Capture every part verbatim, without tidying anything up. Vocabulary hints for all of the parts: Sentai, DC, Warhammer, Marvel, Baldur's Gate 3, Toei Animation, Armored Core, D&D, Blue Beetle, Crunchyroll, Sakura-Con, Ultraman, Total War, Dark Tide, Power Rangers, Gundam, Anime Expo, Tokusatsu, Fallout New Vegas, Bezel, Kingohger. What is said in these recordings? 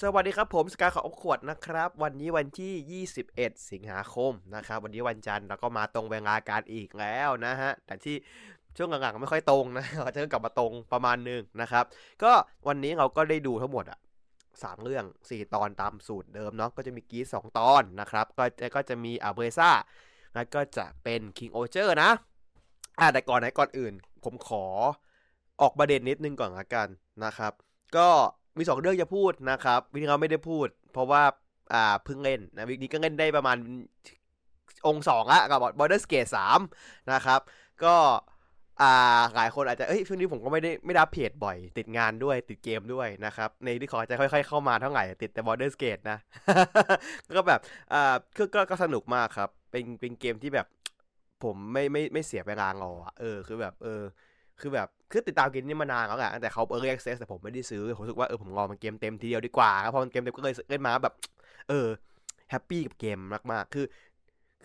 สวัสดีครับผมสกายขอบขวดนะครับวันนี้วันที่ยี่สิบเอ็ดสิงหาคมนะครับวันนี้วันจันทร์แล้วก็มาตรงเวลาการอีกแล้วนะฮะแต่ที่ช่วงหลังๆไม่ค่อยตรงนะอาจจะกลับมาตรงประมาณนึงนะครับก็วันนี้เราก็ได้ดูทั้งหมดอ่ะสามเรื่องสี่ตอนตามสูตรเดิมเนาะก็จะมีกีสสองตอนนะครับก็ก็จะมีอาเบซ่าแล้วก็จะเป็น Kingohger นะอ่ะแต่ก่อนไหนก่อนอื่นผมขอออกประเด็นนิดนึงก่อนละกันนะครับก็มีสองเรื่องจะพูดนะครับวิธีเราไม่ได้พูดเพราะว่าอ่าเพิ่งเล่นนะวิกนี้ก็เล่นได้ประมาณองค์สองละกับ Baldur's Gate สามนะครับก็อ่าหลายคนอาจจะเอ้ยช่วงนี้ผมก็ไม่ได้ไม่ได้อัปเดตบ่อยติดงานด้วยติดเกมด้วยนะครับในที่ขอจะค่อยๆเข้ามาเท่าไหร่ติดแต่ Baldur's Gate นะ ก็แบบอ่าคือก็ก็สนุกมากครับเป็นเป็นเกมที่แบบผมไม่ไม่ไม่เสียเวลารออ่ะเออคือแบบเออคือแบบคือติดตามเกมนี้มานานแล้วแหละแต่เขาเออร์ลี่แอคเซสแต่ผมไม่ได้ซื้อผมรู้สึกว่าเออผมรอมันเกมเต็มทีเดียวดีกว่าครับพอมันเกมเต็มก็เลยเล่นมาแบบเออแฮปปี้กับเกมมากๆคือ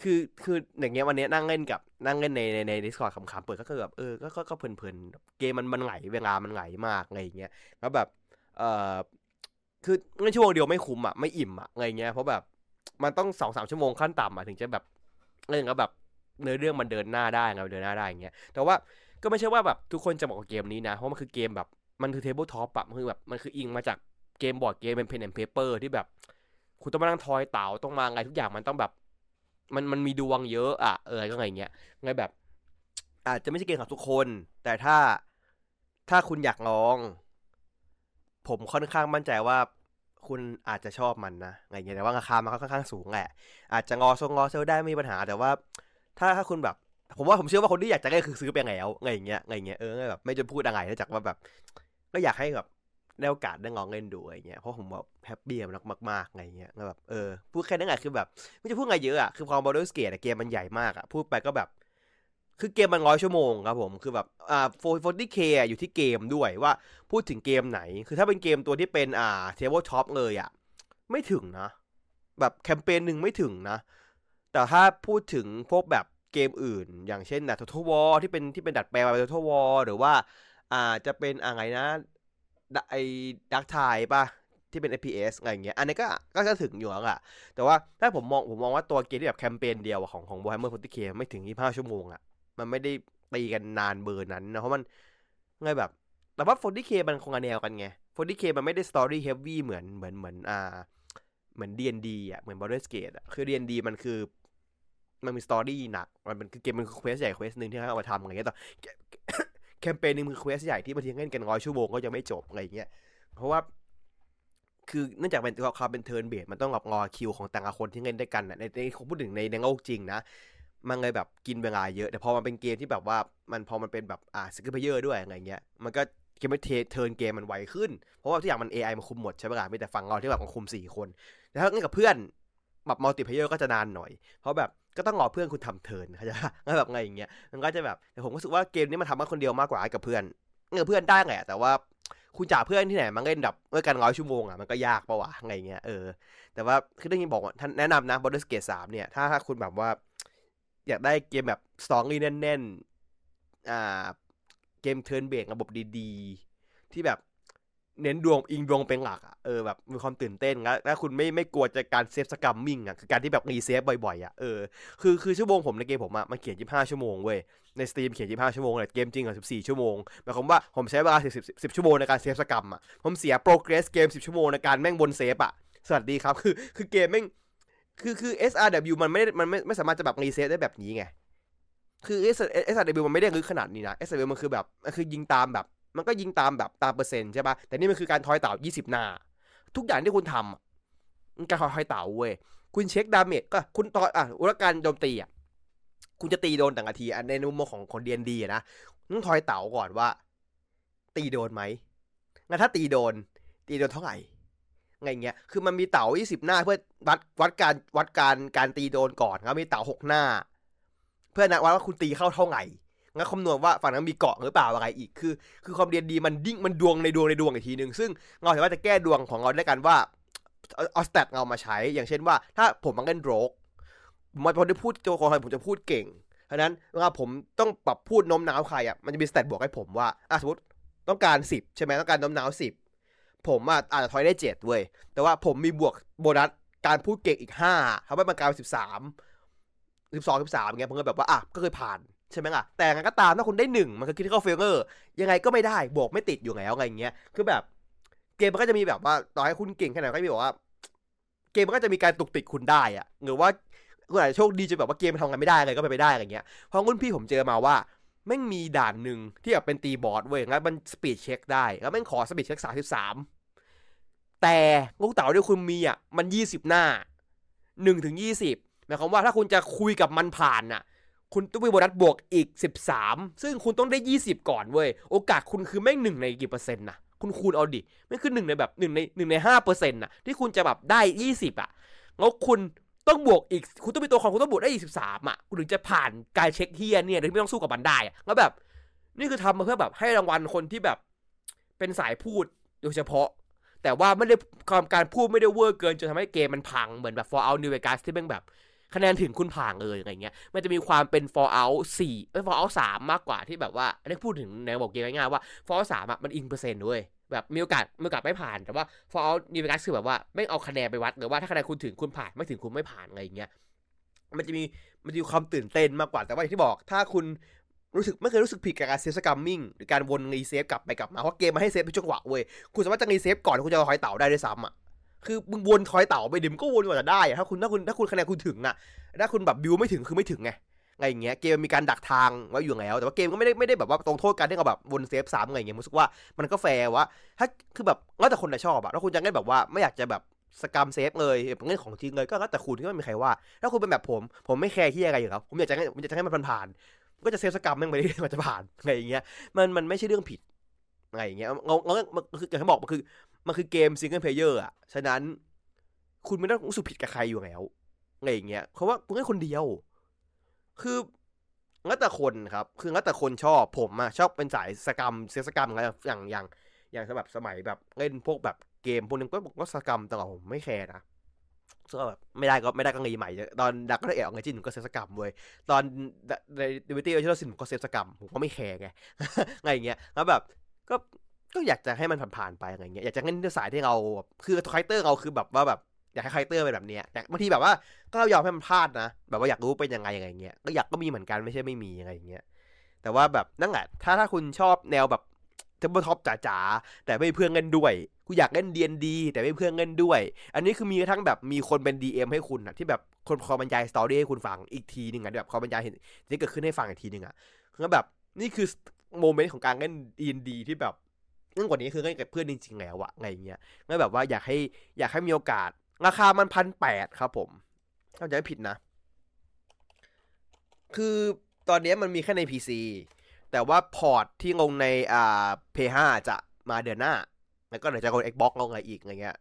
คือคืออย่างเงี้ยวันนี้นั่งเล่นกับนั่งเล่นในในใน Discord ขำๆเปิดก็คือแบบเออก็ก็ก็เพลินๆเกมมันมันไหลเวลามันไหลมากอะไรอย่างเงี้ยแล้วแบบเออคือในช่วงเดียวไม่คุ้มอ่ะไม่อิ่มอ่ะอะไรเงี้ยเพราะแบบมันต้อง สองถึงสาม ชั่วโมงขั้นต่ำอ่ะถึงจะแบบเล่นแล้วแบบเนื้อเรื่องมันเดินหน้าได้ไงเดินหน้าได้อย่างเงี้ยแต่ว่าก็ไม่ใช่ว่าแบบทุกคนจะบอกว่าเกมนี้นะเพราะมันคือเกมแบบมันคือ table top อ่ะคือแบบมันคืออิงมาจากเกมบอร์ดเกมเป็น pen and paper ที่แบบคุณต้องมานั่งทอยเต๋าต้องมาอะไรทุกอย่างมันต้องแบบมันมันมีดวงเยอะอ่ะเออก็อะไรเงี้ยไงแบบอาจจะไม่ใช่เกมของทุกคนแต่ถ้าถ้าคุณอยากลองผมค่อนข้างมั่นใจว่าคุณอาจจะชอบมันนะอะไรเงี้ยแต่ว่าราคามันค่อนข้างสูงแหละอาจจะงอซงงอเซลได้ไม่มีปัญหาแต่ว่าถ้าถ้าคุณแบบผมว่าผมเชื่อว่าคนที่อยากจะได้คือซื้อไปแล้วอะไรอย่างเงี้ยอะไรอย่างเงี้ยเออแบบไม่จะพูดอะไรจากว่าแบบก็อยากให้แบบได้โอกาสได้ลองเล่นดูอะไรเงี้ยเพราะผมแบบแฮปปี้มากมากๆอะไรเงี้ยแบบเออพูดแค่นั้นแหละคือแบบไม่จะพูดอะไรเยอะอ่ะคือความ Baldur's Gate อ่ะเกมมันใหญ่มากอ่ะพูดไปก็แบบคือเกมมันหนึ่งร้อยชั่วโมงครับผมคือแบบอ่า สี่สิบเค อยู่ที่เกมด้วยว่าพูดถึงเกมไหนคือถ้าเป็นเกมตัวที่เป็นอ่า Table Top เลยอ่ะไม่ถึงนะแบบแคมเปญนึงไม่ถึงนะแต่ถ้าพูดถึงพวกแบบเกมอื่นอย่างเช่นนะ Total War ที่เป็นที่เป็นดัดแปลงมาเป็น Total War หรือว่าอ่าจะเป็นอะไรนะไอ้ Dark Tide ป่ะที่เป็น เอฟ พี เอส อะไรอย่างเงี้ยอันนี้ก็ก็จะถึงอยู่แล้วอ่ะแต่ว่าถ้าผมมองผมมองว่าตัวเกมที่แบบแคมเปญเดียวของของ Warhammer สี่สิบเค ไม่ถึงยี่สิบห้าชั่วโมงอ่ะมันไม่ได้ตีกันนานเบอร์นั้นนะเพราะมันไงแบบแต่ว่า สี่สิบเค มันคงแนวกันไง สี่สิบเค มันไม่ได้ Story Heavy เหมือนเหมือนเหมือนอ่าเหมือน ดี แอนด์ ดี อ่ะเหมือน Baldur's Gate อ่ะคือ ดี แอนด์ ดี มันคือมันมีสตอรี่หนักมันเป็นเกมมันคือเควสใหญ่เควสนึงที่เขาเอามาทำอะไรเงี้ยต่อแคมเปญนึงคือเควสใหญ่ที่บางทีเล่นกันร้อยชั่วโมงก็จะไม่จบอะไรเงี้ยเพราะว่าคือเนื่องจากเป็นความเป็นเทิร์นเบสมันต้องรอคิวของแต่ละคนที่เล่นด้วยกันในในพูดถึงในในโลกจริงนะมันเลยแบบกินเวลาเยอะแต่พอมันเป็นเกมที่แบบว่ามันพอมันเป็นแบบอ่าซิงเกิลเพลเยอร์ด้วยอะไรเงี้ยมันก็เกมเทิร์นเกมมันไวขึ้นเพราะว่าทุกอย่างมัน เอ ไอ มันคุมหมดใช่ป่ะล่ะมีแต่ฝั่งเราที่แบบคุมสี่คนแต่ถ้าเล่นกับเพื่อนแบบมัลติเพลเยอร์ก็จะนานหน่อยเพราะแบบก็ต้องรอเพื่อนคุณทำเทิร์นเข้าใจป่ะงั้นแบบไงอย่างเงี้ยมันก็จะแบบแต่ผมก็รู้สึกว่าเกมนี้มันทำมาคนเดียวมากกว่ากับเพื่อนเออเพื่อนได้แหละแต่ว่าคุณจ่าเพื่อนที่ไหนมาเล่นดับเมื่อกันร้อยชั่วโมงอ่ะมันก็ยากป่ะวะไงเงี้ยเออแต่ว่าคือเรื่องนี้บอกว่าท่านแนะนำนะ Baldur's Gate สามเนี่ยถ้าถ้าคุณแบบว่าอยากได้เกมแบบสตอรี่แน่นๆอ่าเกมเทิร์นเบสระบบดีๆที่แบบเน้นดวงอิงดวงเป็นหลักอ่ะเออแบบมีความตื่นเต้นแล้วถ้าคุณไม่ไม่กลัวจากการเซฟสกัมมิ่งอ่ะคือการที่แบบรีเซฟบ่อยๆอ่ะเออคือคือชั่วโมงผมในเกมผมอ่ะมันเขียนยี่สิบห้าชั่วโมงเว้ยในสตรีมเขียนยี่สิบห้าชั่วโมงแต่เกมจริงอ่ะสิบสี่ชั่วโมงหมายความว่าผมใช้เวลาสิบชั่วโมงในการเซฟสกัมอ่ะผมเสียโปรเกรสเกมสิบชั่วโมงในการแม่งวนเซฟอ่ะสวัสดีครับคือคือเกมแม่งคือคือ เอส อาร์ ดับเบิลยู มันไม่มันไม่ไม่สามารถจะแบบรีเซฟได้แบบนี้ไงคือ เอส อาร์ ดับเบิลยู มันไม่ได้ลึกขนาดนี้นะ เอส อาร์ ดับเบิลยู มันคือแบบคือยิงตามแบบมันก็ยิงตามแบบตามเปอร์เซ็นต์ใช่ป่ะแต่นี่มันคือการทอยเต่ายี่สิบหน้าทุกอย่างที่คุณทำมันการทอยเต่าเว้ยคุณเช็คดาเมจก็คุณต่ออ่ะอุลการโจมตีอ่ะคุณจะตีโดนแต่ละทีในมุมมองของคน ดี แอนด์ ดี อ่ะนะต้องทอยเต่าก่อนว่าตีโดนมั้ยงั้นถ้าตีโดนตีโดนเท่าไหร่ไงเงี้ยคือมันมีเต่ายี่สิบหน้าเพื่อวัดวัดการวัดการการตีโดนก่อนครับมีเต่าหกหน้าเพื่อนะวัดว่าคุณตีเข้าเท่าไหร่งั้นคำนวณว่าฝั่งนั้นมีเกาะหรือเปล่าอะไรอีกคือคือความเรียนดีมันดิ้งมันดวงในดวงในดวงอีกทีนึงซึ่งเราสามารถจะแก้ดวงของเราได้กันว่าเอาสแตทเรามาใช้อย่างเช่นว่าถ้าผมมาเล่นโรกผมพอได้พูดตัวของผมจะพูดเก่งเพราะนั้นเวลาผมต้องปรับพูดโน้มน้าวใครอ่ะมันจะมีสแตทบวกให้ผมว่าอ่ะสมมติต้องการสิบใช่ไหมต้องการโน้มน้าวสิบ ผมอ่ะอาจจะทอยได้เจ็ดเว้ยแต่ว่าผมมีบวกโบนัสการพูดเก่งอีกห้าทำให้มันกลายเป็นสิบสาม สิบสอง สิบสามอย่างเงี้ยผมก็แบบว่าอ่ะก็เคยผ่านใช่มั้ยอ่ะแต่งั้นก็ตามถ้าคุณได้หนึ่งมันก็คิดเข้าเฟลเออร์ยังไงก็ไม่ได้บวกไม่ติดอยู่แล้วไงอย่างเงี้ยคือแบบเกมมันก็จะมีแบบว่าต่อให้คุณเก่งขนาดไหนก็มีบอกว่าเกมมันก็จะมีการตุกติดคุณได้อ่ะหรือว่าคุณอาจจะโชคดีจนแบบว่าเกมมันทำงานไม่ได้อะไรก็ไปไปได้อะไรเงี้ยเพราะรุ่นพี่ผมเจอมาว่าแม่งมีด่านหนึ่งที่แบบเป็นตีบอสเว้ยงั้นมันสปีดเช็คได้แล้วแม่งขอสปีดเช็คสามสิบสามแต่ลูกเต๋าที่คุณมีอ่ะมันยี่สิบหน้าหนึ่งถึงยี่สิบหมายความว่าถ้าคุณจะคุยกับมันผ่านน่ะคุณต้องมีโบนัสบวกอีกสิบสามซึ่งคุณต้องได้ยี่สิบก่อนเว้ยโอกาสคุณคือแม่งหนึ่งในกี่เปอร์เซ็นต์นะคุณคูณเอาดิไม่คือหนึ่งในแบบหนึ่งในหนึ่งใน ห้าเปอร์เซ็นต์ น่ะที่คุณจะแบบได้ยี่สิบอ่ะแล้วคุณต้องบวกอีกคุณต้องมีตัวของคุณต้องบวกได้อีกสิบสามอ่ะคุณถึงจะผ่านการเช็คเฮียเนี่ยโดยที่ไม่ต้องสู้กับมันได้แล้วแบบนี่คือทำมาเพื่อแบบให้รางวัลคนที่แบบเป็นสายพูดโดยเฉพาะแต่ว่าไม่ได้ความการพูดไม่ได้เวอร์เกินจนทำให้เกมมันพังเหมือนแบบ Fallout New Vegas ที่แม่งแบบคะแนนถึงคุณผ่านเลยอะไรเงี้ยมันจะมีความเป็น Fallout สี่เอ้ย Fallout สามมากกว่าที่แบบว่าได้พูดถึงในบอกเกมง่ายๆว่า Fallout สามอ่ะมันอิงเปอร์เซ็นต์ด้วยแบบมีโอกาสมีโอกาสไม่ผ่านแต่ว่า Fallout New Vegas คือแบบว่าไม่เอาคะแนนไปวัดหรือว่าถ้าคะแนนคุณถึงคุณผ่านไม่ถึงคุณไม่ผ่านอะไรอย่างเงี้ยมันจะมีมันจะมีความตื่นเต้นมากกว่าแต่ว่าอย่างที่บอกถ้าคุณรู้สึกไม่เคยรู้สึกผิดกับการเซฟสกัมมิ่งหรือการวนรีเซฟกลับไปกลับมาเพราะเกมมันให้เซฟเป็นจังหวะเว้ยคุณสามารถจะรีเซฟก่อนคุณจะถอยเต่าได้ด้วยซ้ำอ่ะคือมึงวนถอยเต่าไปดิมก็วนกว่าจะได้ถ้าคุณถ้าคุณถ้าคุณคะแนนคุณถึงอ่ะถ้าคุณแบบบิวไม่ถึงคือไม่ถึงไงอะไรอย่างเงี้ยเกมมีการดักทางไว้อยู่แล้วแต่ว่าเกมก็ไม่ได้ไม่ได้แบบว่าตรงโทษกันที่เอาแบบวนเซฟสามอะไรอย่างเงี้ยรู้สึกว่ามันก็แฟร์ว่าถ้าคือแบบแล้วแต่คนจะชอบอ่ะแล้วคุณจะเล่นแบบว่าไม่อยากจะแบบสกรรมเซฟเลยแบบเล่นของจริงเลยก็แล้วแต่คุณก็ไม่มีใครว่าถ้าคุณเป็นแบบผมผมไม่แคร์ที่อะไรอยู่แล้วผมอยากจะให้ผมอยากจะให้มันผ่านๆก็จะเซฟสกรรมแม่งไปเรื่อยมันจะผ่านอะไรอย่างเงี้ยมันมันไม่ใช่เรื่องผิดอะไรอย่างเงี้ยเราเราคืออย่างที่บอกมันคือมันคือเกมซิงเกิลเพลเยอร์อ่ะฉะนั้นคุณไม่ต้องรู้สึกผิดกับใครอยู่แล้วอะไรอย่างเงี้ยเพราะว่าคุณเล่นคนเดียวคืองั้นแต่คนครับคืองั้นแต่คนชอบผมอะชอบเป็นสายสกรรมเซฟสกรรมอะไรอย่างอย่างอย่างสมัยสมัยแบบเล่นพวกแบบเกมพวกนึงก็บอกว่าสกรรมตลอดผมไม่แคร์นะซึ่งแบบไม่ได้ก็ไม่ได้ก็รีใหม่ตอนดักก็ได้เออไงจิ้นผมก็เซฟสกรรมเว้ยตอนในดิวิตี้ก็ได้สินผมก็เซฟสกรรมผมก็ไม่แคร์ไงอะไรอย่างเงี้ยแล้วแบบก็ก็อยากจะให้มันผ่านๆไปอะไรเงี้ยอยากจะเล่นในสายที่เราคือคาแรคเตอร์เราคือแบบว่าแบบอยากให้คาแรคเตอร์เป็นแบบเนี้ยแต่บางทีแบบว่าก็ยอมให้มันพลาดนะแบบว่าอยากรู้เป็นยังไงอะไรเงี้ยก็อยากก็มีเหมือนกันไม่ใช่ไม่มีอะไรอย่างเงี้ยแต่ว่าแบบนั่นแหละถ้าถ้าคุณชอบแนวแบบเทเบิลท็อปจ๋าๆแต่ไม่เพื่อนเล่นด้วยกูอยากเล่น ดี เอ็น ดี แต่ไม่เพื่อนเล่นด้วยอันนี้คือมีทั้งแบบมีคนเป็น ดี เอ็ม ให้คุณนะที่แบบคนคอยบรรยายสตอรี่ให้คุณฟังอีกทีนึงอ่ะแบบคอยบรรยายเห็นนี่เกิดขึ้นให้ฟังอีกทีนึงอ่ะคือแบบนี่คือโมเมนต์ของการเล่น ดี เอ็น ดี ที่แบบนั่นกว่านี้คือเล่นกับเพื่อนจริงๆแล้วอะอะไรเงี้ยก็แบบว่าอยากให้อยากให้มีโอกาสราคามัน หนึ่งพันแปดร้อย ครับผมถ้าจะไม่ผิดนะคือตอนนี้มันมีแค่ใน พี ซี แต่ว่าพอร์ตที่ลงในอ่า พี ไฟว์ จะมาเดือนหน้าแล้วก็เดี๋ยวจะลง Xbox ลงอะไรอีกอะไรเงี้ย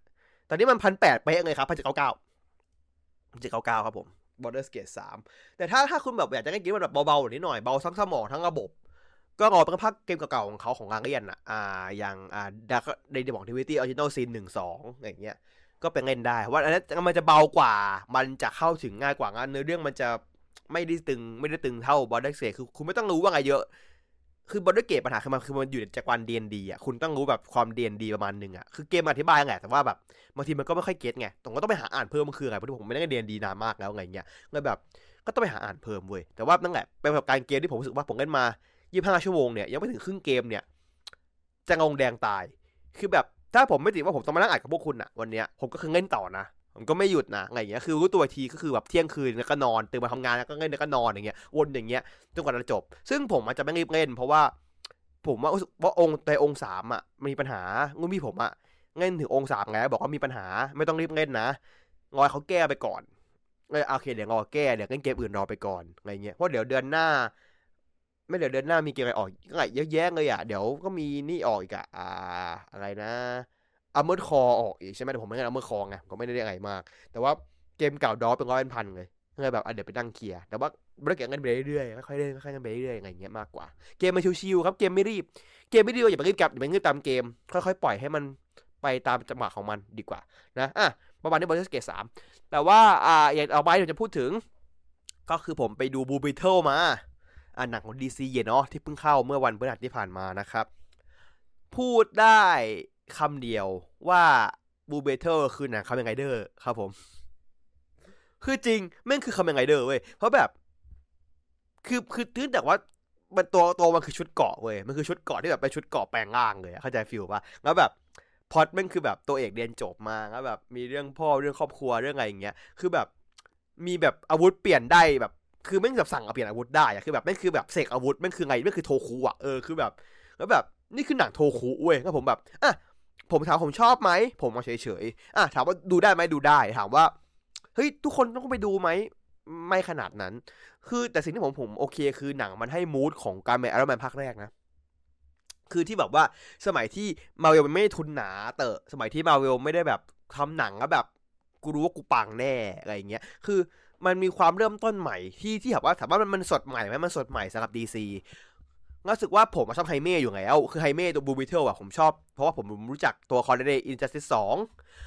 ตอนนี้มัน หนึ่งพันแปดร้อย เป๊ะเลยครับหนึ่งพันเจ็ดร้อยเก้าสิบเก้าครับผม Baldur's Gate สามแต่ถ้าถ้าคุณแบบอยากจะเล่นเกมแบบเบาๆนิดหน่อยเบาทั้งสมองทั้งระบบก็รอเป็นภาคเกมเก่าๆของเขาของลางเลียนอ่ะอ่าอย่างอ่าดักในเดมอนทิวิตี้ออริจินอลซีนหนึ่ง สองอะไรเงี้ยก็เป็นเล่นได้ว่าอันนั้นมันจะเบากว่ามันจะเข้าถึงง่ายกว่างั้นเนื้อเรื่องมันจะไม่ได้ตึงไม่ได้ตึงเท่า Baldur's Gate คือคุณไม่ต้องรู้ว่าไงเยอะคือ Baldur's Gate ปัญหาคือมันคือมันอยู่ในจักรวาล ดี เอ็น ดี อ่ะคุณต้องรู้แบบความ ดี เอ็น ดี ประมาณนึงอ่ะคือเกมอธิบายไงแต่ว่าแบบบางทีมันก็ไม่ค่อยเก็ทไงต้องก็ต้องไปหาอ่านเพิ่มมันคืออะไรเพราะผมไม่ได้เล่น ดี เอ็น ดี นานมากแล้วอะไรเงี้ยก็แบบก็ต้องไปหาอ่านเพิ่มเว้ยแต่ว่านั่นแหละเป็นประสบการณ์เกมที่ผมรู้สึกว่าผมเล่นมายี่สิบห้าชั่วโมงเนี่ยยังไม่ถึงครึ่งเกมเนี่ยจะงงแดงตายคือแบบถ้าผมไม่ติดว่าผมต้องมานั่งอัดกับพวกคุณอ่ะวันเนี้ยผมก็คือเล่นต่อนะผมก็ไม่หยุดนะอะไรอย่างเงี้ยคือรู้ตัวทีก็คือแบบเที่ยงคืนแล้วก็นอนตื่นมาทำงานแล้วก็เล่นแล้วก็นอนอย่างเงี้ยวนอย่างเงี้ยจนกว่าจะจบซึ่งผมอาจจะไม่รีบเล่นเพราะว่าผมว่าเพราะองค์แต่องค์สามอ่ะมีปัญหางูพี่ผมอ่ะเล่นถึงองค์สามแล้วบอกว่ามีปัญหาไม่ต้องรีบเล่นนะรอเขาแก้ไปก่อนเลยโอเคเดี๋ยวรอแก้เดี๋ยวเล่นเกมอื่นรอไปก่อนอะไรเงี้ยเพราะเดี๋ยวเดือนหน้าไม่เดี๋ยวเดือนหน้ามีเกมอะไรออกก็เยอะแยะเลยอ่ะเดี๋ยวก็มีนี่ออกอีกอ่ะอ่าอะไรนะ Armored Core ออกอีกใช่ไหมแต่ผมไม่ได้ Armored Core ไงก็ไม่ได้อะไรมากแต่ว่าเกมเก่าดอเป็นร้อยเป็นพันเลยก็เลยแบบอ่ะเดี๋ยวไปนั่งเคลียร์แต่ว่าไม่ได้เก็บเงินไปเรื่อยๆค่อยเล่นค่อยกันไปเรื่อยๆอะไรอย่างเงี้ยมากกว่าเกมมันชิวๆครับเกมไม่รีบเกมไม่รีบอย่าไปรีบกลับอย่าไปรีบตามเกมค่อยๆปล่อยให้มันไปตามจังหวะของมันดีกว่านะอ่ะประมาณนี้ Baldur's Gate สามแต่ว่าอ่าอย่างเอาไปเดี๋ยวจะพูดถึงก็คือผมไปดู Blue Beetle มาอ่ะหนังของ ดี ซี เนาะที่เพิ่งเข้าเมื่อวันพฤหัสที่ผ่านมานะครับพูดได้ คำเดียวว่า Blue Beetle คือหนัง Kamen Rider ครับผมคือจริงแม่งคือ Kamen Rider เว้ยเพราะแบบคือคือตื่นแต่ว่ามันตัวตัวมันคือชุดเกาะเว้ยมันคือชุดเกาะที่แบบเป็นชุดเกาะแปลงร่างเลยเข้าใจฟีลป่ะแล้วแบบพล็อตแม่งคือแบบตัวเอกเรียนจบมาแล้วแบบมีเรื่องพ่อเรื่องครอบครัวเรื่องอะไรอย่างเงี้ยคือแบบมีแบบอาวุธเปลี่ยนได้แบบคือแม่งแบบสั่งเปลี่ยนอาวุธได้อะคือแบบแม่งคือแบบเสกอาวุธแม่งคือไงแม่งคือโทคุอ่ะเออคือแบบแล้วแบบนี่คือหนังโทคุเว้ยแล้วผมแบบอ่ะผมถามผมชอบมั้ยผมก็เฉยๆอ่ะถามว่าดูได้มั้ยดูได้ถามว่าเฮ้ยทุกคนต้องไปดูมั้ยไม่ขนาดนั้นคือแต่สิ่งที่ผมผมโอเคคือหนังมันให้มูดของการเป็นไอรอนแมนภาคแรกนะคือที่แบบว่าสมัยที่มาร์เวลมันไม่ได้ทุนหนาเตอะสมัยที่มาร์เวลไม่ได้แบบทำหนังแล้วแบบกูรู้ว่ากูปังแน่อะไรอย่างเงี้ยคือมันมีความเริ่มต้นใหม่ที่ที่แบบว่าถามว่ามันมันสดใหม่ไหมมันสดใหม่สำหรับ ดี ซี รู้สึกว่าผมชอบไฮเม่อยู่ไงเอ้าคือไฮเม่ตัวบูบิเทิลอะผมชอบเพราะว่าผมรู้จักตัวคอนในอินจัสติสสอง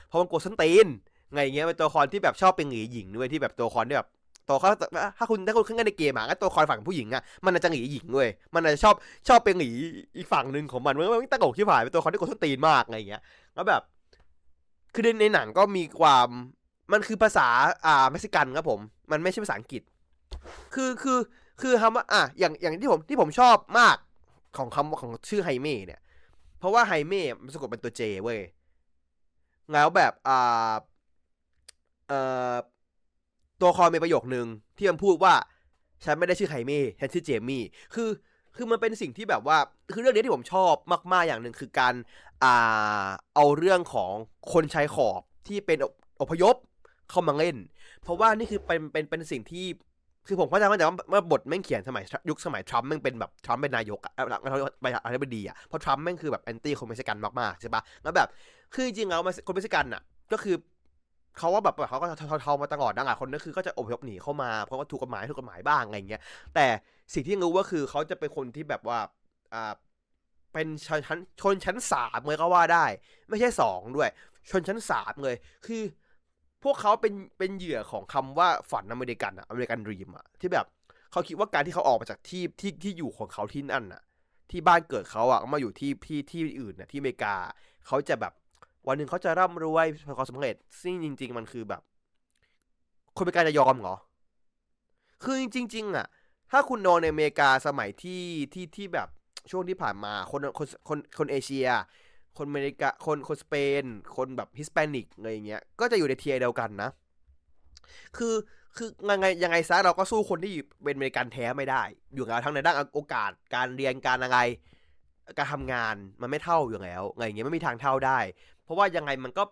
เพราะมันโกสันตีนไงเงี้ยเป็นตัวคอนที่แบบชอบเป็นหญิงหญิงด้วยที่แบบตัวคอนที่แบบตัวเขาถ้าคุณถ้าคุณขึ้นกันในเกมอ่ะงั้นตัวคอยฝั่งผู้หญิงอ่ะมันอาจจะหนีหญิงด้วยมันอาจจะชอบชอบไปหนีอีกฝั่งนึงของมันมันตะโกกที่ผ่านเป็นตัวคอยที่กดส้นตีนมากอะไรอย่างเงี้ยแล้วแบบคือในหนังก็มีความมันคือภาษาอ่าเม็กซิกันครับผมมันไม่ใช่ภาษาอังกฤษคือคือคือคำว่าอ่ะอย่างอย่างที่ผมที่ผมชอบมากของคำของชื่อไฮเม่เนี่ยเพราะว่าไฮเม่มันสะกดเป็นตัวเจเว้ยแล้วแบบอ่าเอ่อตัวคอมีประโยคนึงที่มันพูดว่าฉันไม่ได้ชื่อไฮเม่ฉันชื่อเจมี่คือคือมันเป็นสิ่งที่แบบว่าคือเรื่องนี้ที่ผมชอบมากๆอย่างนึงคือการอ่าเอาเรื่องของคนชายขอบที่เป็นอพยพเข้ามาเล่นเพราะว่านี่คือเป็นเป็นเป็นสิ่งที่คือผมเข้าใจว่าแต่ว่าเมื่อบทแม่งเขียนสมัยยุคสมัยทรัมป์แม่งเป็นแบบทรัมป์เป็นนายกอ่ะไปอะไรไม่ดีอ่ะเพราะทรัมป์แม่งคือแบบแอนตี้คนเม็กซิกันมากๆใช่ปะแล้วแบบคือจริงๆแล้วคนเม็กซิกันอ่ะก็คือเขาว่าแบบเขาก็เทาๆมาตลอดนะอ่ะคนนั้นคือก็จะอพยพหนีเข้ามาเพราะว่าถูกกฎหมายถูกกฎหมายบ้างอะไรเงี้ยแต่สิ่งที่รู้ว่าคือเขาจะเป็นคนที่แบบว่าอ่าเป็นชั้นชนชั้นสามเลยก็ว่าได้ไม่ใช่สองด้วยชนชั้นสามเลยคือพวกเขาเป็นเป็นเหยื่อของคำว่าฝันอเมริกันอ่ะอเมริกันดรีมอ่ะที่แบบเขาคิดว่าการที่เขาออกมาจากที่ที่ที่อยู่ของเขาที่นั่นน่ะที่บ้านเกิดเขาอ่ะมาอยู่ที่ที่ที่อื่นน่ะที่อเมริกาเขาจะแบบวันหนึ่งเขาจะร่ำรวยประสบความสำเร็จซึ่งจริงๆมันคือแบบคนอเมริกันจะยอมเหรอคือจริงๆอ่ะถ้าคุณนอนในอเมริกาสมัยที่ที่ที่แบบช่วงที่ผ่านมาคนคนคนคนเอเชียคนอเมริกาคนคนสเปนคนแบบฮิสแปนิกอะไรอย่างเงี้ยก็จะอยู่ในเทียร์เดียวกันนะคือคือยังไงยังไงซะเราก็สู้คนที่เป็นอเมริกันแท้ไม่ได้อยู่แล้วทั้งในด้านโอกาสการเรียนการอะไรการทำงานมันไม่เท่าอยู่แล้วอะไรอย่างเงี้ยไม่มีทางเท่าได้เพราะว่ายังไงมันก็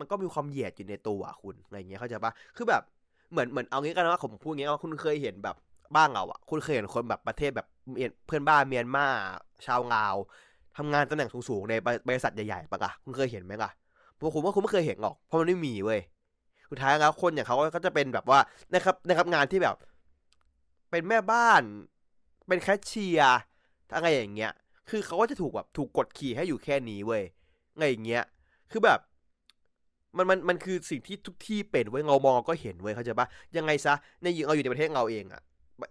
มันก็มีความเหยียดอยู่ในตัวคุณอะไรอย่างเงี้ยเข้าใจปะคือแบบเหมือนเหมือนเอางี้กันว่าผมพูดอย่างเงี้ยว่าคุณเคยเห็นแบบบ้านเราอ่ะคุณเคยเห็นคนแบบประเทศแบบเพื่อนบ้านเมียนมาชาวลาวทำงานตำแหน่งสูงๆในบริษัทใหญ่ๆปะกะคุณเคยเห็นไหมกะผมผมว่าคุณไม่เคยเห็นหรอกเพราะมันไม่มีเว้ยสุดท้ายแล้วคนอย่างเขาก็จะเป็นแบบว่านะครับนะครับงานที่แบบเป็นแม่บ้านเป็นแคชเชียร์อะไรอย่างเงี้ยคือเขาก็จะถูกแบบถูกกดขี่ให้อยู่แค่นี้เว้ยอะไรอย่างเงี้ยคือแบบมันมันมันคือสิ่งที่ทุกที่เป็นเว้ยเงามองก็เห็นเว้ยเข้าใจป่ะยังไงซะในยิ่งเราอยู่ในประเทศเราเองอะ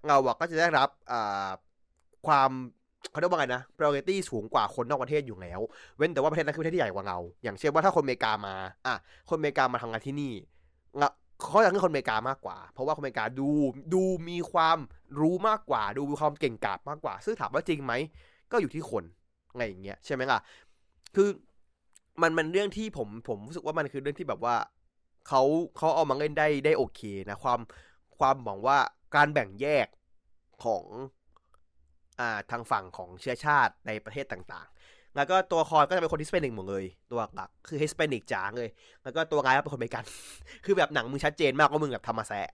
เราอะก็จะได้รับอ่าความเขาเรียกว่าไงนะ priority สูงกว่าคนนอกประเทศอยู่แล้วเว้นแต่ว่าประเทศนั้นคือประเทศที่ใหญ่กว่าเราอย่างเช่นว่าถ้าคนอเมริกามาอ่ะคนอเมริกามาทำงานที่นี่เขาอยากให้คนอเมริกามากกว่าเพราะว่าคนอเมริกาดูดูมีความรู้มากกว่าดูมีความเก่งกาจมากกว่าซึ่งถามว่าจริงไหมก็อยู่ที่คนไงอย่างเงี้ยใช่ไหมล่ะคือมันมันเรื่องที่ผมผมรู้สึกว่ามันคือเรื่องที่แบบว่าเขาเขาเอามาเล่นได้ได้โอเคนะความความหมองว่าการแบ่งแยกของอ่าทางฝั่งของเชื้อชาติในประเทศต่างๆแล้วก็ตัวคอยก็จะเป็นคนฮิสแปนิกหมดเลยตัวหลักคือฮิสแปนิกจ๋าเลยแล้วก็ตัวร้ายก็เป็นคนอเมริกัน คือแบบหนังมึงชัดเจนมากว่ามึงแบบทำมาแซะ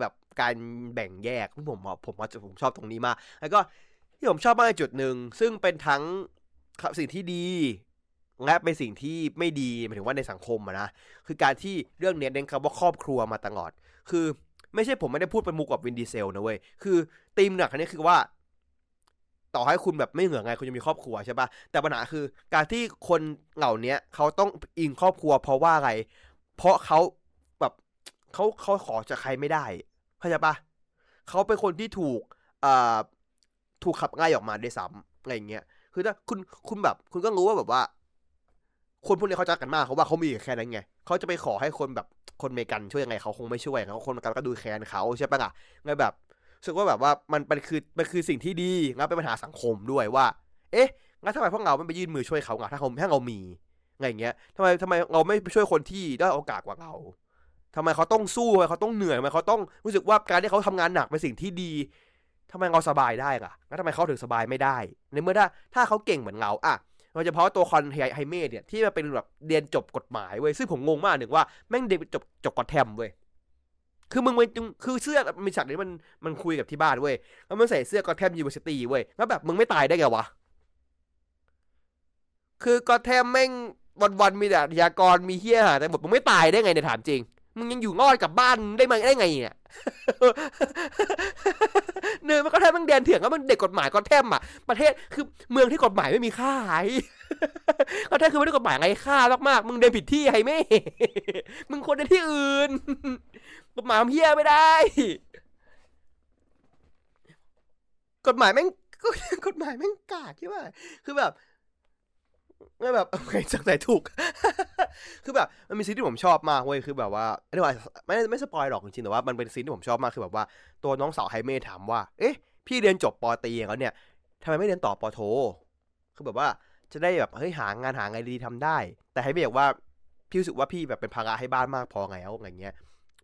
แบบการแบ่งแยกผมผมผมชอบตรงนี้มากแล้วก็ที่ผมชอบมากในจุดนึงซึ่งเป็นทั้งสิ่งที่ดีและเป็นสิ่งที่ไม่ดีหมายถึงว่าในสังคมอะนะคือการที่เรื่องเนี้ยเน้นคำว่าครอบครัวมาตลอดคือไม่ใช่ผมไม่ได้พูดเป็นมุกกับวินดีเซลนะเว้ยคือธีมหลักอันนี้คือว่าต่อให้คุณแบบไม่เหงื่อไงคุณยังมีครอบครัวใช่ป่ะแต่ปัญหาคือการที่คนเหล่านี้เขาต้องอิงครอบครัวเพราะว่าอะไรเพราะเขาแบบเขาเขาขอจากใครไม่ได้เข้าใจป่ะเขาเป็นคนที่ถูกอ่าถูกขับไล่ออกมาด้วยซ้ำอะไรอย่างเงี้ยคือถ้าคุณคุณแบบคุณก็รู้ว่าแบบว่า คนพวกนี้เขาจัดกันมากเขาว่าเขามีแค่นั้นไงเขาจะไปขอให้คนแบบคนอเมริกันช่วยยังไงเขาคงไม่ช่วยเขาคนอเมริกันก็ดูแคลนเขาใช่ปะล่ะไงแบบรู้สึกว่าแบบว่ามันมันคือมันคือสิ่งที่ดีงั้นเป็นปัญหาสังคมด้วยว่าเอ๊ะงั้นทำไมพวกเราไม่ไปยื่นมือช่วยเขาไงถ้าเขาถ้าเรามีไงอย่างเงี้ยทำไมทำไมเราไม่ช่วยคนที่ได้โอกาสกว่าเราทำไมเขาต้องสู้ทำไมเขาต้องเหนื่อยทำไมเขาต้องรู้สึกว่าการที่เขาทำงานหนักเป็นสิ่งที่ดีทำไมเราสบายได้ล่ะงั้นทำไมเขาถึงสบายไม่ได้ในเมื่อถ้าถ้าเขาเก่งเหมือนเราอะโดยเฉพาะตัวคอนไฮเมดเนี่ยที่มันเป็นแบบเรียนจบกฎหมายเว้ยซึ่งผมงงมากหนึ่งว่าแม่งเด็กจบจบกอดแทมเว้ยคือมึงคือเสื้อมีฉากนี้มันมันคุยกับที่บ้านเว้ยแล้วมันใส่เสื้อกอดแทมยูนิเวอร์ซิตี้เว้ยแล้วแบบมึงไม่ตายได้ไงวะคือกอดแทมแม่งวันๆมีแต่อาชญากรมีเหี้ยหาแต่หมดมึงไม่ตายได้ไงเนี่ยถามจริงมึงยังอยู่งอดกับบ้านได้มั้ยได้ไงเนี่ยเนื้อมันก็แทบมันแดนเถื่อนก็มันเด็กกฎหมายก็แทบอ่ะประเทศคือเมืองที่กฎหมายไม่มีค่าไอ้ก็แทบคือไม่ได้กฎหมายไงค่ามากๆมึงเดินผิดที่ไอ้แม่มึงคนในที่อื่นกฎหมายทำเหี้ยไม่ได้กฎหมายแม่งกฎหมายแม่งกากใช่ป่ะคือแบบไม่แบบไม่จักใจถูกคือแบบมันมีซีนที่ผมชอบมากเว้ยคือแบบว่าไม่ได้ไม่ไม่สปอยหรอกจริงๆแต่ว่ามันเป็นซีนที่ผมชอบมากคือแบบว่าตัวน้องสาวไฮเมย์ถามว่าเอ๊ะพี่เรียนจบป.ตรีแล้วเนี่ยทำไมไม่เรียนต่อป.โทคือแบบว่าจะได้แบบเฮ้ยหางานหาไงดีทำได้แต่ไฮเมย์บอกว่าพี่รู้สึกว่าพี่แบบเป็นภาระให้บ้านมากพอไงแล้วอะไรเงี้ย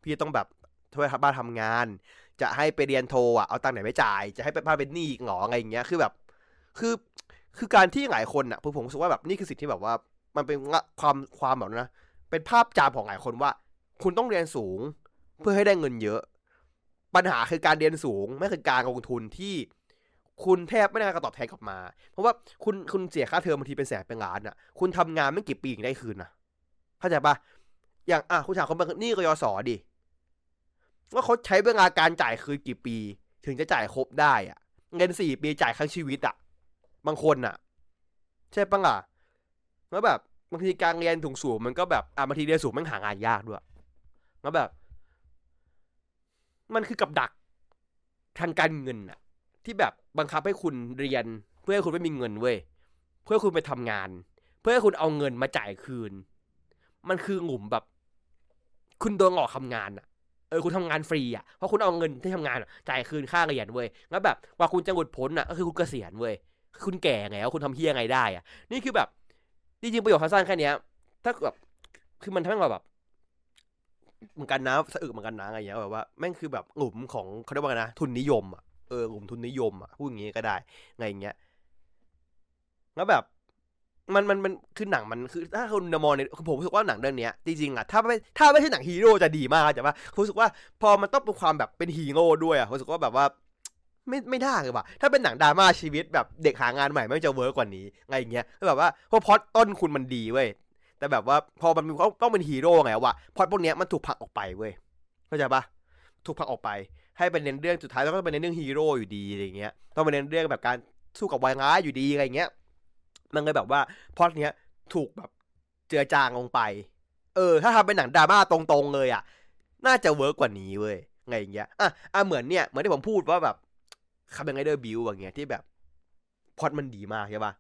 พี่ต้องแบบช่วยบ้านทำงานจะให้ไปเรียนโทอ่ะเอาตังค์ไหนไปจ่ายจะให้ไปบ้านเป็นหนี้อีกหรออะไรเงี้ยคือแบบคือคือการที่หลายคนน่ะผมรู้สึกว่าแบบนี่คือสิ่งที่แบบว่ามันเป็นความความแบบนะเป็นภาพจำของหลายคนว่าคุณต้องเรียนสูงเพื่อให้ได้เงินเยอะปัญหาคือการเรียนสูงไม่คือการลงทุนที่คุณแทบไม่ได้การตอบแทนกลับมาเพราะว่าคุณคุณเสียค่าเทอมบางทีเป็นแสนเป็นล้านน่ะคุณทำงานไม่กี่ปีถึงได้คืนนะเข้าใจปะอย่างอ่ะคุณถามคนแบบนี่กยศ.ดิว่าเขาใช้เวลาการจ่ายคืนกี่ปีถึงจะจ่ายครบได้อ่ะเงินสี่ปีจ่ายครั้งชีวิตอ่ะบางคนน่ะใช่ปะล่ะแล้วแบบบางทีการเรียนถุงสูงมันก็แบบอ่ะบางทีเรียนสูงมันหางานยากด้วยแล้วแบบมันคือกับดักทางการเงินน่ะที่แบบบังคับให้คุณเรียนเพื่อให้คุณไม่มีเงินเว้ยเพื่อคุณไปทำงานเพื่อให้คุณเอาเงินมาจ่ายคืนมันคือหลุมแบบคุณโดนหลอกทำงานน่ะเออคุณทำงานฟรีอ่ะเพราะคุณเอาเงินที่ทำงานจ่ายคืนค่าเรียนเว้ยแล้วแบบกว่าคุณจะหลุดพ้นน่ะก็คือคุณเกษียณเว้ยคุณแก่ไงแล้วคุณทำเฮี้ยไงได้อะนี่คือแบบจริงๆประโยคสั้นๆแค่นี้ถ้าแบบคือมันทำให้เราแบบเหมือนกันนะสะอึกเหมือนกันนะอะไรอย่างเงี้ยแบบว่าแม่งคือแบบหลุมของเขาเรียกว่าไงนะทุนนิยมอ่ะเออหลุมทุนนิยมอ่ะพูดอย่างงี้ก็ได้ไงอย่างเงี้ยแล้วแบบมันมันมันคือหนังมันคือถ้าคุณมองในคือผมรู้สึกว่าหนังเรื่องนี้จริงๆอ่ะถ้าไม่ถ้าไม่ใช่หนังฮีโร่จะดีมากแต่ว่าผมรู้สึกว่าพอมันต้องเป็นความแบบเป็นฮีโร่ด้วยอ่ะผมรู้สึกว่าแบบว่าไม่ไม่ได้เลยว่ะถ้าเป็นหนังดราม่าชีวิตแบบเด็กหางานใหม่ไม่จะเวิร์กกว่านี้ไงอย่างเงี้ยก็แบบว่าเพราะพล็อตต้นคุณมันดีเว้ยแต่แบบว่าพอมันต้องเป็นฮีโร่ไงวะพล็อตพวกเนี้ยมันถูกผลักออกไปเว้ยเข้าใจปะถูกผลักออกไปให้เป็นเรื่องสุดท้ายแล้วก็เป็นเรื่องฮีโร่อยู่ดีอะไรเงี้ยต้องเป็นเรื่องแบบการสู้กับวายร้ายอยู่ดีอะไรเงี้ยมันเลยแบบว่าพล็อตเนี้ยถูกแบบเจือจางลงไปเออถ้าทำเป็นหนังดราม่าตรงๆเลยอ่ะน่าจะเวิร์กกว่านี้เว้ยไงอย่างเงี้ยอ่ะอ่ะเหมือนเนี้ยเหมือนที่ผมพูดว่าแบบคัมแบ็คไรเดอร์บิวอย่างเงี้ยที่แบบพล็อตมันดีมากใช่ป่ะ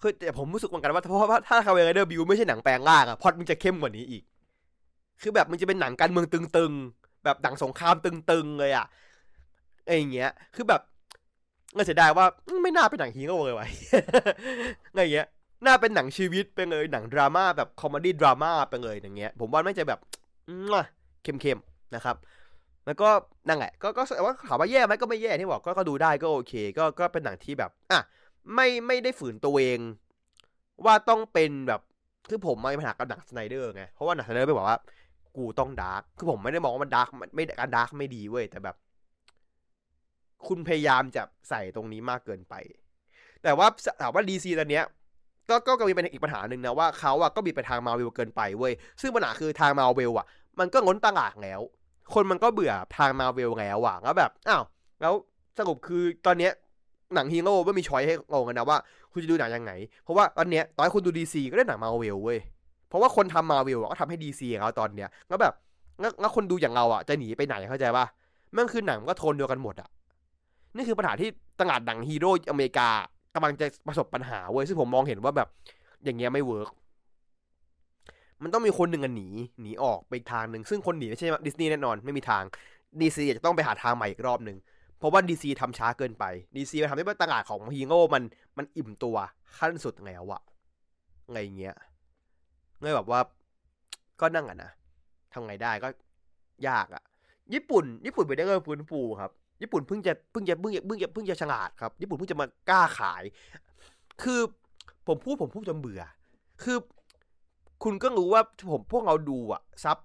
คือแต่ผมรู้สึกเหมือนกันว่าเพราะว่าถ้าคัมแบ็คไรเดอร์บิวไม่ใช่หนังแปลงร่างอะพล็อตมันจะเข้มกว่านี้อีกคือแบบมันจะเป็นหนังการเมืองตึงๆแบบหนังสงครามตึงๆเลยอะไอ้อย่างเงี้ยคือแบบก็เสียดายว่าไม่น่าเป็นหนังฮีโร่เลยว่ะไงอย่างเงี้ยน่าเป็นหนังชีวิตไปเลยหนังดราม่าแบบคอมเมดี้ดราม่าไปเลยอย่างเงี้ยผมว่าไม่จะแบบเข้มๆนะครับแล้วก็นั่งแหละก็ก็ว่าถามว่าแย่ไหมก็ไม่แย่ที่บอกก็ก็ดูได้ก็โอเคก็ก็เป็นหนังที่แบบอ่ะไม่ไม่ได้ฝืนตัวเองว่าต้องเป็นแบบคือผมไม่มีปัญหากับหนังสไนเดอร์ไงเพราะว่าหนังสไนเดอร์ไม่บอกว่ากูต้องดาร์กคือผมไม่ได้มองว่ามันดาร์กไม่การดาร์กไม่ดีเว้ยแต่แบบคุณพยายามจะใส่ตรงนี้มากเกินไปแต่ว่าถามว่า ดี ซี ตอนเนี้ยก็ก็มีเป็นอีกปัญหานึงนะว่าเขาอ่ะก็บิดไปทางมาร์เวลเกินไปเว้ยซึ่งปัญหาคือทางมาร์เวลอ่ะมันก็ล้นตลาดแล้วคนมันก็เบื่อทางมาร์เวลแล้วอ่ะแล้วแบบอ้าวแล้วสรุปคือตอนเนี้ยหนังฮีโร่ไม่มีช้อยให้ลงกันนะว่าคุณจะดูหนังยังไงเพราะว่าตอนเนี้ยตอนคุณดู ดี ซี ก็ได้หนังมาร์เวลเว้ยเพราะว่าคนทำมาร์เวลก็ทำให้ ดี ซี แล้วตอนเนี้ยแล้วแบบแล้วคนดูอย่างเราอ่ะจะหนีไปไหนเข้าใจป่ะมันคือหนังก็โทนเดียวกันหมดอ่ะนี่คือปัญหาที่ตลาดหนังฮีโร่อเมริกากำลังจะประสบปัญหาเว้ยซึ่งผมมองเห็นว่าแบบอย่างเงี้ยไม่เวิร์ก มันต้องมีคนหนึ่งหนีหนีออกไปทางนึงซึ่งคนหนีไม่ใช่ดิสนีย์แน่นอนไม่มีทาง ดี ซี จะต้องไปหาทางใหม่อีกรอบนึงเพราะว่า ดี ซี ทำช้าเกินไป ดี ซี มันทำให้ตลาดของฮีโร่มันมันอิ่มตัวขั้นสุดแล้วอะไงเงี้ยเลยแบบว่าก็นั่งอะนะทำไงได้ก็ยากอะญี่ปุ่นญี่ปุ่นไปได้เงินฟื้นฟูครับญี่ปุ่นเพิ่งจะเพิ่งจะเพิ่งจะเพิ่งจะเพิ่งจะฉลาดครับญี่ปุ่นเพิ่งจะมากล้าขายคือผมพูดผมพูดจนเบื่อคือคุณก็รู้ว่าผมพวกเราดูอะซับ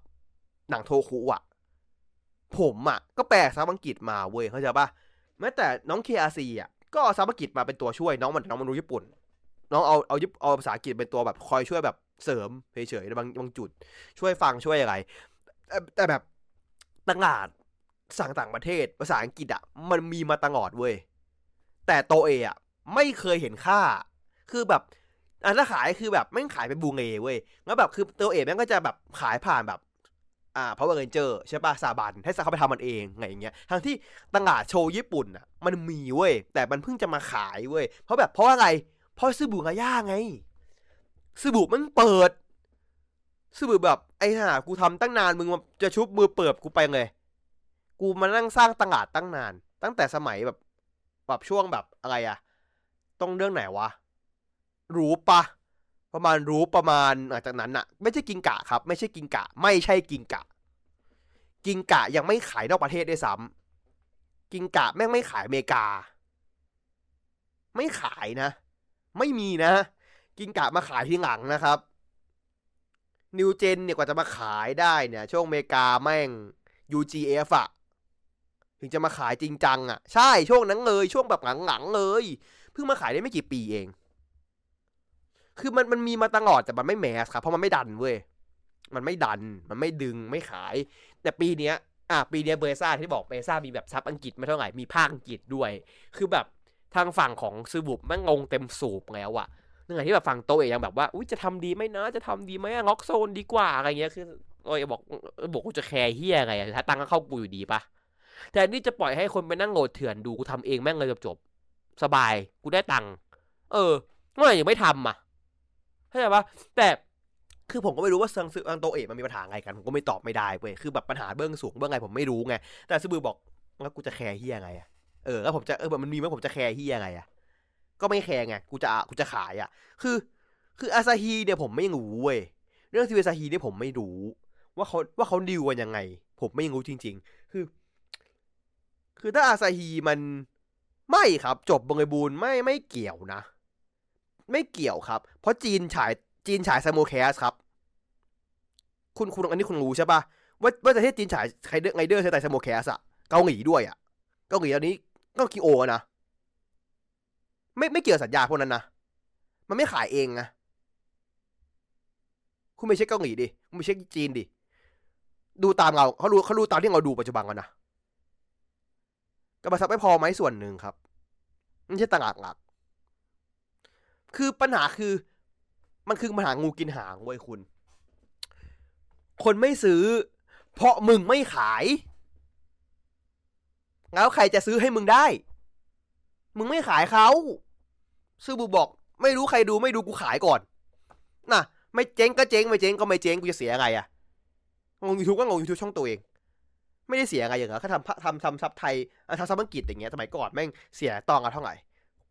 หนังโทคุอะผมอะก็แปลซับอังกฤษมาเว้ยเข้าใจป่ะแม้แต่น้อง เค อาร์ ซี อะก็เอาซับอังกฤษมาเป็นตัวช่วยน้องมันน้องมันรู้ญี่ปุ่นน้องเอาเอาเอาภาษาอังกฤษเป็นตัวแบบคอยช่วยแบบเสริมเฉยๆบางบางจุดช่วยฟังช่วยอะไรแต่แบบต่างชาติสั่งต่างประเทศภาษาอังกฤษอะมันมีมาตลอดเว้ยแต่โตเออะไม่เคยเห็นค่าคือแบบอันถ้าขายคือแบบแม่งขายเป็นบูเงเว้ยแล้วแบบคือโตเอแม่งก็จะแบบขายผ่านแบบอ่าเพราะว่าเงินเจอใช่ป่ะซาบันให้ซาเขาไปทำมันเองไงอย่างเงี้ยทั้งที่ต่างชาติโชว์ญี่ปุ่นอะมันมีเว้ยแต่มันเพิ่งจะมาขายเว้ยเพราะแบบเพราะอะไรเพราะซื้อบูงายาไงซื้อบูมันเปิดซื้อบูแบบไอ้ห่ากูทำตั้งนานมึงจะชุบมือเปิดกูไปเลยกูมานั่งสร้างตลาดตั้งนานตั้งแต่สมัยแบบแบบช่วงแบบอะไรอะต้องเรื่องไหนวะรู้ปะประมาณรู้ประมาณหลังจากนั้นอะไม่ใช่กิงกะครับไม่ใช่กิงกะไม่ใช่กิงกะกิงกะยังไม่ขายนอกประเทศด้วยซ้ำกิงกะแม่งไม่ขายอเมริกาไม่ขายนะไม่มีนะกิงกะมาขายที่หลังนะครับนิวเจนเนี่ยกว่าจะมาขายได้เนี่ยช่วงอเมริกาแม่ง ยู จี เอฟ อะถึงจะมาขายจริงจังอะใช่ช่วงนั้นเลยช่วงแบบหลังๆเลยเพิ่งมาขายได้ไม่กี่ปีเองคือมันมันมีมาตลอดแต่มันไม่แมสครับเพราะมันไม่ดันเว้ยมันไม่ดันมันไม่ดึงไม่ขายแต่ปีเนี้ยอ่ะปีเนี้ยเบซ่าที่บอกเบซ่ามีแบบซับอังกฤษไม่เท่าไหร่มีภาคอังกฤษด้วยคือแบบทางฝั่งของซูบุบแม่งงงเต็มสูบแล้วอะนั่นไงที่แบบฝั่งโตเอยังแบบว่าอุ้ยจะทำดีไหมนะจะทำดีไหมล็อกโซนดีกว่าอะไรเงี้ยคือโอ้ยบอกบอกกูจะแคร์เฮียอะไรถ้าตังค์ก็เข้ากูอยู่ดีปะแต่นี่จะปล่อยให้คนไปนั่งโหลดเถื่อนดูกูทำเองแม่งเลยจบๆสบายกูได้ตังค์เออทำไมยังไม่ทำอะเข้าใจปะแต่คือผมก็ไม่รู้ว่าซังซึอังโตเอะมันมีปัญหาอะไรกันผมก็ไม่ตอบไม่ได้เว้ยคือแบบปัญหาเบื้องสูงเบื้องอะไรผมไม่รู้ไงแต่ซูบุบอกแล้วกูจะแคร์เฮียอะไรอะเออแล้วผมจะเออแบบมันมีไหมผมจะแคร์เฮียอะไรอะก็ไม่แคร์ไงกูจะกูจะขายอะคือคืออาซาฮีเนี่ยผมไม่รู้เว้ยเรื่องซีอาซาฮีเนี่ยผมไม่รู้ว่าเขาว่าเขาดีลกันยังไงผมไม่รู้จริงๆคือคือถ้าอาซาฮีมันไม่ครับจบบริบูรณ์ไม่ไม่เกี่ยวนะไม่เกี่ยวครับเพราะจีนฉายจีนฉายซามูแคสครับคุณคุณอันนี้คุณรู้ใช่ป่ะว่าว่าประเทศจีนฉายไงเดอร์ใช้แต่ซามูแคสอะเกาหลีด้วยอะเกาหลีตอนนี้ก็คิโอนะไม่ไม่เกี่ยวสัญญาพวกนั้นนะมันไม่ขายเองนะคุณไม่เช็คเกาหลีดิคุณไม่เช็คจีนดิดูตามเราเขารู้เขารู้ตามที่เราดูปัจจุบันกันนะกระบะซับไม่พอไหมส่วนหนึ่งครับไม่ใช่ตลาดหลักคือปัญหาคือมันคือปัญหางูกินหางเว้ยคุณคนไม่ซื้อเพราะมึงไม่ขายแล้วใครจะซื้อให้มึงได้มึงไม่ขายเขาซื้อบูบอกไม่รู้ใครดูไม่ดูกูขายก่อนน่ะไม่เจ๊งก็เจ๊งไม่เจ๊งก็ไม่เจ๊งกูจะเสียอะไรอ่ะงง YouTube ก็งง YouTube ช่องตัวเองไม่ได้เสียอะไรอย่างเงี้ยเขาทำทำทำซับไทยทำซับอังกฤษอย่างเงี้ยสมัยก่อนแม่งเสียตองกันเท่าไหร่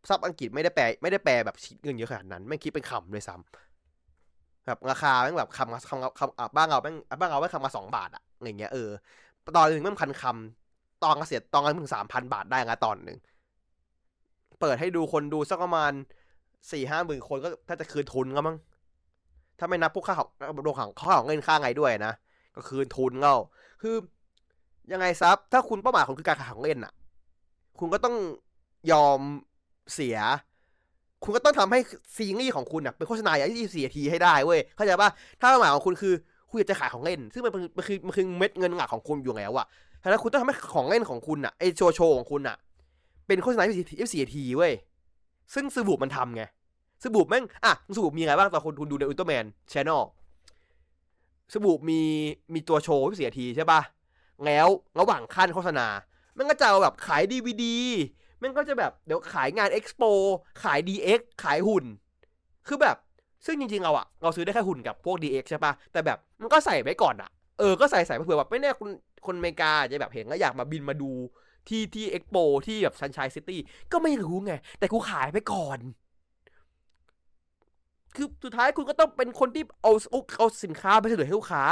ซับอังกฤษไม่ได้แปลไม่ได้แปลแบบเงินเยอะขนาดนั้นแม่งคิดเป็นคำด้วยซ้ำแบบราคาแม่งแบบคำคำคำบ้านเราแม่งบ้านเราแม่งคำมาสองบาทอะอะไรเงี้ยเออตอนนึงแม่งพันคำตองก็เสียตองกันถึง สามพัน บาทได้นะตอนหนึ่งเปิดให้ดูคนดูสักประมาณ สี่ห้า หมื่นคนก็ถ้าจะคืนทุนก็มั้งถ้าไม่นับพวกค่าของโรงขังค่าของเงินค่าไงด้วยนะก็คืนทุนเงาคือยังไงซับถ้าคุณเป้าหมายของคือการขายของเล่นน่ะคุณก็ต้องยอมเสียคุณก็ต้องทำให้ซีรีส์ของคุณน่ะเป็นโฆษณาอย่างยี่สิบสี่นาทีให้ได้เว้ยเข้าใจป่ะถ้าเป้าหมายของคุณคือคุณอยากจะขายของเล่นซึ่งมันมันคือมันคือเม็ดเงินหลักของคุณอยู่แล้วอะแล้วคุณต้องทำให้ของเล่นของคุณน่ะไอโชว์โชว์ของคุณน่ะเป็นโฆษณา เอฟ ซี ทีเว้ยซึ่งซูบุบมันทำไงซูบุบแม่งอ่ะซูบุบมีอะไรบ้างตอนคนคุณดูในอุลตร้าแมน Channel ซูบุบมีมีตัวโชว์ เอฟ ซี ทีใช่ป่ะแล้วระหว่างขั้นโฆษณามันก็จะเอาแบบขาย ดี วี ดี มันก็จะแบบเดี๋ยวขายงาน Expo ขาย ดี เอ็กซ์ ขายหุ่นคือแบบ ซึ่งจริงๆเอาอะเราซื้อได้แค่หุ่นกับพวก ดี เอ็กซ์ ใช่ปะแต่แบบมันก็ใส่ไว้ก่อนอะเออก็ใส่ใส่เผื่อแบบไม่แน่คนคนอเมริกาจะแบบเห็นก็อยากมาบินมาดูที่ที่เอ็กโปที่แบบซันชายซิตี้ก็ไม่รู้ไงแต่กูขายไปก่อนคือสุดท้ายคุณก็ต้องเป็นคนที่เอาเอาสินค้าไปเสนอให้ลูกค้า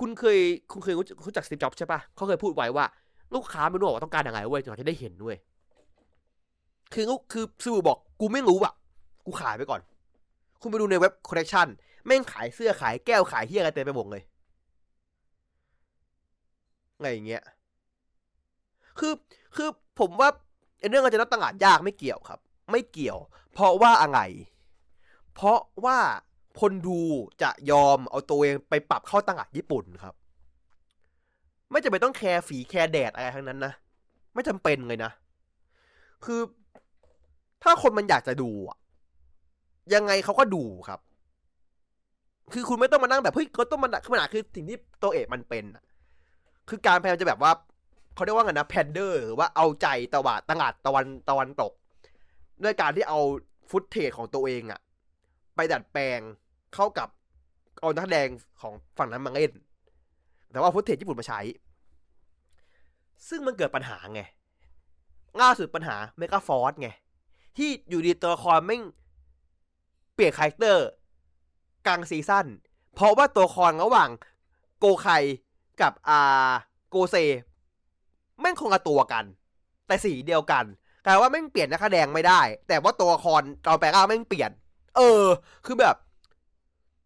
คุณเคยคุณเคยรู้จักสตีฟจ็อบส์ใช่ปะเขาเคยพูดไว้ว่าลูกค้าไม่รู้ว่าต้องการอะไรเว้ยจนกว่าจะได้เห็นเว้ยคือคือสื่อบอกกูไม่รู้อ่ะกูขายไปก่อนคุณไปดูในเว็บคอลเลคชันแม่งขายเสื้อขายแก้วขายเฮียอะไรเต็มไปหมดเลยไงอย่างเงี้ยคือคือผมว่าเรื่องการจะนับตลาดยากไม่เกี่ยวครับไม่เกี่ยวเพราะว่าอะไรเพราะว่าคนดูจะยอมเอาตัวเองไปปรับเข้าตลาดญี่ปุ่นครับไม่จำเป็นต้องแคร์ฝีแคร์แดดอะไรทั้งนั้นนะไม่จำเป็นเลยนะคือถ้าคนมันอยากจะดูยังไงเขาก็ดูครับคือคุณไม่ต้องมานั่งแบบเฮ้ยก็ต้องมาขนาดคือสิ่งที่ตัวเอกมันเป็นคือการพยายามจะแบบว่าเขาเรียกว่าไงนะแพนเดอร์หรือว่าเอาใจตะวันตลาดตะวันตะวันตกด้วยการที่เอาฟุตเทจของตัวเองอะไปดัดแปลงเข้ากับเอานักแสดงของฝั่งนั้นมาเล่นแต่ว่าฟุตเทจญี่ปุ่นมาใช้ซึ่งมันเกิดปัญหาไงล่าสุดปัญหาเมกาฟอร์สไงที่อยู่ดีตัวละครไม่เปลี่ยนคาแรคเตอร์กลางซีซั่นเพราะว่าตัวละครระหว่างโกไคกับอาโกเซแม่งคงละตัวกันแต่สีเดียวกันแต่ว่าแม่งเปลี่ยนนักแสดงไม่ได้แต่ว่าตัวละครเราแปลว่าแม่งเปลี่ยนเออคือแบบ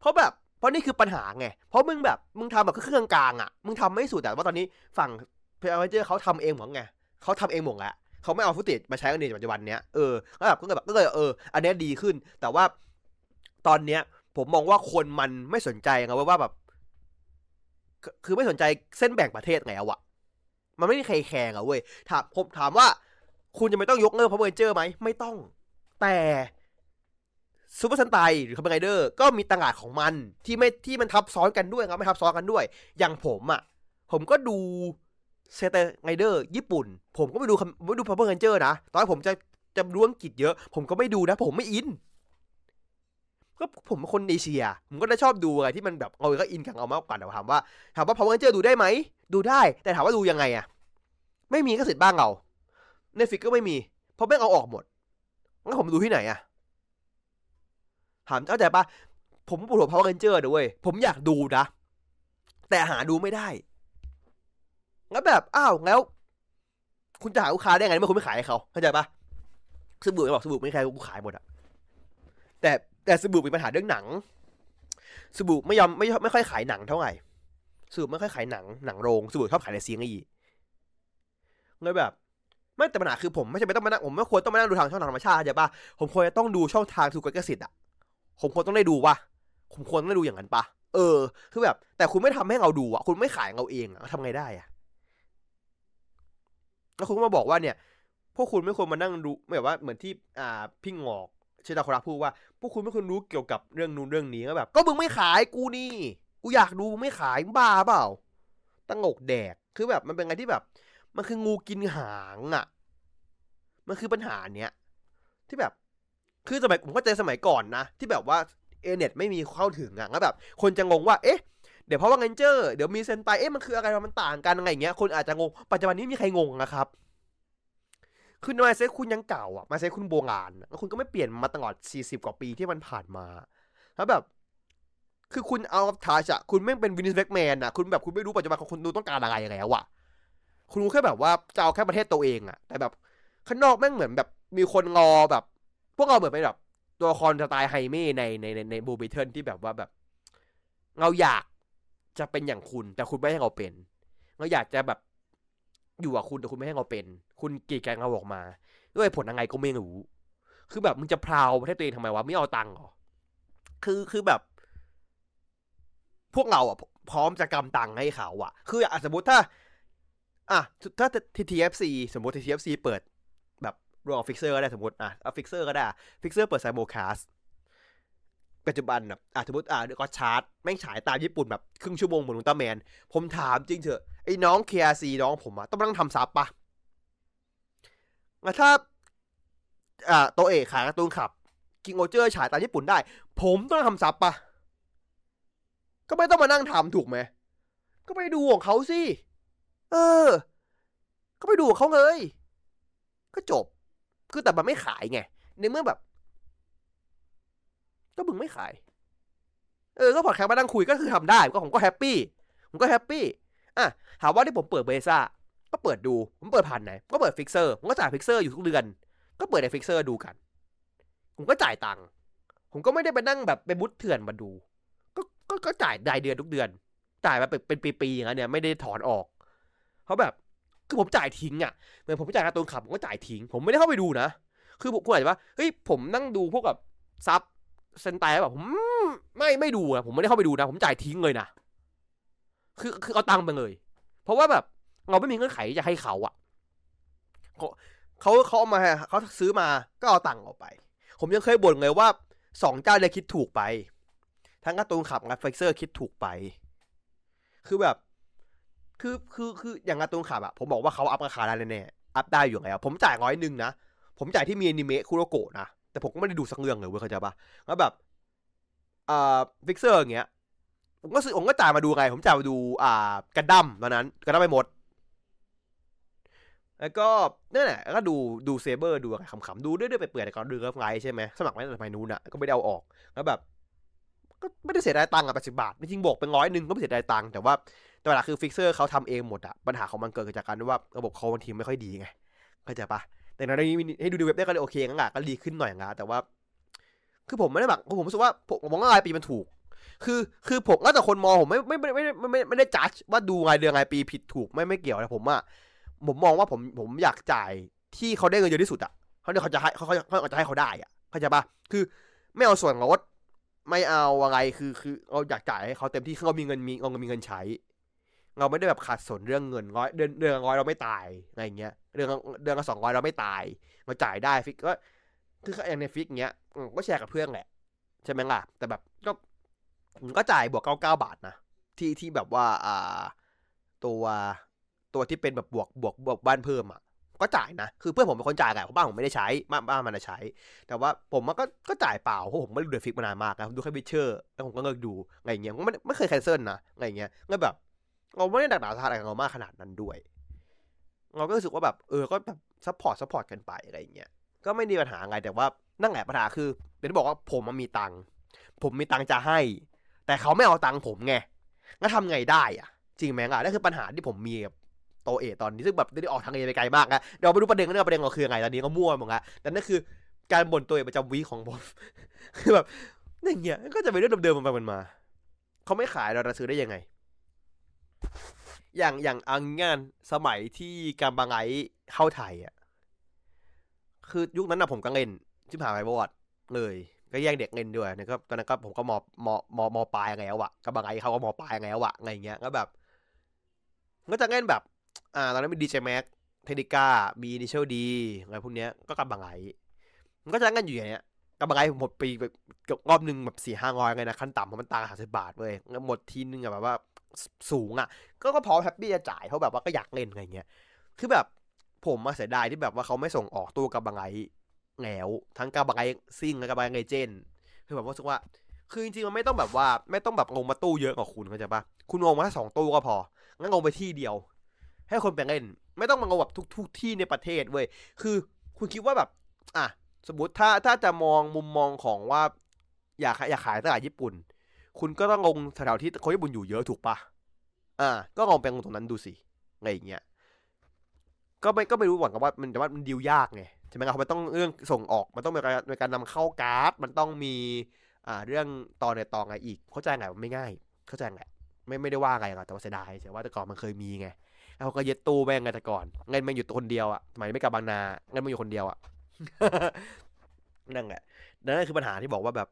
เพราะแบบเพราะนี่คือปัญหาไงเพราะมึงแบบมึงทำแบบเครื่องกลางอ่ะมึงทำไม่สุดแต่ว่าตอนนี้ฝั่งเพลย์อเวนเจอร์เขาทำเองหมดไงเขาทำเองหมดแล้วเขาไม่เอาฟุตเทจมาใช้กันในปัจจุบันเนี้ยเออก็แบบก็แบบก็เลยเอออันนี้ดีขึ้นแต่ว่าตอนเนี้ยผมมองว่าคนมันไม่สนใจไงว่าแบบคือไม่สนใจเส้นแบ่งประเทศไงอ่ะมันไม่มีใครแคร์อ่ะเว้ยถามผมถามว่าคุณจะไม่ต้องยกเลิกเพลย์อเวนเจอร์ไหมไม่ต้องแต่ซูเปอร์ซันไตหรือคาร์บอนไรเดอร์ก็มีตลาดของมันที่ไม่ที่มันทับซ้อนกันด้วยครับไม่ทับซ้อนกันด้วยอย่างผมอ่ะผมก็ดูเซเตไรเดอร์ญี่ปุ่นผมก็ไม่ดูไม่ดูคาร์บอนไรเดอร์นะตอนที่ผมจะจะรู้อังกฤษเยอะผมก็ไม่ดูนะผมไม่อินก็ผมเป็นคนเอเชียผมก็จะชอบดูอะไรที่มันแบบเอาก็อินกันเอามากกว่าแต่ถามว่าถามว่าคาร์บอนไรเดอร์ดูได้ไหมดูได้แต่ถามว่าดูยังไงอ่ะไม่มีก็สิทธิ์บ้างเราเน็ตฟลิกก็ไม่มีเพราะแม่งเอาออกหมดงั้นผมดูที่ไหนอ่ะถามเข้าใจปะผมปวดหัว Power Ranger นะเว้ยผมอยากดูนะแต่หาดูไม่ได้งั้นแบบอ้าวแล้วคุณจะหาลูกค้าได้ไงเมื่อคุณไม่ขายให้เขาเข้าใจปะสบู่บอกสบู่ไม่ใครกูขายหมดอะแต่แต่สบู่มีปัญหาเรื่องหนังสบู่ไม่ยอมไม่ไม่ค่อยขายหนังเท่าไหร่สบู่ไม่ค่อยขายหนังหนังโรงสบู่ชอบขายในซีรีส์เลยแบบไม่แต่ปัญหาคือผมไม่จำเป็นต้องมานั่งผมไม่ควรต้องมานั่งดูทางช่องทางธรรมชาติเข้าใจปะผมควรจะต้องดูช่องทางถูกกฎกติกาอะผมควรต้องได้ดูว่ะผมควรต้องได้ดูอย่างนั้นปะเออคือแบบแต่คุณไม่ทำให้เราดูอ่ะคุณไม่ขายเราเองอ่ะทำไงได้อ่ะแล้วคุณก็มาบอกว่าเนี่ยพวกคุณไม่ควรมานั่งดูแบบว่าเหมือนที่อ่าพี่งอกเชดาคราพูดว่าพวกคุณไม่ควรรู้เกี่ยวกับเรื่องนู้นเรื่องนี้ก็แบบก็มึงไม่ขายกูนี่กูอยากดูมึงไม่ขายมึงบ้าเปล่าตั้งอกแดกคือแบบมันเป็นไงที่แบบมันคืองูกินหางอ่ะมันคือปัญหาเนี้ยที่แบบคือสมัยผมก็เจอสมัยก่อนนะที่แบบว่าเอเน็ตไม่มีเข้าถึงอ่ะแล้วแบบคนจะงงว่าเอ๊ะเดี๋ยวเพราะว่าเรนเจอร์เดี๋ยวมีเซนไตเอ๊ะมันคืออะไรมันต่างกันอะไรอย่างเงี้ยคนอาจจะงงปัจจุบันนี้มีใครงงนะครับคือมาเซ็ตคุณยังเก่าอ่ะมาเซ็ตคุณโบราณแล้วคุณก็ไม่เปลี่ยนมาตลอดสี่สิบกว่าปีที่มันผ่านมาแล้วแบบคือคุณเอาทาชะคุณแม่งเป็นวินส์แบ็กแมนอ่ะคุณแบบคุณไม่รู้ปัจจุบันของคุณดูต้องการอะไรแล้วอ่ะคุณรู้แค่แบบว่าจะเอาแค่ประเทศตัวเองอ่ะแต่แบบข้างนอกแม่งเหมือนแบบมีคนงอแบบพวกเราเหมือนเป็นแบบตัวละครสไตล์ไฮเม่ในในในในBlue Beetleที่แบบว่าแบบเราอยากจะเป็นอย่างคุณแต่คุณไม่ให้เราเป็นเราอยากจะแบบอยู่กับคุณแต่คุณไม่ให้เราเป็นคุณกีดกันเราออกมาด้วยผลอะไรก็ไม่รู้คือแบบมึงจะพราวประเทศตัวเองทำไมวะไม่เอาตังค์หรอคือคือแบบพวกเราอ่ะพร้อมจะกำตังค์ให้เขาอ่ะคืออ่ะสมมติถ้าอ่ะถ้า ที ที เอฟ ซี สมมติ ที ที เอฟ ซี เปิดรวมฟิกเซอร์ก็ได้สมมติอ่ะเอาฟิกเซอร์ก็ได้ฟิกเซอร์เปิดไซโบคาสปัจจุบันแบบอ่ะสมมติอ่ะเดี๋ยวก็ชาร์ตแม่งฉายตามญี่ปุ่นแบบครึ่งชั่วโมงเหมือนอุลตร้าแมนผมถามจริงเถอะไอ้น้อง เค อาร์ ซี น้องผมอ่ะต้องนั่งทำซับปะงั้นถ้าอ่ะตัวเอกขายการ์ตูนขับ Kingohger ฉายตามญี่ปุ่นได้ผมต้องทำซับปะก็ไม่ต้องมานั่งทำถูกไหมก็ไปดูของเขาสิเออก็ไปดูของเขาเลยก็จบคือแต่มันไม่ขายไงในเมื่อแบบก็บึงไม่ขายเออก็พอดแคสต์มานั่งคุยก็คือทำได้ก็ผมก็แฮปปี้ผมก็แฮปปี้อ่ะถามว่าที่ผมเปิดเบซ่าก็เปิดดูผมเปิดผ่านไหนก็เปิดฟิกเซอร์ผมก็จ่ายฟิกเซอร์อยู่ทุกเดือนก็เปิดในฟิกเซอร์ดูกันผมก็จ่ายตังค์ผมก็ไม่ได้ไปนั่งแบบไปมุดเถื่อนมาดูก็ก็ก็จ่ายรายเดือนทุกเดือนจ่ายมาเป็นปีๆอย่างนั้นเนี่ยไม่ได้ถอนออกเพราะแบบคือผมจ่ายทิ้งอ่ะเหมือนผมจ่ายการ์ตูนขับผมก็จ่ายทิ้งผมไม่ได้เข้าไปดูนะคือผมคุณอาจจะว่าเฮ้ยผมนั่งดูพวกแบบซับเซนไตแบบผมไม่ไม่ดูนะผมไม่ได้เข้าไปดูนะผมจ่ายทิ้งเลยนะคือคือเอาตังค์ไปเลยเพราะว่าแบบเราไม่มีเงื่อนไขจะให้เขาอ่ะเขาเขาเขาเอามาเขาซื้อมาก็เอาตังค์ออกไปผมยังเคยบ่นเลยว่าสองเจ้าเลยคิดถูกไปทั้งการ์ตูนขับกับไฟเซอร์คิดถูกไปคือแบบคือคือคืออย่างการ์ตูนขับอ่ะผมบอกว่าเขาอัพราคาได้แน่ๆอัพได้อยู่แล้วผมจ่ายร้อยหนึ่งนะผมจ่ายที่มีอนิเมะคุโรโกะนะแต่ผมก็ไม่ได้ดูสักเรื่องเลยเว้ยเข้าใจปะแล้วแบบอ่าฟิกเซอร์อย่างเงี้ยผมก็ซื้อผมก็จ่ายมาดูไงผมจ่ายมาดูอ่ากันดั้มตอนนั้นกันดั้มไม่หมดแล้วก็นั่นแหละก็ดูดูเซเบอร์ดูอะไรขำๆดูเรื่อยๆไปเปื่อยแต่ก็ดูเลิฟไลท์ใช่ไหมสมัครไว้แต่ไปนู้นอ่ะก็ไม่ได้เอาออกแล้วแบบก็ไม่ได้เสียดายตังค์อ่ะแปดสิบบาทจริงบอกเป็นร้อยหนึ่งก็ไม่เสียดายตังค์แต่ว่าแต่เวลาคือฟิกเซอร์เขาทำเองหมดอ่ะปัญหาของมันเกิดจากการว่าระบบเขาบางทีไม่ค่อยดีไงเข้าใจปะแต่ในนี้ให้ดูในเว็บได้ก็เลยโอเคงั้นอ่ะก็ดีขึ้นหน่อยนะแต่ว่าคือผมไม่ได้แบบผมรู้สึกว่าผมมองว่ารายปีมันถูกคือคือผมแล้วแต่คนมองผมไม่ไม่ไม่ไม่ไม่ได้จัดว่าดูรายเดือนรายปีผิดถูกไม่ไม่เกี่ยวนะผมอ่ะผมมองว่าผมผมอยากจ่ายที่เขาได้เงินเยอะที่สุดอ่ะเขาเนี่ยเขาจะให้เขาเขาเขาจะให้เขาได้อ่ะเข้าใจปะคือไม่เอาส่วนลดไม่เอาอะไรคือคือเราอยากจ่ายให้เขาเต็มที่เขามีเงินมีเรามีเงินใช้เราไม่ได้แบบขาดสนเรื่องเงินร้อยเดือนเดือนร้อยเราไม่ตายอะไรเงี้ยเดือนเดือนละสองร้อยเราไม่ตายเราจ่ายได้ฟิกก็คืออย่างในฟิกเงี้ยก็แชร์กับเพื่อนแหละใช่ไหมล่ะแต่แบบก็ก็จ่ายบวกเก้าเก้าบาทนะที่ที่แบบว่าอ่าตัวตัวที่เป็นแบบบวกบวกบวกบ้านเพิ่มอ่ะก็จ่ายนะคือเพื่อนผมเป็นคนจ่ายแหละเพราะบ้านผมไม่ได้ใช้บ้านบ้านมันจะใช้แต่ว่าผมก็ก็จ่ายเปล่าเพราะผมไม่ดูเดฟิกมานานมากนะผมดูแค่วิเชอร์แล้วผมก็เลิกดูอะไรเงี้ยผมไม่ไม่เคยแคนเซิลนะอะไรเงี้ยก็แบบเราไม่ได้ดักดาลทาอะไรกับเรามากขนาดนั้นด้วยเราก็รู้สึกว่าแบบเออก็แบบซัพพอร์ตซัพพอร์ตกันไปอะไรเงี้ยก็ไม่มีปัญหาอะไรแต่ว่านั่งแหละปัญหาคือเดี๋ยวบอกว่าผมมันมีตังค์ผมมีตังค์จะให้แต่เขาไม่เอาตังค์ผมไงงั้นทำไงได้อ่ะจริงไหมอ่ะนั่นคือปัญหาที่ผมมีกับโตเอตอนนี้ซึ่งแบบได้ออกทางเอไปไกลมากนะเดี๋ยวไปดูประเด็นกันนะประเด็นเราคือไงตอนนี้ก็มั่วหมดละแต่นั่นคือการบ่นตัวเอประจำวีของผมคือแบบนี่เงี้ยก็จะไปเรื่องเดิมๆมันไปมันมาเขาไม่ขายเราจะซื้อได้ยังไงอย่างอย่างอังงานสมัยที่การบังไงเข้าไทยอ่ะคือยุคนั้นนะผมก็เล่นชิมหายไปบอดเลยก็แย่งเด็กเล่นด้วยนะครับตอนนั้นก็ผมก็มอมอมอมอปลายไงแล้วอ่ะการบังไงเขาก็มอปลายไงแล้วอ่ะอะไรเงี้ยก็แบบก็จะเล่นแบบอ่าตอนนั้นมีดีเจแม็กเทคนิก้ามีอินิเชียลดีอะไรพวกเนี้ยก็การบังไงมันก็จะเล่นกันอยู่อย่างเงี้ยการบังไงผมหมดปีแบบรอบนึงแบบสี่ห้าร้อยไงนะขั้นต่ำของมันตังค์สามสิบบาทเลยหมดทีนึงแบบว่าสูงอ่ะก็ก็พอแฮปปี้จะจ่ายเขาแบบว่าก็อยากเล่นอะไรเงี้ยคือแบบผมมาเสียดายที่แบบว่าเขาไม่ส่งออกตัวกับบังไงแล้วทั้งกับบังไงซิ่งและกับบังไงเจนคือแบบว่าสึกว่าคือจริงๆมันไม่ต้องแบบว่าไม่ต้องแบบลงมาตู้เยอะกว่าคุณเข้าใจปะคุณลงมาสองตู้ก็พองั้นลงไปที่เดียวให้คนไปเล่นไม่ต้องมาลงแบบทุกๆที่ในประเทศเว้ยคือคุณคิดว่าแบบอ่ะสมมติถ้าถ้าจะมองมุมมองของว่าอยากอยากขายตลาดญี่ปุ่นคุณก็ต้องลงแถวๆที่คนญี่ปุ่นอยู่เยอะถูกปะอ่าก็ลองไปลงตรงนั้นดูสิอะไรอย่างเงี้ยก็ไม่ก็ไม่รู้หวังกับว่ามันแต่ว่ามันดีลยากไงใช่ไหมครับมันต้องเรื่องส่งออกมันต้องมีการมีการนำเข้าการ์ดมันต้องมีอ่าเรื่องต่อในต่อไงอีกเข้าใจไงมันไม่ง่ายเข้าใจไงไม่ไม่ได้ว่าไงหรอกแต่ว่าเสียดายเสียว่าแต่ก่อนมันเคยมีไงแล้วก็ยึดตู้แม่งไงแต่ก่อนเงินมันอยู่คนเดียวอ่ะสมัยไม่กลับบางนาเงินมันอยู่คนเดียวอ่ะ นั่นแหละนั่นคือปัญหาที่บอกว่าแบบ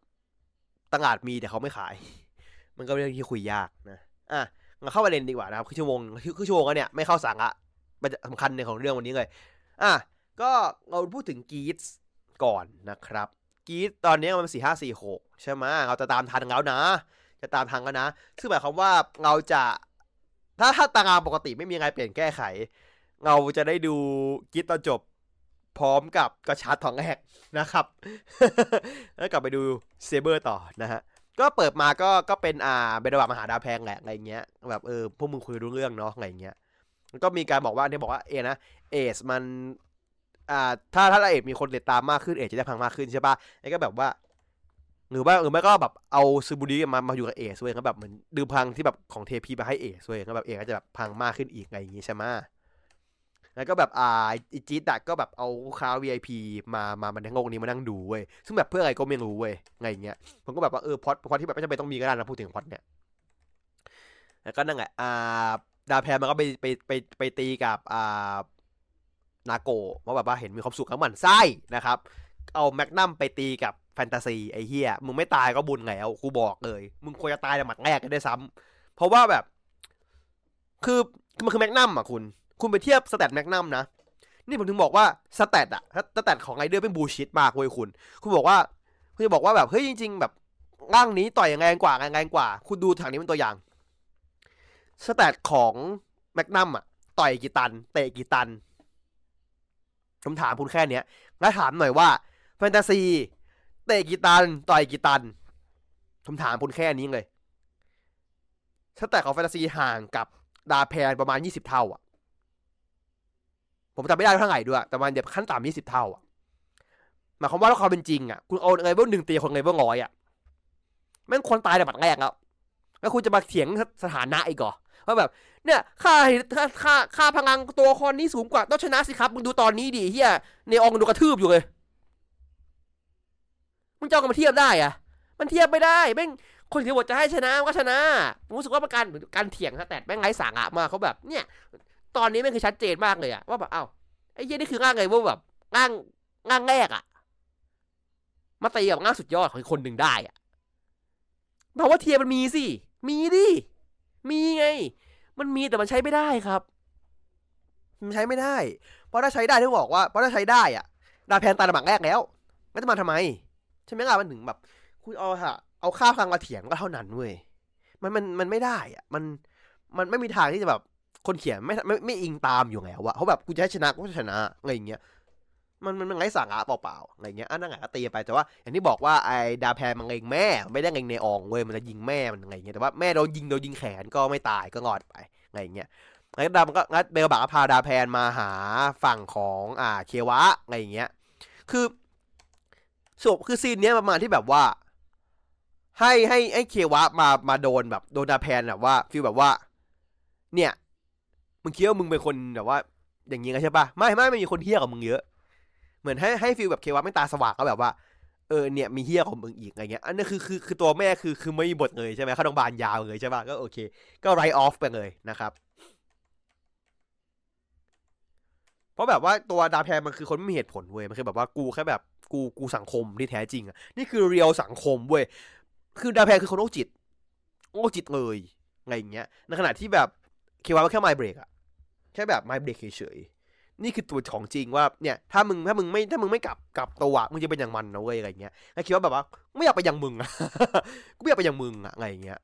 ตลาดมีแต่เขาไม่ขายมันก็เป็นเรื่องที่คุยยากนะอ่ะเราเข้าประเด็นดีกว่านะครับคือชั่วโมงคือชั่วโมงแล้วเนี่ยไม่เข้าสังละมันสำคัญในของเรื่องวันนี้เลยอ่ะก็เราพูดถึงกีตก่อนนะครับกีตตอนนี้มันสี่ห้าสี่หกใช่ไหมเราจะตามทันแล้วนะจะตามทันแล้วนะซึ่งหมายความว่าเราจะถ้าถ้าตารางปกติไม่มีอะไรเปลี่ยนแก้ไขเราจะได้ดูกีตตอนจบ พร้อมกับกระชาร์ทองแรกนะครับ แล้วกลับไปดูเซเบอร์ต่อนะฮะก็เปิดมาก็ก็เป็นอ่าเบนดาบมหาดาแพงแหละอะไรเงี้ยแบบเออพวกมึงคุยรู้เรื่องเนาะอะไรเงี้ยก็มีการบอกว่าเนี่ยบอกว่าเอนะเอสมันอ่าถ้าถ้าเอสมีคนติดตามมากขึ้นเอสจะได้พังมากขึ้นใช่ป่ะไอ้ก็แบบว่าหรือว่าหรือไม่ก็แบบเอาซูบูดีมามาอยู่กับเอสเว้ยก็แบบเหมือนดึงพังที่แบบของเทพีมาให้เอสเว้ยก็แบบเอก็จะแบบพังมากขึ้นอีกอะไรอย่างงี้ใช่มั้ยแล้วก็แบบอ่าอีจิตะก็แบบเอาค้า วี ไอ พี มามาบันทั้งโลกนี้มานั่งดูเว้ยซึ่งแบบเพื่ออะไรก็ไม่รู้เว้ยไงอย่างเงี้ยผมก็แบบว่าเออพอดพอดที่แบบไม่จำเป็นต้องมีก็ได้นะพูดถึงพอดเนี่ยแล้วก็นั่นแหละอ่าดาแพรมันก็ไปไปไปไปตีกับอ่านาโกะเพราะแบบว่าเห็นมีความสุขกับมันไส้นะครับเอาแมกนัมไปตีกับแฟนตาซีไอ้เหี้ยมึงไม่ตายก็บุญแล้วกูบอกเลยมึงควรจะตายในหมัดแรกกันได้ซ้ำเพราะว่าแบบคือมันคือแมกนัมอ่ะคุณคุณไปเทียบสแตทแมกนัมนะนี่ผมถึงบอกว่าสแตทอะสแตทของไรเดอร์เป็นบูลชิตมากเว้ยคุณคุณบอกว่าคุณจะบอกว่าแบบเฮ้ยจริงๆแบบร่างนี้ต่อยยังไงกว่ายังไงกว่าคุณดูทางนี้เป็นตัวอย่างสแตทของแมกนัมอะต่อยกี่ตันเตะกี่ตันผมถามคุณแค่เนี้ยแล้วถามหน่อยว่าแฟนตาซีเตะกี่ตันต่อยกี่ตันผมถามคุณแค่นี้เลยสแตทของแฟนตาซีห่างกับดาแพนประมาณยี่สิบเท่าอะผมจำไม่ได้เท่าไหร่ด้วยแต่มันแบบขั้นต่ำยี่สิบเท่าอ่ะหมายความว่าถ้าความเป็นจริงอ่ะคุณเอาเลเวลหนึ่งตีคนเลเวลร้อยอ่ะแม่งคนตายในบัดแรกแล้วแล้วคุณจะมาเถียงสถานะอีกเหรอว่าแบบเนี่ยค่าค่าค่าค่าพลังตัวคอนนี้สูงกว่าต้องชนะสิครับมึงดูตอนนี้ดิเฮียเนอองดูกระทืบอยู่เลยมึงจะเอากันมาเทียบได้อ่ะมันเทียบไม่ได้แม่งคนที่บอกจะให้ชนะก็ชนะผมรู้สึกว่าการการเถียงแต่แม่งไร้สาระมากเขาแบบเนี่ยตอนนี้มันคือชัดเจนมากเลยอะว่าแบบเอ้าไอ้เหี้ยนี่คือง่างไงว่าแบบง่างง่างแรกอะมาตีกับง่างสุดยอดของคนหนึ่งได้อะแปลว่าเทียมันมีสิมีดิมีไงมันมีแต่มันใช้ไม่ได้ครับมันใช้ไม่ได้เพราะถ้าใช้ได้ที่บอกว่าเพราะถ้าใช้ได้อะดาแพนตาหมักแรกแล้วมันจะมาทำไมใช่ไหมล่ะมันถึงแบบคุณเอาฮะเอาข้าวคลังมาเถียงก็เท่านั้นเว้ยมันมันมันไม่ได้อะมันมันไม่มีทางที่จะแบบคนเขียนไม่ไม่ไม่อิงตามอยู่แล้วอะเขาแบบกูจะให้ชนะกูจะชนะอะไรอย่างเงี้ยมันมันมันไร้สาระเปล่าๆอะไรเงี้ยอ่ะนั่งไงก็ตีไปแต่ว่าอย่างที่บอกว่าไอ้ดาแพนมันเองแม่ไม่ได้เองในอองเว้ยมันจะยิงแม่มันอะไรเงี้ยแต่ว่าแม่โดนยิงโดนยิงแขนก็ไม่ตายก็งอดไปอะไรเงี้ยแล้วดามันก็งัดเบลบักพาดาแพนมาหาฝั่งของอ่าเควะอะไรเงี้ยคือสรุปคือซีนเนี้ยประมาณที่แบบว่าให้ให้ไอ้เควะมามาโดนแบบโดนดาแพนแบบว่าฟีลแบบว่าเนี่ยมึงคิดว่ามึงเป็นคนแบบว่าอย่างงี้ไงใช่ป่ะไม่ไม่ไม่มีคนเหี้ยกับมึงเยอะเหมือนให้ให้ฟีลแบบเควะแม่งตาสว่างก็แบบว่าเออเนี่ยมีเหี้ยของมึงอีกอะไรเงี้ยอันนี้คือคือคือตัวแม่คือคือไม่มีบทเลยใช่มั้ยเข้าโรงพยาบาลยาวเลยใช่ป่ะก็โอเคก็ไรออฟไปเลยนะครับเพราะแบบว่าตัวดาแพนมันคือคนไม่มีเหตุผลเว้ยมันคือแบบว่ากูแค่แบบกูกูสังคมที่แท้จริงอ่ะนี่คือเรียลสังคมเว้ยคือดาแพนคือคนโรคจิตโรคจิตเลยอะไรอย่างเงี้ยในขณะที่แบบเควะมันแค่ไมเบรกอะแค่แบบไมเบรกเฉยๆนี่คือตัวของจริงว่าเนี่ยถ้ามึงถ้ามึงไม่ถ้ามึงไม่กลับกลับตัวมึงจะเป็นอย่างมันนะเว้ยอะไรเงี้ยแล้วคิดว่าแบบว่าไม่อยากไปอย่างมึงอะกูไม่อยากไปอย่างมึงอะอะไรเงี้ย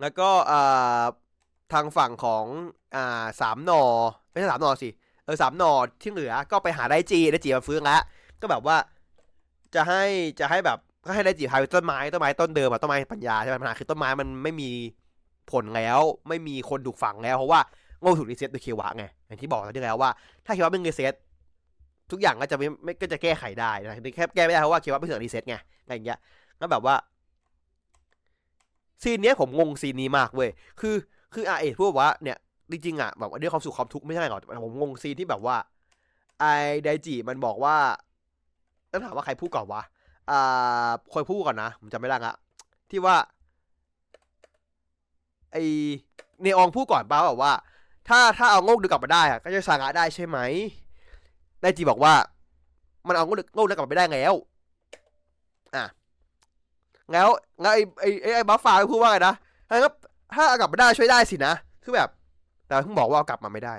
แล้วก็อ่าทางฝั่งของอ่าสามนอไม่ใช่สามนอสิเออสามนอที่เหลือก็ไปหาไดจีไดจีมันฟื้นแล้วก็แบบว่าจะให้จะให้แบบก็ให้ไดจีพาไปต้นไม้ต้นไม้ต้นเดิมอะต้นไม้ปัญญาใช่ไหมปัญหาคือต้นไม้มันไม่มีผลแล้วไม่มีคนถูกฝังแล้วเพราะว่าโง่ถูกรีเซ็ตโดยเควะไงอย่างที่บอกตอนที่แล้วว่าถ้าเควะไม่รีเซ็ตทุกอย่างก็จะไม่ไม่ก็จะแก้ไขได้นะแค่แก้ไม่ได้เพราะว่าเควะไม่เสื่อมรีเซ็ตไงอะไรอย่างเงี้ยก็แบบว่าซีนนี้ผมงงซีนนี้มากเว้ยคือคืออาเอทพูดว่าเนี่ยจริงๆอ่ะแบบเรื่องความสุขความทุกข์ไม่ใช่หรอกผมงงซีนที่แบบว่าไอไดจิมันบอกว่าต้องถามว่าใครพูดก่อนวะอ่าใครพูดก่อนนะผมจำไม่ได้ละที่ว่าไอเนอองพูดก่อนป่าวบอกว่าถ้าถ้าเอาโงกดึกกลับมาได้อ่ะก็จะสาระได้ใช่ไหมไดจิบอกว่ามันเอาโงกดึกโงกดึกกลับมาได้แล้วอ่ะแล้วแล้วไอไอไอไอบัฟฟ้าพูดว่าไงนะถ้าถ้าเอากลับมาได้ช่วยได้สินะคือแบบแต่เพิ่งบอกว่าเอากลับมาไม่ได้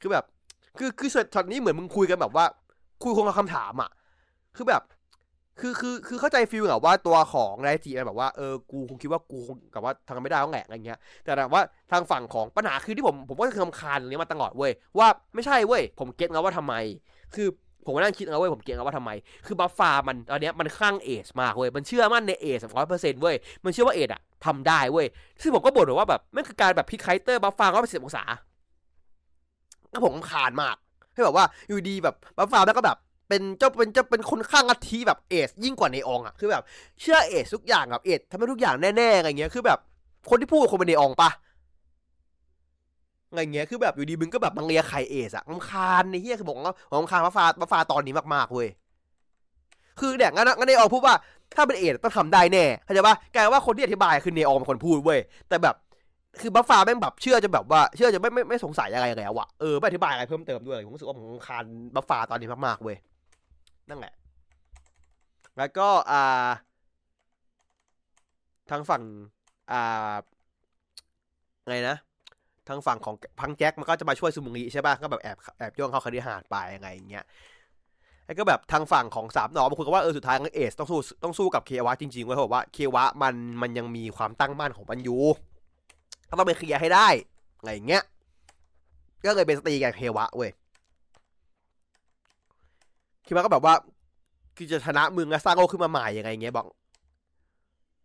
คือแบบคือคือช็อตนี้เหมือนมึงคุยกันแบบว่าคุยคงเอาคำถามอ่ะคือแบบ คือคือคือเข้าใจฟีลแบบว่าตัวของนายจีแบบว่าเออกูคงคิดว่ากูคงกับว่าทำไม่ได้ก็แหละอะไรเงี้ยแต่แบบว่าทางฝั่งของปัญหาคือที่ผมผมก็เคยรำคาญตรงนี้มาตลอดเว้ยว่าไม่ใช่เว้ยผมเก็ตแล้วว่าทำไมคือผมก็นั่งคิดเอาเว้ยผมเก็ตแล้วว่าทำไมคือบัฟฟ้ามันตอนเนี้ยมันคลั่งเอชมากเว้ยมันเชื่อมั่นในเอชสองร้อยเปอร์เซ็นต์เว้ยมันเชื่อว่าเอชอะทำได้เว้ยซึ่งผมก็บ่นว่าแบบนั่นคือการแบบพลิกไคเตอร์บัฟฟ้าร้อยเปอร์เซ็นต์องศาแล้วผมรำคาญมากให้แบบว่าอยู่ดีแบบบัฟฟ้าแล้วก็แบบเป็นเจ้าเป็นเจ้าเป็นคนข้างลัทธิแบบเอสยิ่งกว่าในองอ่ะคือแบบเชื่อเอสทุกอย่างแบบเอสทำให้ทุกอย่างแน่ๆอะไรเงี้ยคือแบบคนที่พูดคงเป็นในองปะอะไรเงี้ยคือแบบอยู่ดีมึงก็แบบบังเลียไข่เอสอ่ะรำคาญในเฮียคือบอกว่าผมรำคาญพระฟ้าพระฟ้าตอนนี้มากๆเว้ยคือแดกงั้นงั้นในองพูดว่าถ้าเป็นเอสต้องทำได้แน่เข้าใจปะกลายว่าคนที่อธิบายคือในองเป็นคนพูดเว้ยแต่แบบคือบัฟฟ้าแม่งแบบเชื่อจะแบบว่าเชื่อจะไม่ไม่ไม่สงสัยอะไรแล้วอ่ะเออไม่อธิบายอะไรเพิ่มเติมด้วยผมรู้สึกว่าผมคานบัฟฟ้าตอนนี้มากๆเว้ยนั่นแหละแล้วก็อ่าทางฝั่งอ่าไงนะทางฝั่งของพังแจ็คมันก็จะมาช่วยซูมุงิใช่ป่ะก็แบบแอบแอบย่องเข้าคฤหาสน์ไปไงอย่างเงี้ยไอ้ก็แบบทางฝั่งของสามหนอบางคนก็ว่าเออสุดท้ายเอสต้องสู้ต้องสู้กับเควะจริงๆเว้ยเพราะว่าเควะมันมันยังมีความตั้งมั่นของมันอยู่ก็ต้องไปเคลียร์ให้ได้อะไรอย่างเงี้ยก็เลยเป็นสตรีกับเควะเว้ยคิดว่าก็แบบว่าคือจะชนะมึงแล้วสร้างโลกขึ้นมาใหม่ยังไงเงี้ยบอก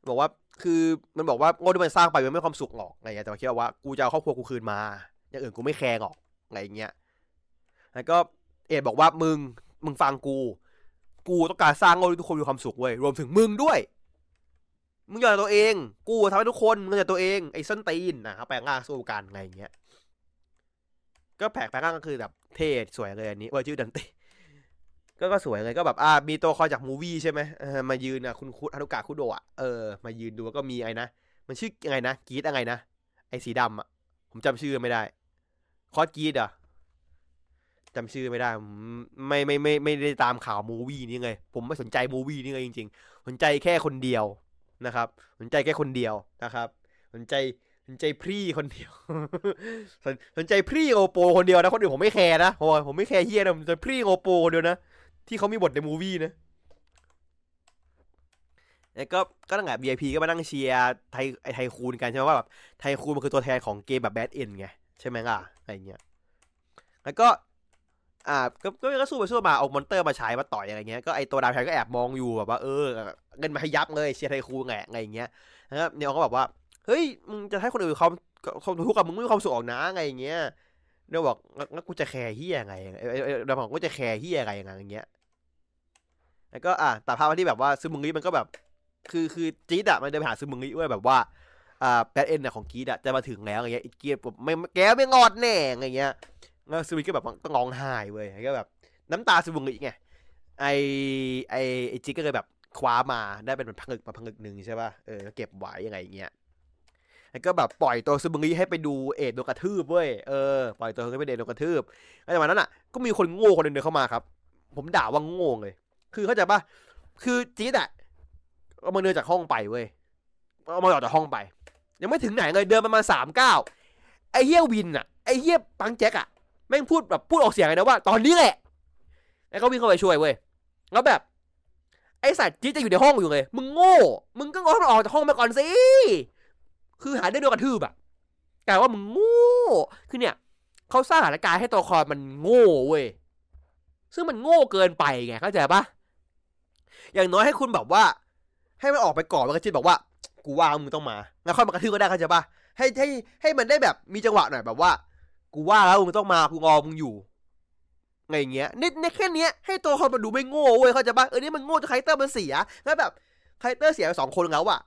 บอกว่าคือมันบอกว่าโลกที่มันสร้างไปมันไม่ความสุขหรอกอะไรเงี้ยแต่คิดว่ากูจะเอาครอบครัวกูคืนมาอย่างอื่นกูไม่แคร์หรอกอะไรเงี้ยแล้วก็เอบอกว่ามึงมึงฟังกูกูต้องการสร้างโลกที่ทุกคนมีความสุขเว้ยรวมถึงมึงด้วยมึงอย่าตัวเองกูทำให้ทุกคนมึงอย่าตัวเองไอ้ส้นตีนนะครับแปลงร่างสู้กันอะไรอย่างเงี้ยก็แผลแปลงร่างก็คือแบบเท่สวยเลยอันนี้เวอร์จิวดันติก็ก็สวยเลยก็แบบอ่ามีตัวคอยจากมูวี่ใช่ไหมเออมายืนอ่ะคุณคุดฮารุกะคุโดะเออมายืนดูก็มีไอ้นะมันชื่อไงนะกีดอะไรนะไอ้สีดำอ่ะผมจำชื่อไม่ได้คอสกีดอ่ะจำชื่อไม่ได้ไม่ไม่ไม่ไม่ได้ตามข่าวมูวี่นี่เลยผมไม่สนใจมูวี่นี่เลยจริงๆสนใจแค่คนเดียวนะครับสนใจแค่คนเดียวนะครับสนใจสนใจพรี่คนเดียวสนสนใจพรี่โอโปคนเดียวนะคนอื่นผมไม่แคร์นะโอ้ยผมไม่แคร์เฮียนะผมจะพรี่โอโปคนเดียวนะที่เขามีบทในมูวี่นะแล้วก็ก็ตั้งแต่ วี ไอ พี ก็มานั่งเชียร์ไทยไทยคูนกันใช่ไหมว่าแบบไทยคูนมันคือตัวแทนของเกมแบบแบดเอ็นไงใช่ไหมล่ะอะไรเงี้ยแล้วก็อ่าก็ก็สู้ไปสู้มาเอามอนเตอร์มาใช้มาต่อยอะไรเงี้ยก็ไอตัวดาวแพนก็แอบมองอยู่แบบว่าเออเงินมาให้ยับเลยเชียร์ไทคูแงะอะไรเงี้ยนะครับเนอก็แบบว่าเฮ้ยมึงจะให้คนอื่นเขาเขาทุกข์กับมึงไม่มีความสุขออกนะอะไรเงี้ยเนอบอกงั้นกูจะแคร์เฮียไงเนอบอกกูจะแคร์เฮียไงอย่างเงี้ยแล้วก็อ่าแต่ภาพวันที่แบบว่าซึมมึงลิมันก็แบบคือคือจี๊ดอะมันเดินไปหาซึมมึงลิเว้ยแบบว่าอ่าแบทเอ็นของจี๊ดอะจะมาถึงแล้วอะไรเงี้ยจี๊ดแบบไม่แกไม่งอดแน่อะไรเงี้ยแล้วซูมิก็แบบก็ร้องไห้เว้ยก็แบบน้ำตาซูมิอีกไงไอไอไอจิก็เลยแบบคว้ามาได้เป็นพังกมาพังกหนึ่งใช่ป่ะเออเก็บไว้ยังไงเงี้ยแล้วก็แบบปล่อยตัวซูมิให้ไปดูเอดโดนกระทืบเว้ยเออปล่อยตัวให้ไปเอดโดนกระทืบแล้วจากนั้นอ่ะก็มีคนโง่คนหนึ่งเดินเข้ามาครับผมด่าว่าโง่เลยคือเข้าใจป่ะคือจิอ่ะเอามาเดินจากห้องไปเว้ยเอามาออกจากห้องไปยังไม่ถึงไหนเลยเดินประมาณสามเก้าไอเฮียวินอ่ะไอเฮียปังแจ็คอ่ะแม่งพูดแบบพูดออกเสียงไงนะว่าตอนนี้แหละแล้วก็วิ่งเข้าไปช่วยเว้ยแล้วแบบไอ้สัตว์จี๊ดจะอยู่ในห้องอยู่เลยมึงโง่มึงก็เอาออกจากห้องมาก่อนสิคือหาได้โดนกระทืบอะกลายว่ามึงโง่คือเนี่ยเขาสร้างสถานการณ์ให้ตัวละครมันโง่เว้ยซึ่งมันโง่เกินไปไงเข้าใจปะอย่างน้อยให้คุณแบบว่าให้มันออกไปก่อนแล้วก็จี๊ดบอกว่ากูว่ามึงต้องมาแล้วค่อยมากระทืบก็ได้เข้าใจปะให้ให้ให้มันได้แบบมีจังหวะหน่อยแบบว่ากูว่าแล้วมึงต้องมากูงอมึงอยู่ไงอย่างเงี้ยในในแค่เนี้ยให้ตัวคนมันดูไม่โง่เว้ยเข้าใจป่ะเออนี่มันโง่จนไคเตอร์มันเสียแล้วแบบไคเตอร์เสียไปสองคนแล้วอ่ะ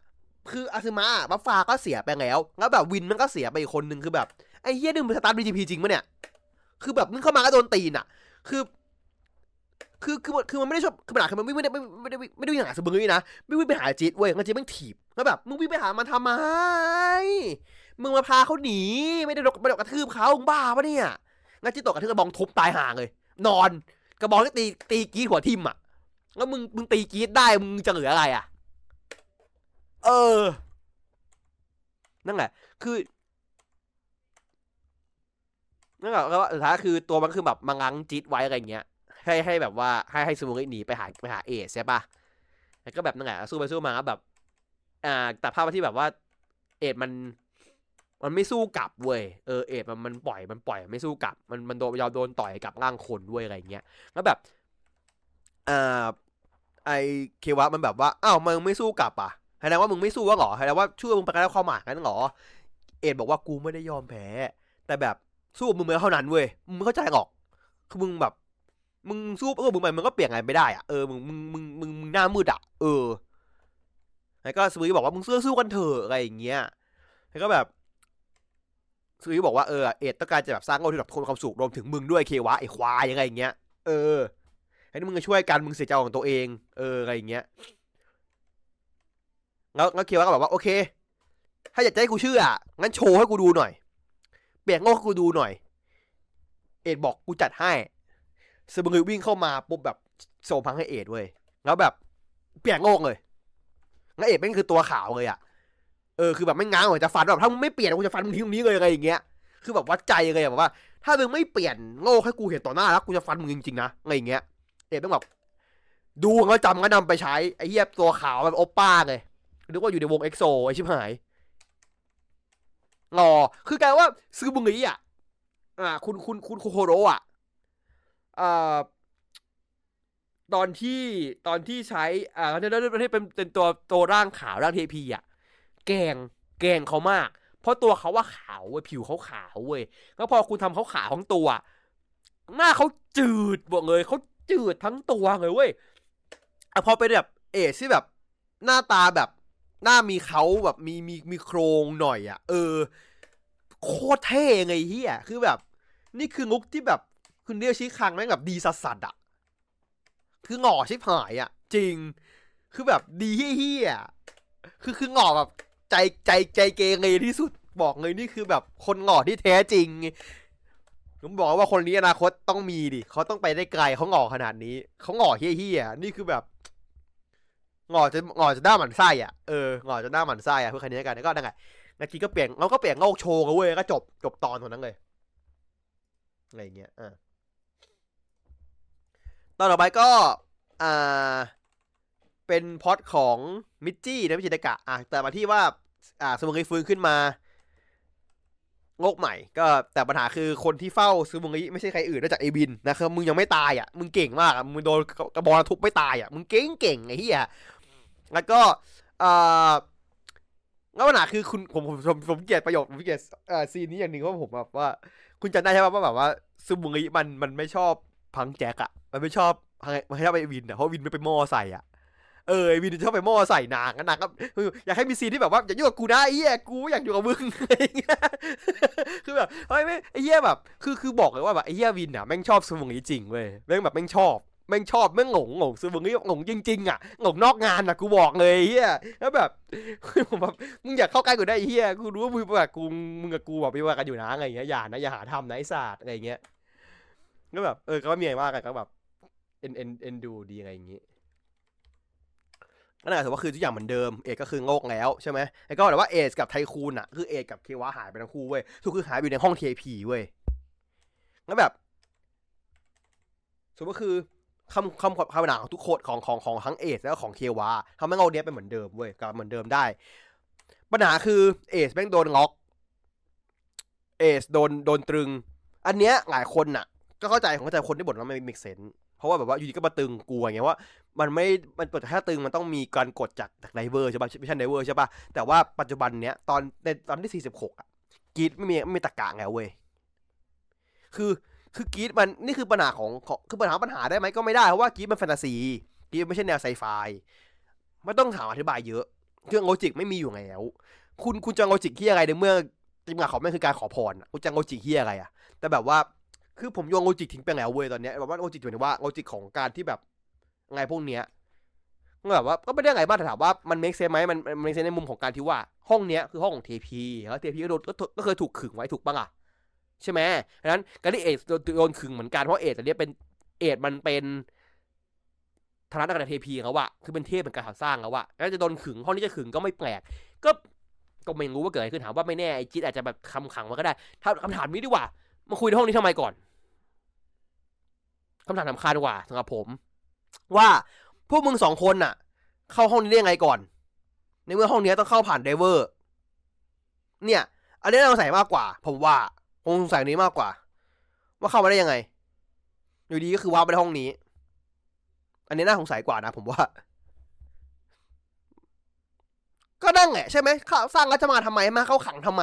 คืออาซึมะบัฟฟ้าก็เสียไปแล้วแล้วแบบวินมันก็เสียไปอีกคนนึงคือแบบไอ้เหี้ยนึงมันสตาร์ท บี จี พี จริงป่ะเนี่ยคือแบบมึงเข้ามาก็โดนตีนอ่ะคือคือคือคือมันไม่ได้ชอบคือปัญหาคือมันวิ่งไม่ได้ไม่ได้ไม่ได้วิ่งหาสมองนี่นะไม่วิ่งไปหาจิตเว้ยงั้นจิตมันถีบแล้วแบบมึงวิ่งไปหามันทำไมมึงมาพาเขาหนีไม่ได้โดนกระทืบเขาบ้าปะเนี่ยงั้นจิตตกกระทืบกระบองทุบตายห่างเลยนอนกระบองที่ตีตีกีดหัวทิ่มอ่ะแล้วมึงมึงตีกีดได้มึงจะเหลืออะไรอ่ะเออนั่นแหละคือนั่นแหละแล้วสุดท้ายคือตัวมันคือแบบมางังจิตไว้อะไรเงี้ยให้ให้แบบว่าให้ให้ซูมุงิหนีไปหาไปหาเอชใช่ป่ะ แล้วก็แบบนั่งไงสู้ไปสู้มาแบบอ่าแต่ภาพที่แบบว่าเอดมันมันไม่สู้กลับเว้ยเออเอดมันมันปล่อยมันปล่อยไม่สู้กลับมันมันโดนยาวโดนต่อยกับร่างคนด้วยอะไรเงี้ยแล้วแบบอ่าไอเควะมันแบบว่าอ้าวมึงไม่สู้กลับอ่ะแสดงว่ามึงไม่สู้วะหรอแสดงว่าชื่อมึงประกันแล้วความหมายนั้นหรอเอดบอกว่ากูไม่ได้ยอมแพ้แต่แบบสู้มึงไม่เท่านั้นเว้ยมึงไม่เข้าใจหรอกคือมึงแบบมึงสู้เออมึงไปมึงก็เปลี่ยนอะไรไม่ได้อ่ะเออมึงมึงมึงมึงมึงหน้ามืดอ่ะเออแล้วก็สวีบอกว่ามึงเสื้อสู้กันเถอะอะไรอย่างเงี้ยแล้วก็แบบสวีบอกว่าเออเอ็ดต้องการจะแบบสร้างโลกที่แบบคนความสุขรวมถึงมึงด้วยเควะไอ้ควายอะไรอย่างเงี้ยเออให้มึงช่วยกันมึงเสียใจของตัวเองเอออะไรอย่างเงี้ยแล้วแล้วเควะก็แบบว่าโอเคถ้าอยากจะให้กูเชื่องั้นโชว์ให้กูดูหน่อยเปลี่ยนโลกให้กูดูหน่อยเอ็ดบอกกูจัดให้สมบูรณ์วิ่งเข้ามาปุ๊บแบบโซพังให้เอ็ดเว้ยแล้วแบบเปลี่ยนโลกเลยแล้วเอ็ดแม่งคือตัวขาวเลยอ่ะเออคือแบบไม่ง้างหัวจะฟันแบบถ้ามึงไม่เปลี่ยนกูจะฟันมึงทิ้งตรงนี้เลยอะไรอย่างเงี้ยคือแบบวัดใจเลยแบบว่าถ้ามึงไม่เปลี่ยนโลกให้กูเห็นต่อหน้าแล้วกูจะฟันมึงจริงๆนะอะไรอย่างเงี้ยเอ็ดแม่งแบบดูแล้วจำก็นำไปใช้ไอ้เหี้ยตัวขาวแบบโอป้าเลยนึกว่าอยู่ในวงเอ็กโซไอ้ชิบหายหล่อคือแกว่าซื้อบุงงี้อ่ะอ่าคุณคุณคุณโคโคโร่อ่ะอ่าตอนที่ตอนที่ใช้อ่าเนี่ยเนี่ยเป็นเป็นตัวตัวร่างขาวร่างเทพีอ่ะแกงแกงเขามากเพราะตัวเขาว่าขาวเว้ยผิวเขาขาวเว้ยแล้วพอคุณทำเขาขาวของตัวหน้าเขาจืดหมดเลยเขาจืดทั้งตัวเลยเว้ยอ่ะพอเป็นแบบเอชที่แบบหน้าตาแบบหน้ามีเขาแบบมีมีมีโครงหน่อยอ่ะเออโคตรเท่ไงเฮียคือแบบนี่คือลุคที่แบบคุณเรียวชี้คังแม่งแบบดีสัสสัสอ่ะคือหง่อชิบหายอ่ะจริงคือแบบดีเฮี้ยๆคือคือหง่อแบบใจใจใจเกเรที่สุดบอกเลยนี่คือแบบคนหง่อที่แท้จริงผมบอกว่าคนนี้อนาคตต้องมีดิเขาต้องไปได้ไกลเขาหง่อขนาดนี้เขาหง่อเฮี้ยๆนี่คือแบบหง่อจะหง่อจะหน้าหมันไส้อ่ะเออหง่อจะหน้าหมันไส้อ่ะเพื่อคันนี้กันแล้วก็นั่งไงนาทีก็เปลี่ยนเราก็เปลี่ยนโลกโชว์กันเว้ยก็จบจบตอนนั้นเลยอะไรเงี้ยอ่ะตอนต่อไปก็อ่าเป็นพล็อตของมิจจี้นะมิจิตะกะอ่ะแต่มาที่ว่าอ่าซูมุงิฟื้นขึ้นมาโลกใหม่ก็แต่ปัญหาคือคนที่เฝ้าซูมุงิไม่ใช่ใครอื่นนอกจากไอบินนะครับมึงยังไม่ตายอ่ะมึงเก่งมากมึงโดนกระบอลทุบไม่ตายอ่ะมึงเก่งเก่งไอ้เหี้ยแล้วก็อ่าแล้วปัญหาคือคุณผมผมผมผมเกลียดประโยคผมเกลียดอ่าซีนนี้อย่างนึงเพราะผมแบบว่าคุณจำได้ใช่ป่ะว่าแบบว่าซูมุงิมันมันไม่ชอบพังแจ็คอะมันไม่ชอบมันชอบไอ้วินอะเพราะวินไม่ไปหม้อใส่อะเออไอ้วินชอบไปหม้อใส่นางนางก็อยากให้มีซีนที่แบบว่าอย่ายุ่งกับกูนะไอ้เหี้ยกูอยากอยู่กับมึงอะไรเงี้ยคือแบบเฮ้ยไม่ไอ้เหี้ยแบบคือคือบอกเลยว่าแบบไอ้เหี้ยวินอะแม่งชอบซูมุงิจริงเว้ยแม่งแบบแม่งชอบแม่งชอบแม่งหลงหลงซูมุงิหลงจริงๆอะหลงนอกงานอะกูบอกเลยไอ้เหี้ยแล้วแบบผมแบบมึงอยากเข้าใกล้กูได้ไอ้เหี้ยกูรู้ว่ามึงแบบกูมึงกับกูแบบไปว่ากันอยู่นะอะไรเงี้ยอย่านะอย่าหาทำนะไอ้ศาสตร์อะไรเงี้ยก็แบบเออก็มีอะไรมากกันก็แบบเอ็นเอ็นเอ็นดูดีอะไรอย่างงี้นั่นแหละถือว่าคือทุกอย่างเหมือนเดิมเอกก็คือโลกแล้วใช่ไหมไอ้ก็แต่ว่าเอสกับไทคูนอ่ะคือเอกกับเควะหายไปทั้งคู่เว้ยทุกคือหายไปอยู่ในห้อง ที ไอ พี เว้ยแล้วแบบถือว่าคือคำคำคำหนาของทุกโคตรของของของทั้งเอสแล้วของเควะทำให้เราเนี้ยเป็นเหมือนเดิมเว้ยกลับเหมือนเดิมได้ปัญหาคือเอสแม่งโดนล็อกเอสโดนโดนตรึงอันเนี้ยหลายคนอ่ะก็เข้าใจของเข้าใจคนที่บ่นว่าไม่มีเซนส์เพราะว่าแบบว่าอยู่ดีก็มาตึงกลัวไงว่ามันไม่มันกดถ้าตึงมันต้องมีการกดจากจากไดเวอร์ใช่ป่ะไม่ใช่ไดเวอร์ใช่ป่ะแต่ว่าปัจจุบันเนี้ยตอนในตอนที่สี่สิบหกอ่ะกีดไม่มีไม่มีตะกะไงเว้ยคือคือกีดมันนี่คือปัญหาของคือปัญหาปัญหาได้ไหมก็ไม่ได้เพราะว่ากีดมันแฟนตาซีกีดไม่ใช่แนวไซไฟไม่ต้องถามอธิบายเยอะเรื่องโลจิกไม่มีอยู่แล้วคุณคุณจะโลจิกเหี้ยอะไรในเมื่อทีมงานของแม่งคือการขอพรคุณจะโลจิกเหี้ยอะไรอ่ะแต่แบบว่าคือผมโยงโลจิกทิ้งไปแล้วเว้ยตอนเนี้ยแบบว่าโลจิกหมายถึงว่าโลจิกของการที่แบบไงพวกเนี้ยก็แบบว่าก็ไม่ได้ไงบ้างแต่ถามว่ามันเมคเซนส์ไหมมันมันเมคเซนส์ในมุมของการที่ว่าห้องเนี้ยคือห้องของ ที พี แล้ว ที พี ก็โดนก็เคยถูกขึงไว้ถูกปะล่ะใช่ไหมดังนั้นการที่เอทโดนขึงเหมือนกันเพราะเอทแต่เนี้ยเป็นเอทมันเป็นฐานะกับ ที พี เขาอะคือเป็นเทพเป็นการสร้างเขาอะแล้วจะโดนขึงห้องนี้จะขึงก็ไม่แปลกก็ก็ไม่รู้ว่าเกิดอะไรขึ้นถามว่าไม่แน่ไอ้จิตอาจจะแบบคำขังมาก็ได้ถ้าคำถามนี้ดีกว่ามาคุยในห้องนี้ทำไมก่อนคำถามสำคัญกว่าสำหรับผมว่าพวกมึงสองคนน่ะ เข้าห้องนี้ได้ยังไงก่อนในเมื่อห้องนี้ต้องเข้าผ่านไดเวอร์เนี่ยอันนี้น่าสงสัยมากกว่าผมว่าคงสงสัยนี้มากกว่าว่าเข้ามาได้ยังไงอยู่ดีก็คือว้าวไปในห้องนี้อันนี้น่าสงสัยกว่านะผมว่าก็นั่งแหละใช่ไหมสร้างแล้วจะมาทำไมมาเข้าขังทำไม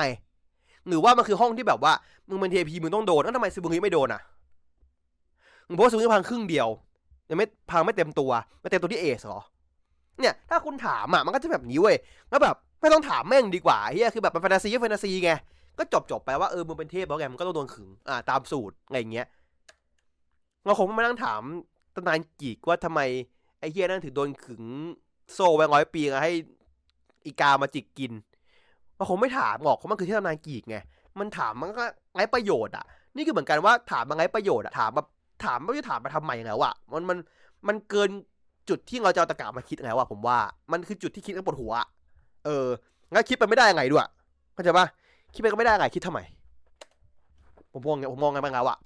หรือว่ามันคือห้องที่แบบว่ามึงเป็น ที พี มึงต้องโดนแล้วทำไมซึบุงิไม่โดนอ่ะมึงเพราะซึบุงิพังครึ่งเดียวยังไม่พังไม่เต็มตัวไม่เต็มตัวที่เอสหรอเนี่ยถ้าคุณถามอ่ะมันก็จะแบบนี้เว้ยแล้วแบบไม่ต้องถามแม่งดีกว่าเฮียคือแบบเป็นแฟนตาซีแฟนตาซีไงก็จบจบไปว่าเออมึงเป็นเทพแล้วไงมึงก็ต้องโดนขึงอ่าตามสูตรอะไรอย่างเงี้ยเราคงไม่นั่งถามตำนานกีกว่าทำไมไอ้เฮียนั่นถึงโดนขึงโซ่ไว้ร้อยปีให้อีกามาจิกกินเราคงไม่ถามหรอกเพราะมันคือที่ตำนานกีกไงมันถามมันก็ไร้ประโยชน์อ่ะนี่คือเหมือนกันว่าถามมันไร้ประโยชน์อ่ะถามมาถามไม่รู้ถามมาทำไมแล้วอ่ะมันมันมันเกินจุดที่เราจะเอาตะกะมาคิดแล้วอ่ะผมว่ามันคือจุดที่คิดแล้วปวดหัวเอองั้นคิดไปไม่ได้ยังไงด้วยเข้าใจปะคิดไปก็ไม่ได้ไงคิดทำไมผมมองไงผมมองไงบ้างแล้วอ่ะ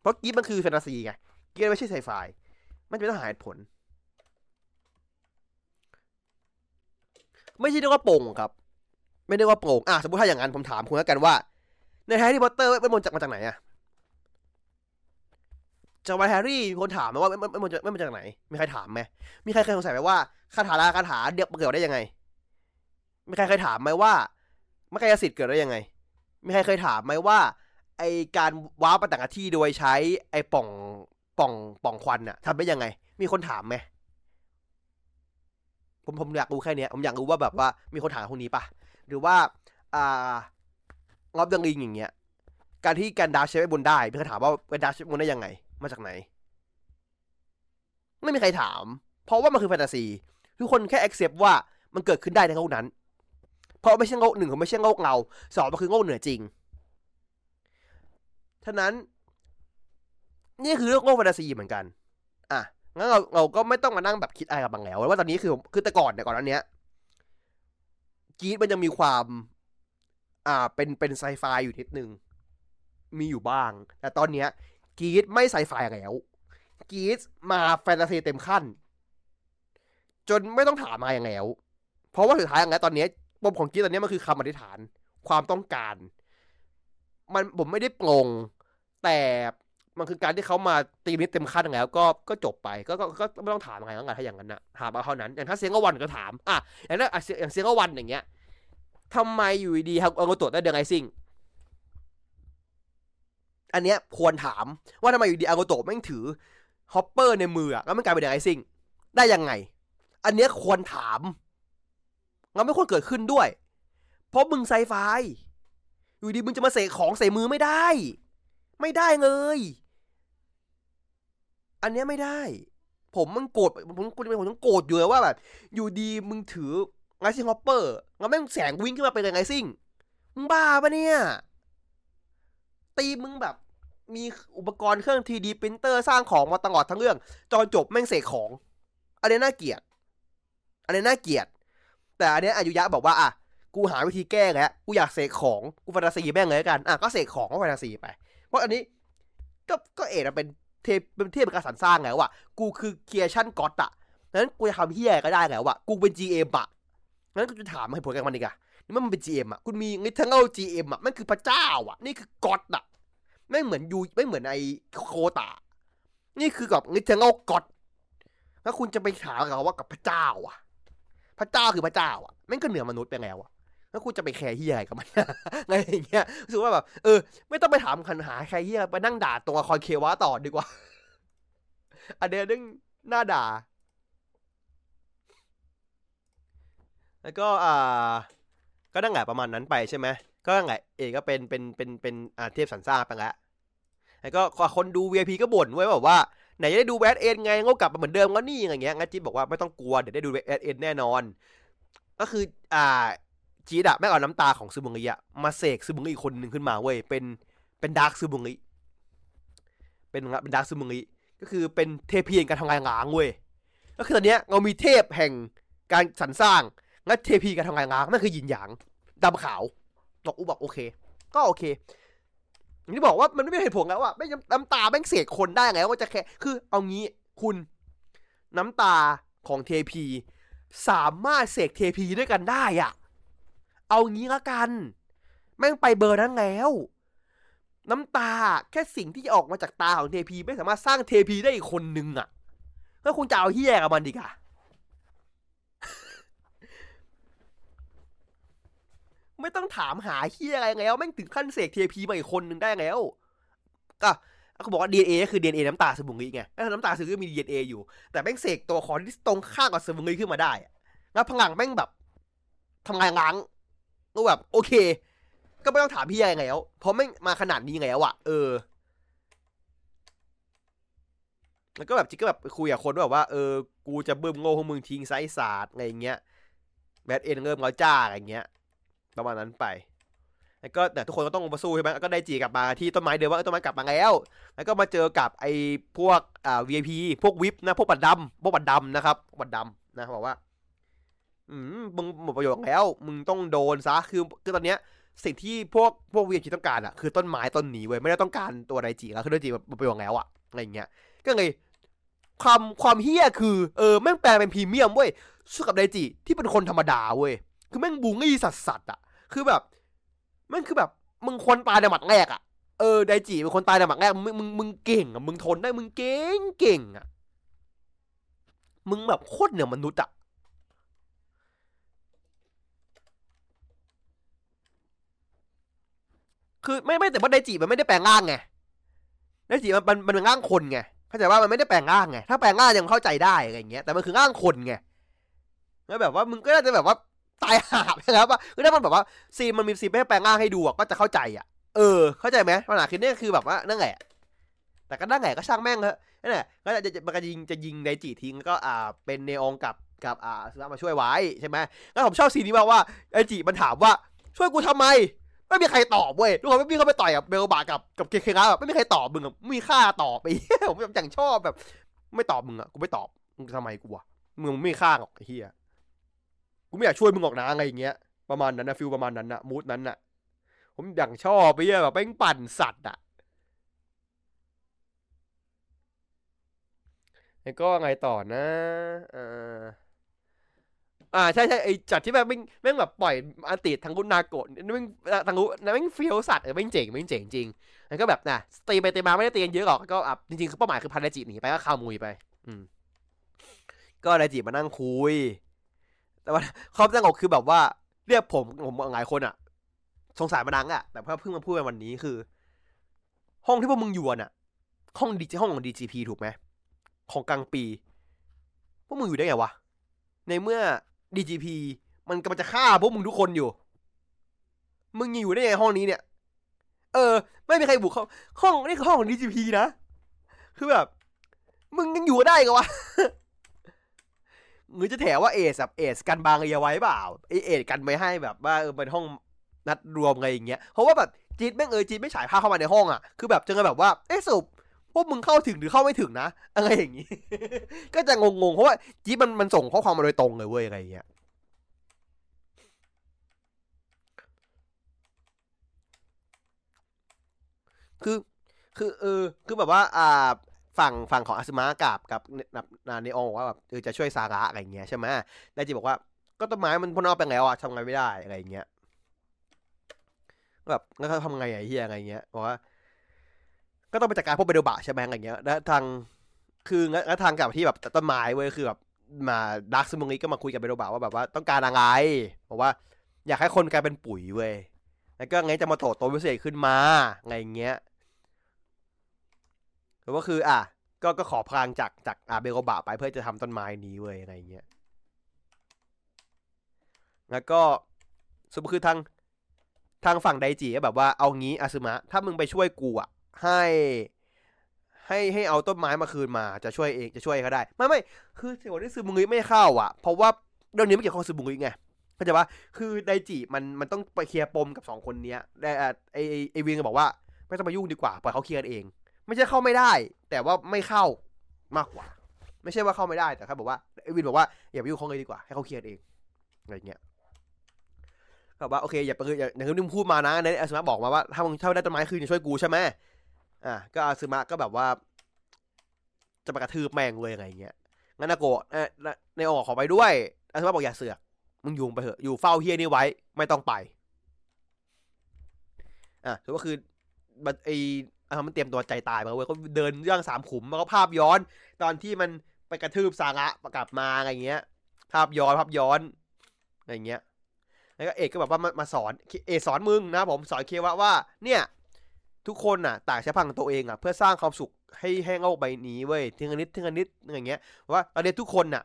เพราะกี๊มันคือแฟนตาซีไงกี๊ไม่ใช่ไซไฟมันจะไม่ต้องหาเหตุผลไม่ใช่เรียกว่าโป่งครับไม่เรียกว่าโป่งอ่ะสมมติถ้าอย่างนั้นผมถามคุณแล้วกันว่าในแฮร์รี่พอตเตอร์เป็นมนจากมาจากไหนอ่ะจากมาแฮร์รี่คนถามมาว่ามันมันมันมาจากไหนมีใครถามไหมมีใครเคยสงสัยไหมว่าคาถาลาคาถาเดียบเกิดได้ยังไงมีใครเคยถามไหมว่ามกายสิทธิ์เกิดได้ยังไงมีใครเคยถามไหมว่าไอการว้าวไปต่างที่โดยใช้ไอป่องป่องป่องควันน่ะทำได้ยังไงมีคนถามไหมผมผมอยากรู้แค่นี้ผมอยากรู้ว่าแบบว่ามีคนถามคนนี้ปะหรือว่าอ่าล็อบดังลิงอย่างเงี้ยการที่การดาชเชฟไปบนได้มีคนถามว่าการดาชเชฟบนได้ยังไงมาจากไหนไม่มีใครถามเพราะว่ามันคือแฟนตาซีทุกคนแค่ accept ว่ามันเกิดขึ้นได้ในโลกนั้นเพราะไม่ใช่โลกหนึ่งมันไม่ใช่โลกเราสองมันคือโลกเหนือจริงฉะนั้นนี่คือเรื่องโลกแฟนตาซีเหมือนกันอ่ะงั้นเราเราก็ไม่ต้องมานั่งแบบคิดอะไรกับบางแล้วว่าตอนนี้คือคือแต่ก่อนแต่ก่อนอันเนี้ยกี๊ดมันจะมีความอ่าเป็นเป็นไซไฟอยู่นิดนึงมีอยู่บ้างแต่ตอนเนี้ยกี๊ดไม่ไซไฟแล้วกี๊ดมาแฟนตาซีเต็มขั้นจนไม่ต้องถามมาอย่างแล้วเพราะว่าสุดท้ายอย่างแล้วตอนนี้ปมของกี๊ดตอนนี้มันคือคำอธิษฐานความต้องการมันผมไม่ได้ปลงแต่มันคือการที่เขามาตีมิดเต็มขั้นแล้วก็ก็จบไปก็ก็ไม่ต้องถามอะไรแล้วกันถ้าอย่างนั้นนะถามเอาเท่านั้นอย่างถ้าเสียงก็วันก็ถามอ่ะอย่างนั้นอย่างเสียงก็วันอย่างเงี้ยทำไมอยู่ดีๆเอาตัวได้เดืองไอซิ่งอันเนี้ยควรถามว่าทำไมอยู่ดีอาโกโตะแม่งถือฮอปเปอร์ในมือแล้วมันกลายเป็นเดืองไอซิ่งได้ยังไงอันเนี้ยควรถามแล้วไม่ควรเกิดขึ้นด้วยเพราะมึงไซไฟอยู่ดีมึงจะมาเสกของใส่มือไม่ได้ไม่ได้เลยอันเนี้ยไม่ได้ผมมันโกรธผมกูเป็นคนต้องโกรธอยู่แล้วว่าแบบอยู่ดีมึงถือไงซิ่งฮอปเปอร์แล้วแม่งแสงวิ่งขึ้นมาเป็นไงซิ่งมึงบ้าปะเนี่ยตีมึงแบบมีอุปกรณ์เครื่อง ทรีดี printer สร้างของมาตลอดทั้งเรื่องจนจบแม่งเสกของอันนี้น่าเกลียดอันนี้น่าเกลียดแต่อันนี้อายุยะบอกว่าอ่ะกูหาวิธีแก้แล้วกูอยากเสกของกูแฟนตาซีแม่งเลยกันอ่ะก็เสกของก็แฟนตาซีไปเพราะอันนี้ก็ก็เอ็ดเป็นเทพเป็นเทพเป็นการสรรสร้างแล้วอ่ะกูคือครีเอชั่นก็อดอ่ะงั้นกูจะทำเฮียก็ได้แล้วอ่ะกูเป็น จี เอ็ม อ่ะงั้นกูจะถามให้ผลกันมันดีกว่านี่มันเป็น จี เอ็ม อ่ะคุณมีลิทเทิล จี เอ็ม อ่ะมันคือพระเจ้าอ่ะนี่คือก็อดอ่ะไม่เหมือนยูไม่เหมือนไอโคตะนี่คือกับลิทเทิลก็อดแล้วคุณจะไปถามเขาว่ากับพระเจ้าอ่ะพระเจ้าคือพระเจ้าอ่ะแม่งก็เหนือมนุษย์ไปแล้วอ่ะแล้วกูจะไปแคร์เฮียอะไรกับมันอะไรอย่างเงี้ยรู้สึกว่าแบบเออไม่ต้องไปถามคันหาใครเฮียไปนั่งด่าตัวคอยเควะต่อดีกว่าอันเดียวนึงหน้าด่าแล้วก็อ่าก็นั่งแหละประมาณนั้นไปใช่ไหมก็นั่งแหละเอก็เป็นเป็นเป็นเป็นอาเทพสันซ่าไปแล้วแล้วก็คนดู วี ไอ พี ก็บ่นไว้แบบว่าไหนจะได้ดูแบทเอ็นไงก็กลับมาเหมือนเดิมก็นี่อย่างเงี้ยงั้นจีบอกว่าไม่ต้องกลัวเดี๋ยวได้ดูแบทเอ็นแน่นอนก็คืออ่าจีดะแม่งเอาน้ำตาของซึบุงิอ่ะมาเสกซึบุงิอีกคนหนึ่งขึ้นมาเว้ยเป็นเป็นดาร์กซึบุงิเป็นเป็นดาร์กซึบุงิก็คือเป็นเทพเพียงการทำลายล้างเว้ยก็คือตอนเนี้ยเรามีเทพแห่งการสรรสร้างงั้นเทพีการทำลายล้างนั่นคือหยินหยางดำขาวตกอุบอกโอเคก็โอเคอย่างที่บอกว่ามันไม่เห็นผลแล้วอ่ะไม่น้ำตาแม่งเสกคนได้ไงว่าจะแค่คือเอางี้คุณน้ำตาของเทพี สามารถเสก เค พี ด้วยกันได้อ่ะเอางี้ละกันแม่งไปเบอร์นั้นแล้วน้ำตาแค่สิ่งที่ออกมาจากตาของ เค พี ไม่สามารถสร้าง เค พี ได้อีกคนนึงอ่ะแล้วคุณจะเอาเหี้ยกับมันดิค่ะไม่ต้องถามหาเหี้ยอะไรแล้วแม่งถึงขั้นเสก เค พี มาอีกคนนึงได้แล้วก็เขาบอกว่า ดี เอ็น เอ ก็คือ ดี เอ็น เอ น้ำตาสมุนไพรไงแล้วน้ำตาสมุนไพรมี ดี เอ็น เอ อยู่แต่แม่งเสกตัวขอที่ตรงข้างกับสมุนไพรขึ้นมาได้แล้วพลังแม่งแบบทำงานล้างก็แบบโอเคก็ไม่ต้องถามพี่ยังไงแล้วเพราะแม่งมาขนาดนี้ไงแล้วอ่ะเออแล้วก็แบบจิ๊กก็แบบคุยกับคนแบบว่าเออกูจะเบิ่มโง่ของมึงทิ้งไซส์ศาสตร์อะไรอย่างเงี้ยแบทเอ็นเริ่มแล้วจ้าอะไรอย่างเงี้ยประมาณนั้นไปแล้วก็แต่ทุกคนก็ต้องมาสู้ใช่ไหมก็ได้จีกลับมาที่ต้นไม้เดิมว่าต้นไม้กลับมาแล้วแล้วก็มาเจอกับไอ้พวกอ่า วี ไอ พี พวกวิปนะพวกบัตรดำพวกบัตรดำนะครับบัตรดำนะบอกว่าอืมมึงหมดประโยชน์แล้วมึงต้องโดนซะคือคือตอนเนี้ยสิ่งที่พวกพวกวีไอพีต้องการอ่ะคือต้นไม้ต้นนี้เว้ยไม่ได้ต้องการตัวไดจิแล้วคือไดจิมันไปวางแล้วอ่ะอะไรอย่างเงี้ยก็เลยความความเฮี้ยคือเออแม่งแปลงเป็นพรีเมียมเว้ยสู้กับไดจิที่เป็นคนธรรมดาเว้ยคือแม่งบูงี้สัสสัสอ่ะคือแบบแม่งคือแบบมึงคนตายในหมัดแรกอ่ะเออไดจิเป็นคนตายในหมัดแรกมึงมึงมึงเก่งอ่ะมึงทนได้มึงเก่งเก่งอ่ะมึงแบบโคตรเหนือมนุษย์อ่ะคือไม่ไม่แต่ว่าไดจิมันไม่ได้แปลงร่างไงไดจิมันมันมันเป็นร่างคนไงเข้าใจว่ามันไม่ได้แปลงร่างไงถ้าแปลงร่างยังเข้าใจได้อะไรอย่างเงี้ยแต่มันคือร่างคนไงแล้วแบบว่ามึงก็น่าจะแบบว่าตายหาไปแล้วป่ะคือถ้ามันแบบว่าซีมันมีซีไม่ให้แปลงร่างให้ดูก็จะเข้าใจอ่ะเออเข้าใจไหมปัญหาคือเนี่ยคือแบบว่านั่นแหละแต่ก็นั่นแหละก็ช่างแม่งเถอะนั่นแหละก็จะมันก็ยิงจะยิงไดจิทิ้งก็อ่าเป็นเนองกับกับอ่าสุนัขมาช่วยไว้ใช่ไหมแล้วผมชอบซีนี้มากว่าไดจิมันถามว่าช่วยกูทำไมไม่มีใครตอบเว้ยทุกคนไม่มีเขาไปต่อยกับเบลบากับกับเคเคนะแบบไม่มีใครตอบมึงมีค่าตอบไปผมอย่างชอบแบบไม่ตอบมึงอ่ะกูไม่ตอบมึงทำไมกูอ่ะมึงไม่มีค่าหรอกไอ้เหี้ยกูไม่อยากช่วยมึงออกนะอะไรอย่างเงี้ยประมาณนั้นนะฟิลประมาณนั้นนะมูดนั้นนะผมอย่างชอบไปเหี้ยแบบแม่งปั่นสัตว์อ่ะแล้วก็ไงต่อนะเอออ่าใช่ใช่ไอจัดที่แบบแม่งแม่งแบบปล่อยอันติดทางกุนนาโกะแม่งทางกุนแม่งเฟี้ยวสัตว์เออแม่งเจ๋งแม่งเจ๋งจริงแล้วก็แบบน่ะตีไปตีมาไม่ได้ตีกันเยอะหรอกก็อ่ะจริงๆคือเป้าหมายคือพันไดจิหนีไปก็ข่าวมุยไปอืมก็ไดจิมานั่งคุยแต่ว่าความสงบคือแบบว่าเรียกผมผมหลายคนอ่ะสงสารมาดังอ่ะแต่เพิ่งมาพูดไปวันนี้คือห้องที่พวกมึงอยู่น่ะห้องดีห้องของ ดี จี พี ถูกไหมของกลางปีพวกมึงอยู่ได้ไงวะในเมื่อดี จี พี มันกำลังจะฆ่าพวกมึงทุกคนอยู่มึงอยู่ได้ยังไงห้องนี้เนี่ยเออไม่มีใครบุกเข้าห้องนี่คือห้องของ ดี จี พี นะคือแบบมึงยังอยู่ได้กันวะหรือจะแถว่าเอสแบบเอสกันบางเอาไว้เปล่าไอเอสกันไม่ให้แบบว่าเออเป็นห้องนัดรวมอะไรอย่างเงี้ยเพราะว่าแบบจีนแม่งเออจีนไม่ฉายภาพเข้ามาในห้องอ่ะคือแบบจะแบบว่าเอ๊ะสุบพวกมึงเข้าถึงหรือเข้าไม่ถึงนะอะไรอย่างนี้ ก็จะงงๆเพราะว่าจีมันมันส่งข้อความมาโดยตรงเลยเว้ยอะไรอย่างเงี้ยคือคือเออคือแบบว่าอ่าฝั่งฝั่งของอาซึมะกับกับเนอองบอกว่าแบบเออจะช่วยซาระอะไรอย่างเงี้ยใช่ไหมไดจิบอกว่าก็ต้นไม้มันพ้นเอาไปแล้วอ่ะทำไงไม่ได้อะไรอย่างเงี้ยแบบแล้วเขาทำไงไอ้เหี้ยอะไรอย่างเงี้ยบอกว่าก็ต้องไปจัดการพวกเบลบะใช่ไหมอะไรเงี้ยแล้วทางคือแล้วทางกับที่แบบต้นไม้เว้ยคือแบบมาดักซึมงนี้ก็มาคุยกับเบลบะว่าแบบว่าต้องการอะไรบอกว่าอยากให้คนกลายเป็นปุ๋ยเว้ยแล้วก็ไงจะมาโถดตัวพิเศษขึ้นมาอะไรเงี้ยหรือว่าคืออ่ะก็ก็ขอพลังจากจากอ่ะเบลบะไปเพื่อจะทำต้นไม้นี้เว้ยอะไรเงี้ยแล้วก็สมมติคือทางทางฝั่งไดจิก็แบบว่าเอางี้อาซึมะถ้ามึงไปช่วยกูอ่ะให้ให้ให้เอาต้นไม้มาคืนมาจะช่วยเองจะช่วยเขาได้ไม่ไม่คือสิ่งที่ซึมุงิไม่เข้าอ่ะเพราะว่าเรื่องนี้ไม่เกี่ยวข้องซึมุงิไงเข้าใจปะคือไดจิมันมันต้องไปเคลียร์ปมกับสองคนนี้ได้ไอไอวิงก็บอกว่าไม่ต้องมายุ่งดีกว่าปล่อยเขาเคลียร์เองไม่ใช่เข้าไม่ได้แต่ว่าไม่เข้ามากกว่าไม่ใช่ว่าเข้าไม่ได้แต่เขาบอกว่าไอวิงบอกว่าอย่าไปยุ่งเขาเลยดีกว่าให้เขาเคลียร์เองอะไรเงี้ยก็บอกว่าโอเคอย่าไปคืออย่างที่มึงพูดมานะในอาสนะบอกมาว่าถ้ามึงถ้าได้ต้นไม้คืนจะช่วยกูใช่ไหมอ่ะก็อาซึมะก็แบบว่าจะไปกระทืบแม่งเลยอะไรเงี้ยงั้นนาโกะในออกขอไปด้วย อาสวะบอกอย่าเสือกมึงอยู่ไปเถอะอยู่เฝ้าเฮียนี่ไว้ไม่ต้องไปอ่ะถือว่าคือไอ้อ่ะมันเตรียมตัวใจตายมาเว้ยก็เดินย่างสามขุมมันก็ภาพย้อนตอนที่มันไปกระทืบซาระกลับมาอะไรเงี้ยภาพย้อนภาพย้อนอะไรเงี้ยแล้วก็เอกก็แบบว่ามาสอนเอกสอนมึงนะผมสอนเคยวะว่าเนี่ยทุกคนน่ะต่างใช้พลังตัวเองอ่ะเพื่อสร้างความสุขให้แห้งโลกใบนี้เว้ยทีละนิดทีละนิดอะไรเงี้ยว่าตอนนี้ทุกคนน่ะ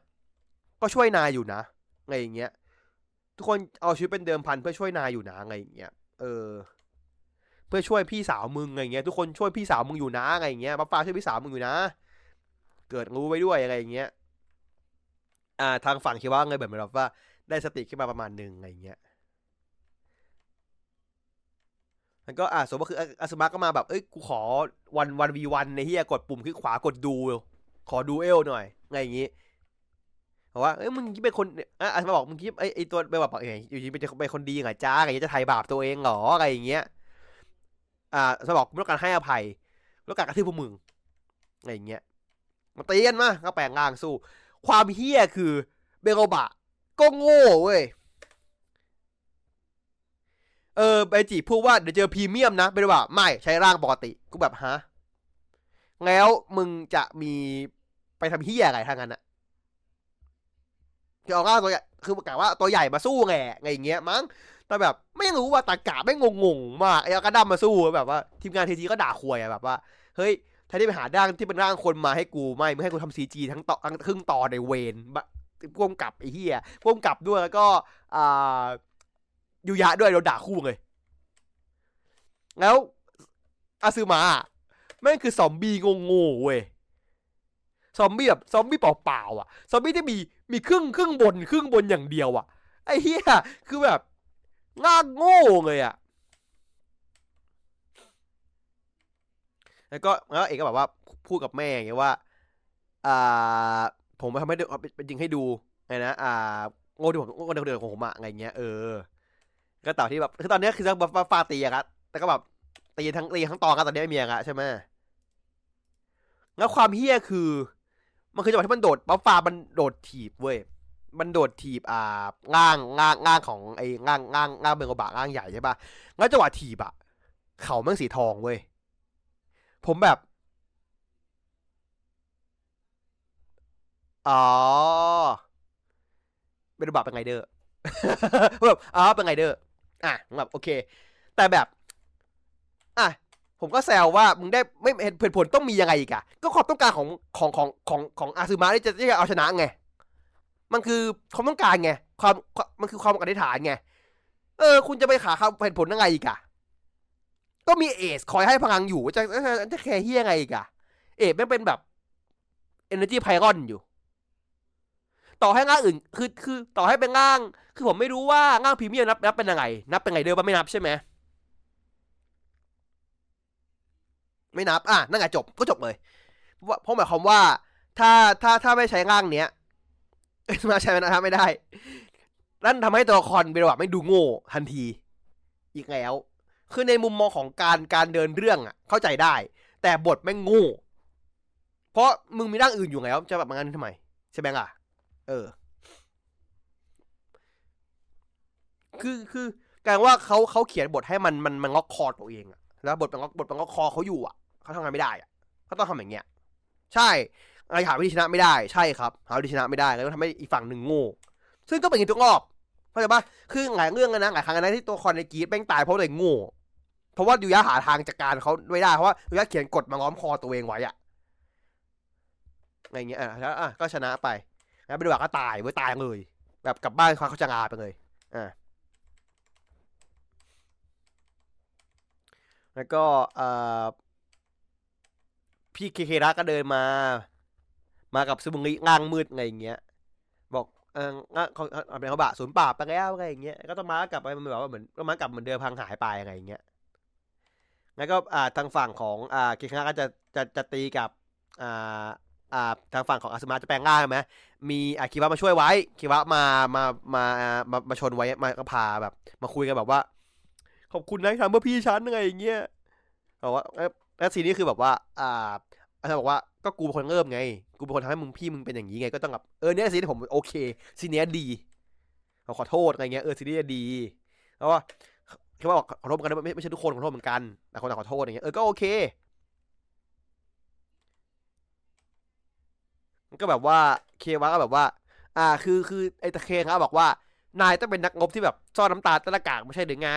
ก็ช่วยนายอยู่นะอะไรเงี้ยทุกคนเอาชีวิตเป็นเดิมพันเพื่อช่วยนายอยู่นะอะไรเงี้ยเออเพื่อช่วยพี่สาวมึงอะไรเงี้ยทุกคนช่วยพี่สาวมึงอยู่นะอะไรเงี้ยป้าป้าช่วยพี่สาวมึงอยู่นะเกิดรู้ไว้ด้วยอะไรเงี้ยอ่าทางฝั่งคิดว่าไงแบบแบบว่าได้สติขึ้นมาประมาณหนึ่งอะไรเงี้ยมันก็อ่าสมมติคืออาสมะก็มาแบบเอ้ยกูขอวันวันวีวันในเฮียกดปุ่มคลิกขวากดดูขอดูเอลหน่อยอะไรอย่างงี้บอกว่าเอ้ยมึงเป็นคนอ่ะอาสมะบอกมึงคิดไอ้ไอ้ตัวไปบอกไงอยู่ดีเป็นเป็นคนดีไงจ้าอะไรอย่างเงี้ยจะไถ่บาปตัวเองหรออะไรอย่างเงี้ยอ่าสมบอกไม่ต้องการให้อภัยไม่ต้องการกระทืบพวกมึงอะไรอย่างเงี้ยมาตีกันมาก็แปลงร่างสู้ความเฮี้ยคือเบโกบะก็โง่เว้ยเออไปจีพูดว่าเดี๋ยวเจอพรีเมียมนะเบโกบะไม่ใช้ร่างปกติกูแบบฮะแล้วมึงจะมีไปทำเฮี้ยอะไรทางนั้นอะคือเอาร่างตัวใหญ่คือกะว่าตัวใหญ่มาสู้แหละไงอย่างเงี้ยมั้งแต่แบบไม่รู้ว่าตากะไม่งงงมากไอ้กระดั้มมาสู้แบบว่าทีมงานทีทีก็ด่าควยอะแบบว่าเฮ้ยถ้าได้ไปหาร่างที่เป็นร่างคนมาให้กูไม่มึงให้กูทำซีจีทั้งต่อครึ่งต่อในเวนพ่วงกับไอ้เหี้ยพ่วงกับด้วยแล้วก็อ่ายูยะด้วยโดนด่าคู่เลยแล้วอาซึมะแม่งคือซอมบี้โง่ๆเว้ยซอมบี้แบบซอมบี้เปล่าๆอ่ะซอมบี้ที่มีมีครึ่งครึ่งบนครึ่งบนอย่างเดียวอ่ะไอ้เหี้ยคือแบบง่าโง่เลยอ่ะแล้วก็แล้วเอกก็แบบว่าพูดกับแม่ไงว่าอ่าผมไม่ทำให้เป็นจริงให้ดูไงนะอ่าโง่ที่ผมโง่เดือดของผมอะไงเงี้ยเออก็ต่อที่แบบคือตอนนี้คือแบบฟาตีอะครับแต่ก็แบบตีทั้งตีทั้งตอนกันตอนนี้ไม่มีอะใช่ไหมแล้วความเฮี้ยคือมันคือจังหวะที่มันโดดบัฟฟ้ามันโดดถีบเว้ยมันโดดถีบอ่าง่างง่างง่างของไอ้ง่างง่างง่างเบงกบะง่างใหญ่ใช่ป่ะแล้วจังหวะถีบอะเขาแม่งสีทองเว้ยผมแบบอ๋อเบนบับเป็นไงเด้อแบบอ๋อเป็นไงเด้ออ่ะแบบโอเคแต่แบบอ่ะผมก็แซวว่ามึงได้ไม่เห็นผลผลต้องมียังไงอีกอะก็ความต้องการของของของของของอาซึมะที่จะที่จะเอาชนะไงมันคือความต้องการไงความมันคือความอธิษฐานไงเออคุณจะไปหาเขาเห็นผลยังไงอีกอะก็มีเอสคอยให้พลังอยู่จะจะแคร์เฮี้ยไงอีกอะเอสไม่เป็นแบบ energy pyron อยู่ต่อให้ร่างอื่นคือคือต่อให้เป็นร่างคือผมไม่รู้ว่าร่างพรีเมียมนับนับเป็นยังไงนับเป็นไงเด้อป่ะไม่นับใช่ไหมไม่นับอ่ะนั่นไงจบก็จบเลยเพราะหมายความว่าถ้าถ้าถ้าไม่ใช้ร่างเนี้ยมาใช้มันทำไม่ได้นั่นทำให้ตัวละครเบลว่าไม่ดูโง่ทันทีอีกแล้วคือในมุมมองของการการเดินเรื่องอ่ะเข้าใจได้แต่บทแม่งโง่เพราะมึงมีร่างอื่นอยู่แล้วจะแบบงั้นทำไมใช่ไหมล่ะเออคือคือการว่าเขาเขาเขียนบทให้มันมันมันล็อกคอตัวเองอะแล้วบทมันล็อกบทมันล็อกคอเขาอยู่อะเขาทำงานไม่ได้อะเขาต้องทำอย่างเงี้ยใช่อะไรหาวิธีชนะไม่ได้ใช่ครับหาวิธีชนะไม่ได้แล้วทำให้อีกฝั่งหนึ่งโง่ซึ่งก็เป็นอย่างทุกรอบเข้าใจป่ะคือหลายเรื่องนะหลายครั้งนะที่ตัวคอนในกีดแม่งตายเพราะตัวโง่เพราะว่ายูยะหาทางจัดการเขาไม่ได้เพราะว่ายูยะเขียนกฎมาล้อมคอตัวเองไว้อะอะไรเงี้ยอ่ะแล้วอ่ะก็ชนะไปแล้วเบลวาก็ตายเว้ยตายเลยแบบกลับบ้านเขาจะงาไปเลยอ่าแล้วก็อ่าพี่เคเคระก็เดินมามากับซึมุงิง่างมืดอะไรอย่างเงี้ยบอกเออเขาเอาไปเขาบะศูนย์ป่าไปแล้วอะไรอย่างเงี้ยก็ต้องมากลับไปมันแบบว่าเหมือนต้องมากลับเหมือนเดิมพังหายไปอะไรอย่างเงี้ยแล้วก็อ่าทางฝั่งของอ่าเคเคระก็จะจะจะตีกับอ่าอ่าทางฝั่งของอาซึมะจะแปลงร่างใช่ไหมมีอาคิวะมาช่วยไว้คิวะมามามามามาชนไว้มาก็พาแบบมาคุยกันแบบว่าขอบคุณนะที่ทำเพื่อพี่ฉันอะไรอย่างเงี้ยบอกว่าแล้วซีนี้คือแบบว่าอ่าอาซึมะบอกว่าก็กูเป็นคนเริ่มไง กูเป็นคนทำให้มึงพี่มึงเป็นอย่างนี้ไงก็ต้องแบบเออเนี่ยซีที่ผมโอเคซีเนี้ยดีเขาขอโทษอะไรเงี้ยเออซีนี้ดีแล้วว่าเขาบอกขอโทษเหมือนกันไม่ไม่ใช่ทุกคนขอโทษเหมือนกันแต่คนต่างขอโทษอย่างเงี้ยเออก็โอเคก็แบบว่าเควะก็แบบว่าอ่าคือคือไอ้ตะเคเขาบอกว่านายต้องเป็นนักงบที่แบบซ่อนน้ำตาใต้หน้ากากไม่ใช่หรือไง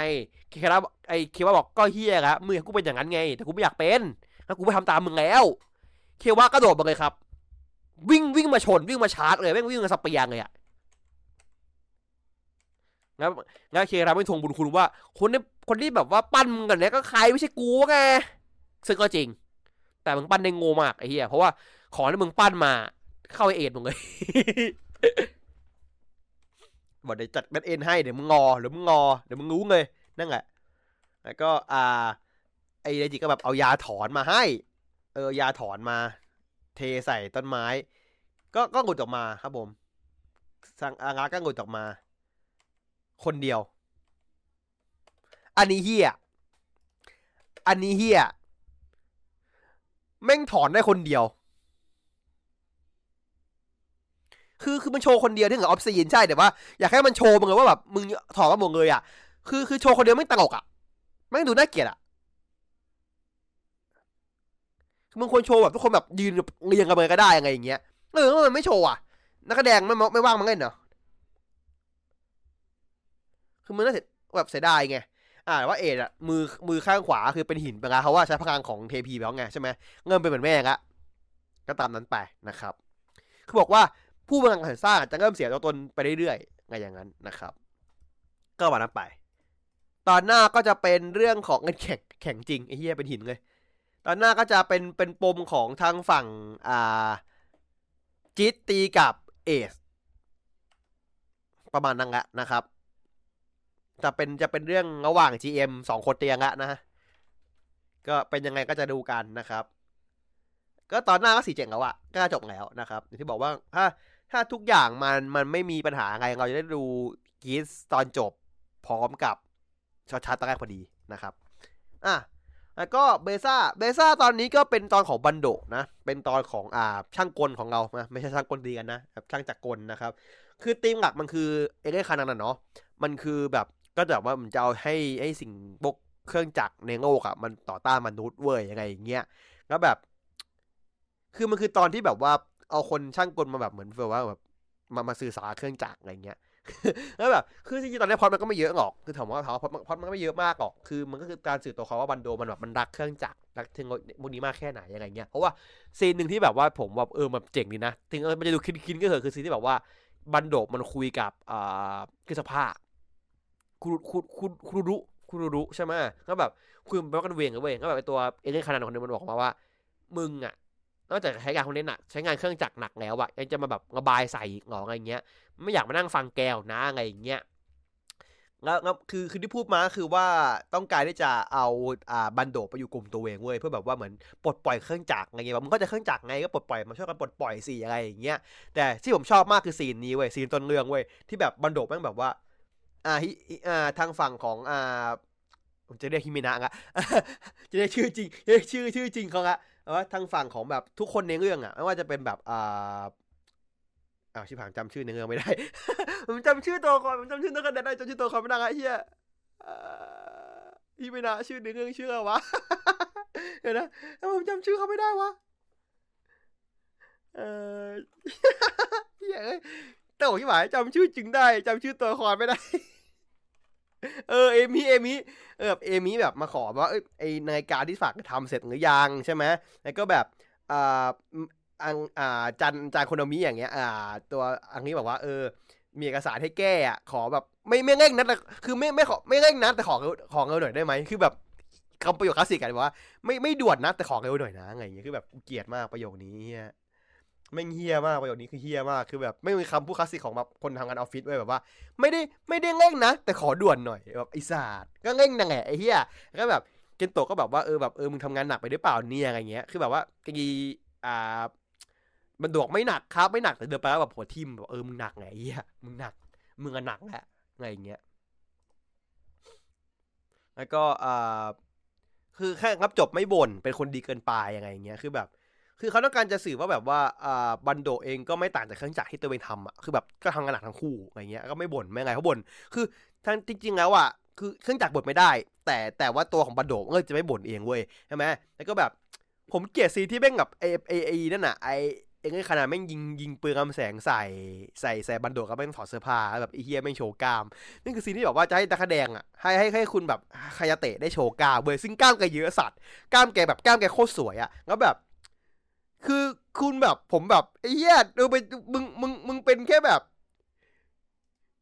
เคระไอเคว่าบอกก็เฮี้ยครับมือกูเป็นอย่างนั้นไงแต่กูไม่อยากเป็นแล้วกูไม่ทำตามมึงแล้วเคว่าก็โดดมาเลยครับวิ่งวิ่งมาชนวิ่งมาชาร์จเลยแม่งวิ่งมาสเปียงเลยอะงั้นงั้นเคระไม่ทวงบุญคุณว่าคนที่คนที่แบบว่าปั้นมึงกันเนี่ยก็ใครไม่ใช่กูไงซึ่งก็จริงแต่มึงปั้นได้โง่มากไอเฮี้ยเพราะว่าของที่มึงปั้นมาเข้าไอเอ็ดมึงเลยบอกเดี๋ยวจัดแบทเอ็นให้เดี๋ยวมึงงอเดี๋ยวมึงงอเดี๋ยวมึงรู้เลยนั่นแหละแล้วก็อ่าไอ้ไดจิก็แบบเอายาถอนมาให้เออยาถอนมาเทใส่ต้นไม้ก็ก็หลุดออกมาครับผมสังอางาก็หลุดออกมาคนเดียวอันนี้เฮียอันนี้เฮียแม่งถอนได้คนเดียวคือคือมันโชว์คนเดียวที่เหมือนออฟซีนใช่แต่ว่าอยากให้มันโชว์มึงเลยว่าแบบมึงถอดกระโปรงเลยอ่ะคือคือโชว์คนเดียวไม่ตลกอ่ะไม่ดูน่าเกลียดอ่ะมึงควรโชว์แบบทุกคนแบบยืนเรียงกันเลยก็ได้ยังไงอย่างเงี้ยเออมันไม่โชว์อ่ะนักแสดงไม่ไม่ว่างมั้งเล่นเหรอคือมึงน่าเสียแบบเสียดายไงอ่าว่าเอ็ดอ่ะมือมือข้างขวาคือเป็นหินไปแล้วเขาว่าใช้พลังของเทพีไปแล้วไงใช่ไหมเงินเป็นเหมือนแม่ละก็ตามนั้นไปนะครับเขาบอกว่าผู้กำลังสร้างจะเริ่มเสียตัวตนไปเรื่อยๆไงอย่างนั้นนะครับก็วันนั้นไปตอนหน้าก็จะเป็นเรื่องของเงินแข็งแข็งจริงไอ้เหี้ยเป็นหินเลยตอนหน้าก็จะเป็นเป็นปมของทางฝั่งอ่าจิตตีกับเอสประมาณนั้นแหละนะครับจะเป็นจะเป็นเรื่องระหว่าง จี เอ็ม สองคนเตียงละนะก็เป็นยังไงก็จะดูกันนะครับก็ตอนหน้าก็สี่เจ๋งแล้วอะก็จบแล้วนะครับอย่างที่บอกว่าถ้าถ้าทุกอย่างมันมันไม่มีปัญหาอะไรเราจะได้ดูกีสตอนจบพร้อมกับช็อตชาร์ตตอนแรกพอดีนะครับอ่ะแล้วก็เบซ่าเบซ่าตอนนี้ก็เป็นตอนของบันโดนะเป็นตอนของอ่าช่างกลของเรานะไม่ใช่ช่างกลดีกันนะช่างจักรกลนะครับคือธีมหลักมันคือเอเลี่ยนคานันเนาะมันคือแบบก็แบบว่ามันจะเอาให้ไอ้สิ่งพวกเครื่องจักรในโลกอะมันต่อต้านมนุษย์เว้ยอะไรอย่างเงี้ยแล้วแบบคือมันคือตอนที่แบบว่าเอาคนช่างกลมาแบบเหมือนแบบว่าแบบมามาสื่อสารเครื่องจักรอะไรเงี้ยแล้วแบบคือจริงๆตอนนี้พอดมันก็ไม่เยอะหรอกคือถามว่าถามว่าพอดพอดมันก็ไม่เยอะมากหรอกคือมันก็คือการสื่อตัวเขาว่าบันโดมันแบบมันรักเครื่องจักรรักถึงพวกนี้มากแค่ไหนอะไรเงี้ยเพราะว่าซีนหนึ่งที่แบบว่าผมแบบเออแบบเจ๋งดีนะถึงมันจะดูคินๆก็เถอะคือซีนที่แบบว่าบันโดมันคุยกับอ่าคือสภาพคุณคุณคุณคุณรู้คุณรู้ใช่ไหมก็แบบคุยแปลว่ากันเวียงกันเว้ยก็แบบไอตัวเอเลี่ยนคานันคนนึงมันบอกมาว่ามึงอ่ะนอกจากใช้งานคนนี้หนักใช้งานเครื่องจักรหนักแล้วอะยังจะมาแบบระบายใส่หงออะไรเงี้ยไม่อยากมานั่งฟังแกวนะอะไรอย่างเงี้ยแล้วคือคือที่พูดมาคือว่าต้องการที่จะเอาอ่าบันโดไปอยู่กลุ่มตัวเองเว้ยเพื่อแบบว่าเหมือนปลดปล่อยเครื่องจักรอะไรเงี้ยมันก็จะเครื่องจักรไงก็ปลดปล่อยมาช่วยกันปลดปล่อยสิอะไรอย่างเงี้ยแต่ที่ผมชอบมากคือซีนนี้เว้ยซีนต้นเรื่องเว้ยที่แบบบันโดแม่งแบบว่าอ่าฮิอ่าทางฝั่งของอ่าผมจะเรียกฮิเมนะอะจะเรียกชื่อจริงเรียกชื่อชื่อจริงเขาอะว่าทางฝั่งของแบบทุกคนในเรื่องอะไม่ว่าจะเป็นแบบอ่าอ้าวชิบหายจำชื่อในเรื่องไม่ได้ ผมจำชื่อตัวคนผมจำชื่อตัวคนได้จำชื่อตัวคนไม่ได้ไอ้เหี้ยฮิเมนะชื่อในเรื่องชื่ออะไรวะ เดี๋ยวนะผมจำชื่อเขาไม่ได้วะเออเหี้ยแต่ผมชิบหายจำชื่อจริงได้จำชื่อตัวคนไม่ได้เออเอมี่เอมี่เออเอมี่แบบมาขอว่าเอ้ยไอนาฬิกาที่ฝากทำเสร็จหรือยังใช่ไหมแล้วก็แบบอ่าอังอ่าจันจันโคโนมิอย่างเงี้ยอ่าตัวอังนี้บอกว่าเออมีเอกสารให้แก้อ่ะขอแบบไม่ไม่เร่งนัดคือไม่ไม่ขอไม่เร่งนัดแต่ขอของเร็วหน่อยได้ไหมคือแบบคำประโยคคลาสสิกกันว่าไม่ไม่ด่วนนัดแต่ขอเร็วหน่อยนะอะไรอย่างเงี้ยคือแบบเกลียดมากประโยคนี้ไม่เฮี้ยมากประโยคนี้คือเฮี้ยมากคือแบบไม่มีคำพูดคลาสสิกของแบบคนทำงานออฟฟิศไว้แบบว่าไม่ได้ไม่ได้เร่งนะแต่ขอด่วนหน่อยแบบไอ้ศาสตร์ก็เร่งนั่งแหละไอ้เฮี้ยก็แบบเกนโตะก็แบบว่าเออแบบเออมึงทำงานหนักไปหรือเปล่าเนี่ยอะไรเงี้ยคือแบบว่ากีอ่ามันดวกไม่หนักครับไม่หนักแต่เดินไปแล้วแบบหัวทิ่มแบบเออมึงหนักไงไอ้เฮี้ยมึงหนักมึงอะหนักแหละอะไรเงี้ยแล้วก็อ่าคือแค่รับจบไม่บ่นเป็นคนดีเกินไปอะไรเงี้ยคือแบบ คือเขาต้องการจะสื่อว่าแบบว่าอ่าบันโดเองก็ไม่ต่างจากเครื่องจักรที่ตัวเองทำอ่ะคือแบบก็ทำงานหนักทั้งคู่อะไรเงี้ยก็ไม่บ่นไม่ไงเขาบ่นคือทั้งจริงๆแล้วอ่ะคือเครื่องจักรบ่นไม่ได้แต่แต่ว่าตัวของบันโดเออจะไม่บ่นเองเว้ยใช่ไหมแล้วก็แบบผมเกลียดซีที่แม่งแบบไอไอไอนั่นน่ะไอเองไอ้ขนาดแม่งยิงยิงปืนกำแสงใส่ใส่ใส่บันโดก็แม่งถอดเสื้อผ้าแบบไอ้เหี้ยแม่งโชว์กล้ามนี่คือซีนที่แบบว่าจะให้ตาแดงอ่ะให้ให้ให้คุณแบบคายาเตะได้โชว์กล้ามเว้ยซึ่งกล้ามแกเยอะสัตว์กล้ามแกแบบกล้ามแกโคตรสวยอ่ะแล้วแบบคือคุณแบบผมแบบไอ้เหี้ยดูไปมึงมึงมึงเป็นแค่แบบ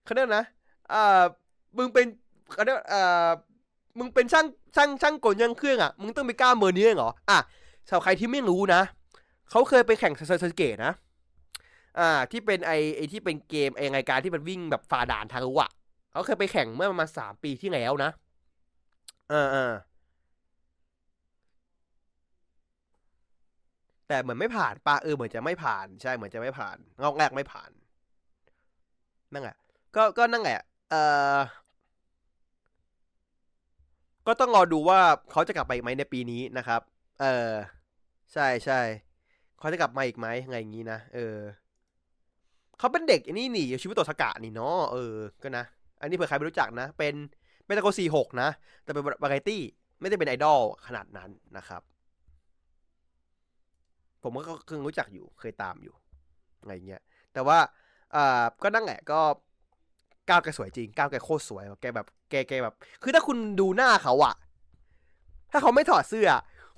เขาเรียกนะอ่ามึงเป็นเขาเรียกอ่ามึงเป็นช่างช่างช่างกลยังเครื่องอ่ะมึงต้องไปกล้ามเบอร์นี้เหรออ่ะชาวใครที่ไม่รู้นะเขาเคยไปแข่งสเกตนะอ่าที่เป็นไอไอที่เป็นเกมไอรายการที่มันวิ่งแบบฝ่าด่านทางรั้วเขาเคยไปแข่งเมื่อประมาณสามปีที่แล้วนะเออๆแต่เหมือนไม่ผ่านปะเออเหมือนจะไม่ผ่านใช่เหมือนจะไม่ผ่านงอกแรกไม่ผ่านนั่นแหละก็ก็นั่นแหละเออก็ต้องรอดูว่าเขาจะกลับไปไหมในปีนี้นะครับเออใช่ๆเขาจะกลับมาอีกไหมไงอย่างนี้นะเออเขาเป็นเด็กอันนี้นี่ชิบุโตะทากะนี่เนาะเออก็นะอันนี้เผื่อใครไม่รู้จักนะเป็นเมตาโกสี่สิบหกนะแต่เป็นวาไรตี้ไม่ได้เป็นไอดอลขนาดนั้นนะครับผมก็เคยรู้จักอยู่เคยตามอยู่อะไรเงี้ยแต่ว่าอ่าก็นั่งแหละก็ก้าวแกสวยจริงก้าวแกโคตรสวยแกแบบแกแกแบบคือถ้าคุณดูหน้าเขาอะถ้าเขาไม่ถอดเสื้อ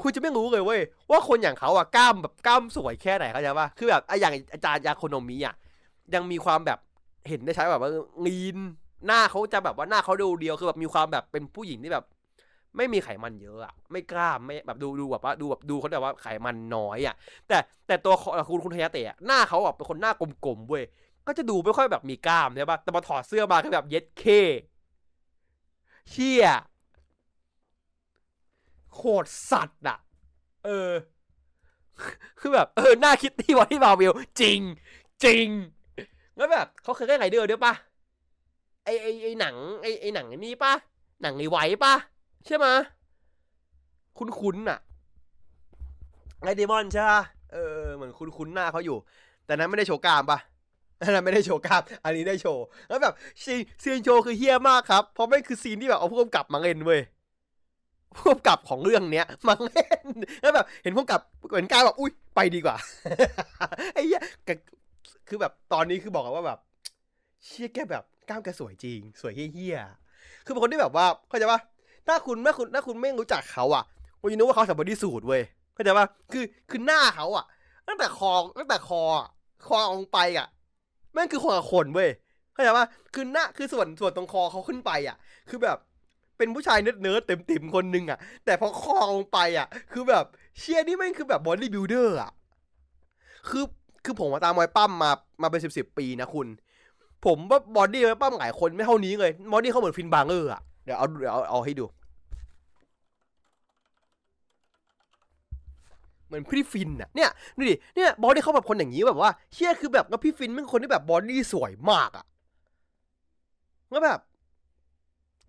คุณจะไม่รู้เลยเว้ยว่าคนอย่างเขาอะกล้ามแบบกล้ามสวยแค่ไหนเข้าใจป่ะคือแบบไอ้อย่างอาจารย์ยาโคโนมิอะยังมีความแบบเห็นได้ใช้แบบว่าลีนหน้าเขาจะแบบว่าหน้าเขาดูเดียวคือแบบมีความแบบเป็นผู้หญิงที่แบบไม่มีไขมันเยอะอะไม่กล้ามไม่แบบดูดูแบบว่าดูแบบดูเขาแบบว่าไขมันน้อยอะแต่แต่ตัวคุณคุณทายาเตะหน้าเขาแบบเป็นคนหน้ากลมๆเว้ยก็จะดูไม่ค่อยแบบมีกล้ามใช่ป่ะแต่พอถอดเสื้อมาคือแบบเย็ดเคเชี่ยโคตรสัตว์อ่ะเออคือแบบเออหน้าคิตตี้วอลที่บาวิลจริงจริงแล้วแบบเขาเคยเล่นไรเดอร์ด้วยป่ะไอไอไอหนังไอไอหนังนี่ป่ะหนังไอไว้ป่ะใช่ไหมคุ้นๆอ่ะไอเดมอนใช่ป่ะเออเหมือนคุ้นๆหน้าเขาอยู่แต่นั้นไม่ได้โชว์กล้ามป่ะนั้นไม่ได้โชว์กล้ามอันนี้ได้โชว์แล้วแบบซีนโชว์คือเฮี้ยมากครับเพราะมันคือซีนที่แบบเอาพวกกลับมาเล่นเว้ยพวกกับของเรื่องเนี้ยมาเล่นแล้วแบบเห็นพวกกับเหมือนกาแบบอุ้ยไปดีกว่า ไอ้เหี้ยคือแบบตอนนี้คือบอกว่าแบบเชี่ยแกแบบกล้ามแกสวยจริงสวยเหี้ยๆคือเป็นคนที่แบบว่าเข้าใจป่ะถ้าคุณไม่คุณถ้าคุณไม่รู้จักเขาอ่ะคุณจะนึกว่าเขาสัมบอดี้สูทเว้ยเข้าใจป่ะคือคือหน้าเขาอ่ะตั้งแต่คอตั้งแต่คอคอลงไปอ่ะแม่งคือคนกับคนเว้ยเข้าใจป่ะคือหน้าคือส่วนส่วนตรงคอเขาขึ้นไปอ่ะคือแบบเป็นผู้ชายเนิร์ดๆเต็มๆคนนึงอ่ะแต่พอคอลงไปอ่ะคือแบบเชี่ยนี่แม่งคือแบบบอดี้บิลเดอร์อ่ะคือคือผมมาตามมวยปั้มมามาเป็นสิบๆปีนะคุณผมว่าบอดี้มวยปั้มหลายคนไม่เท่านี้เลยบอดี้เขาเหมือนฟินบางเกอร์อ่ะเดี๋ยวเอาเดี๋ยวเอาเอาให้ดูเหมือนพี่ฟินอ่ะเนี่ยดูดิเนี่ยบอดี้เขาแบบคนอย่างนี้แบบว่าเชี่ยคือแบบแล้วพี่ฟินเป็นคนที่แบบบอดี้สวยมากอ่ะแล้วแบบ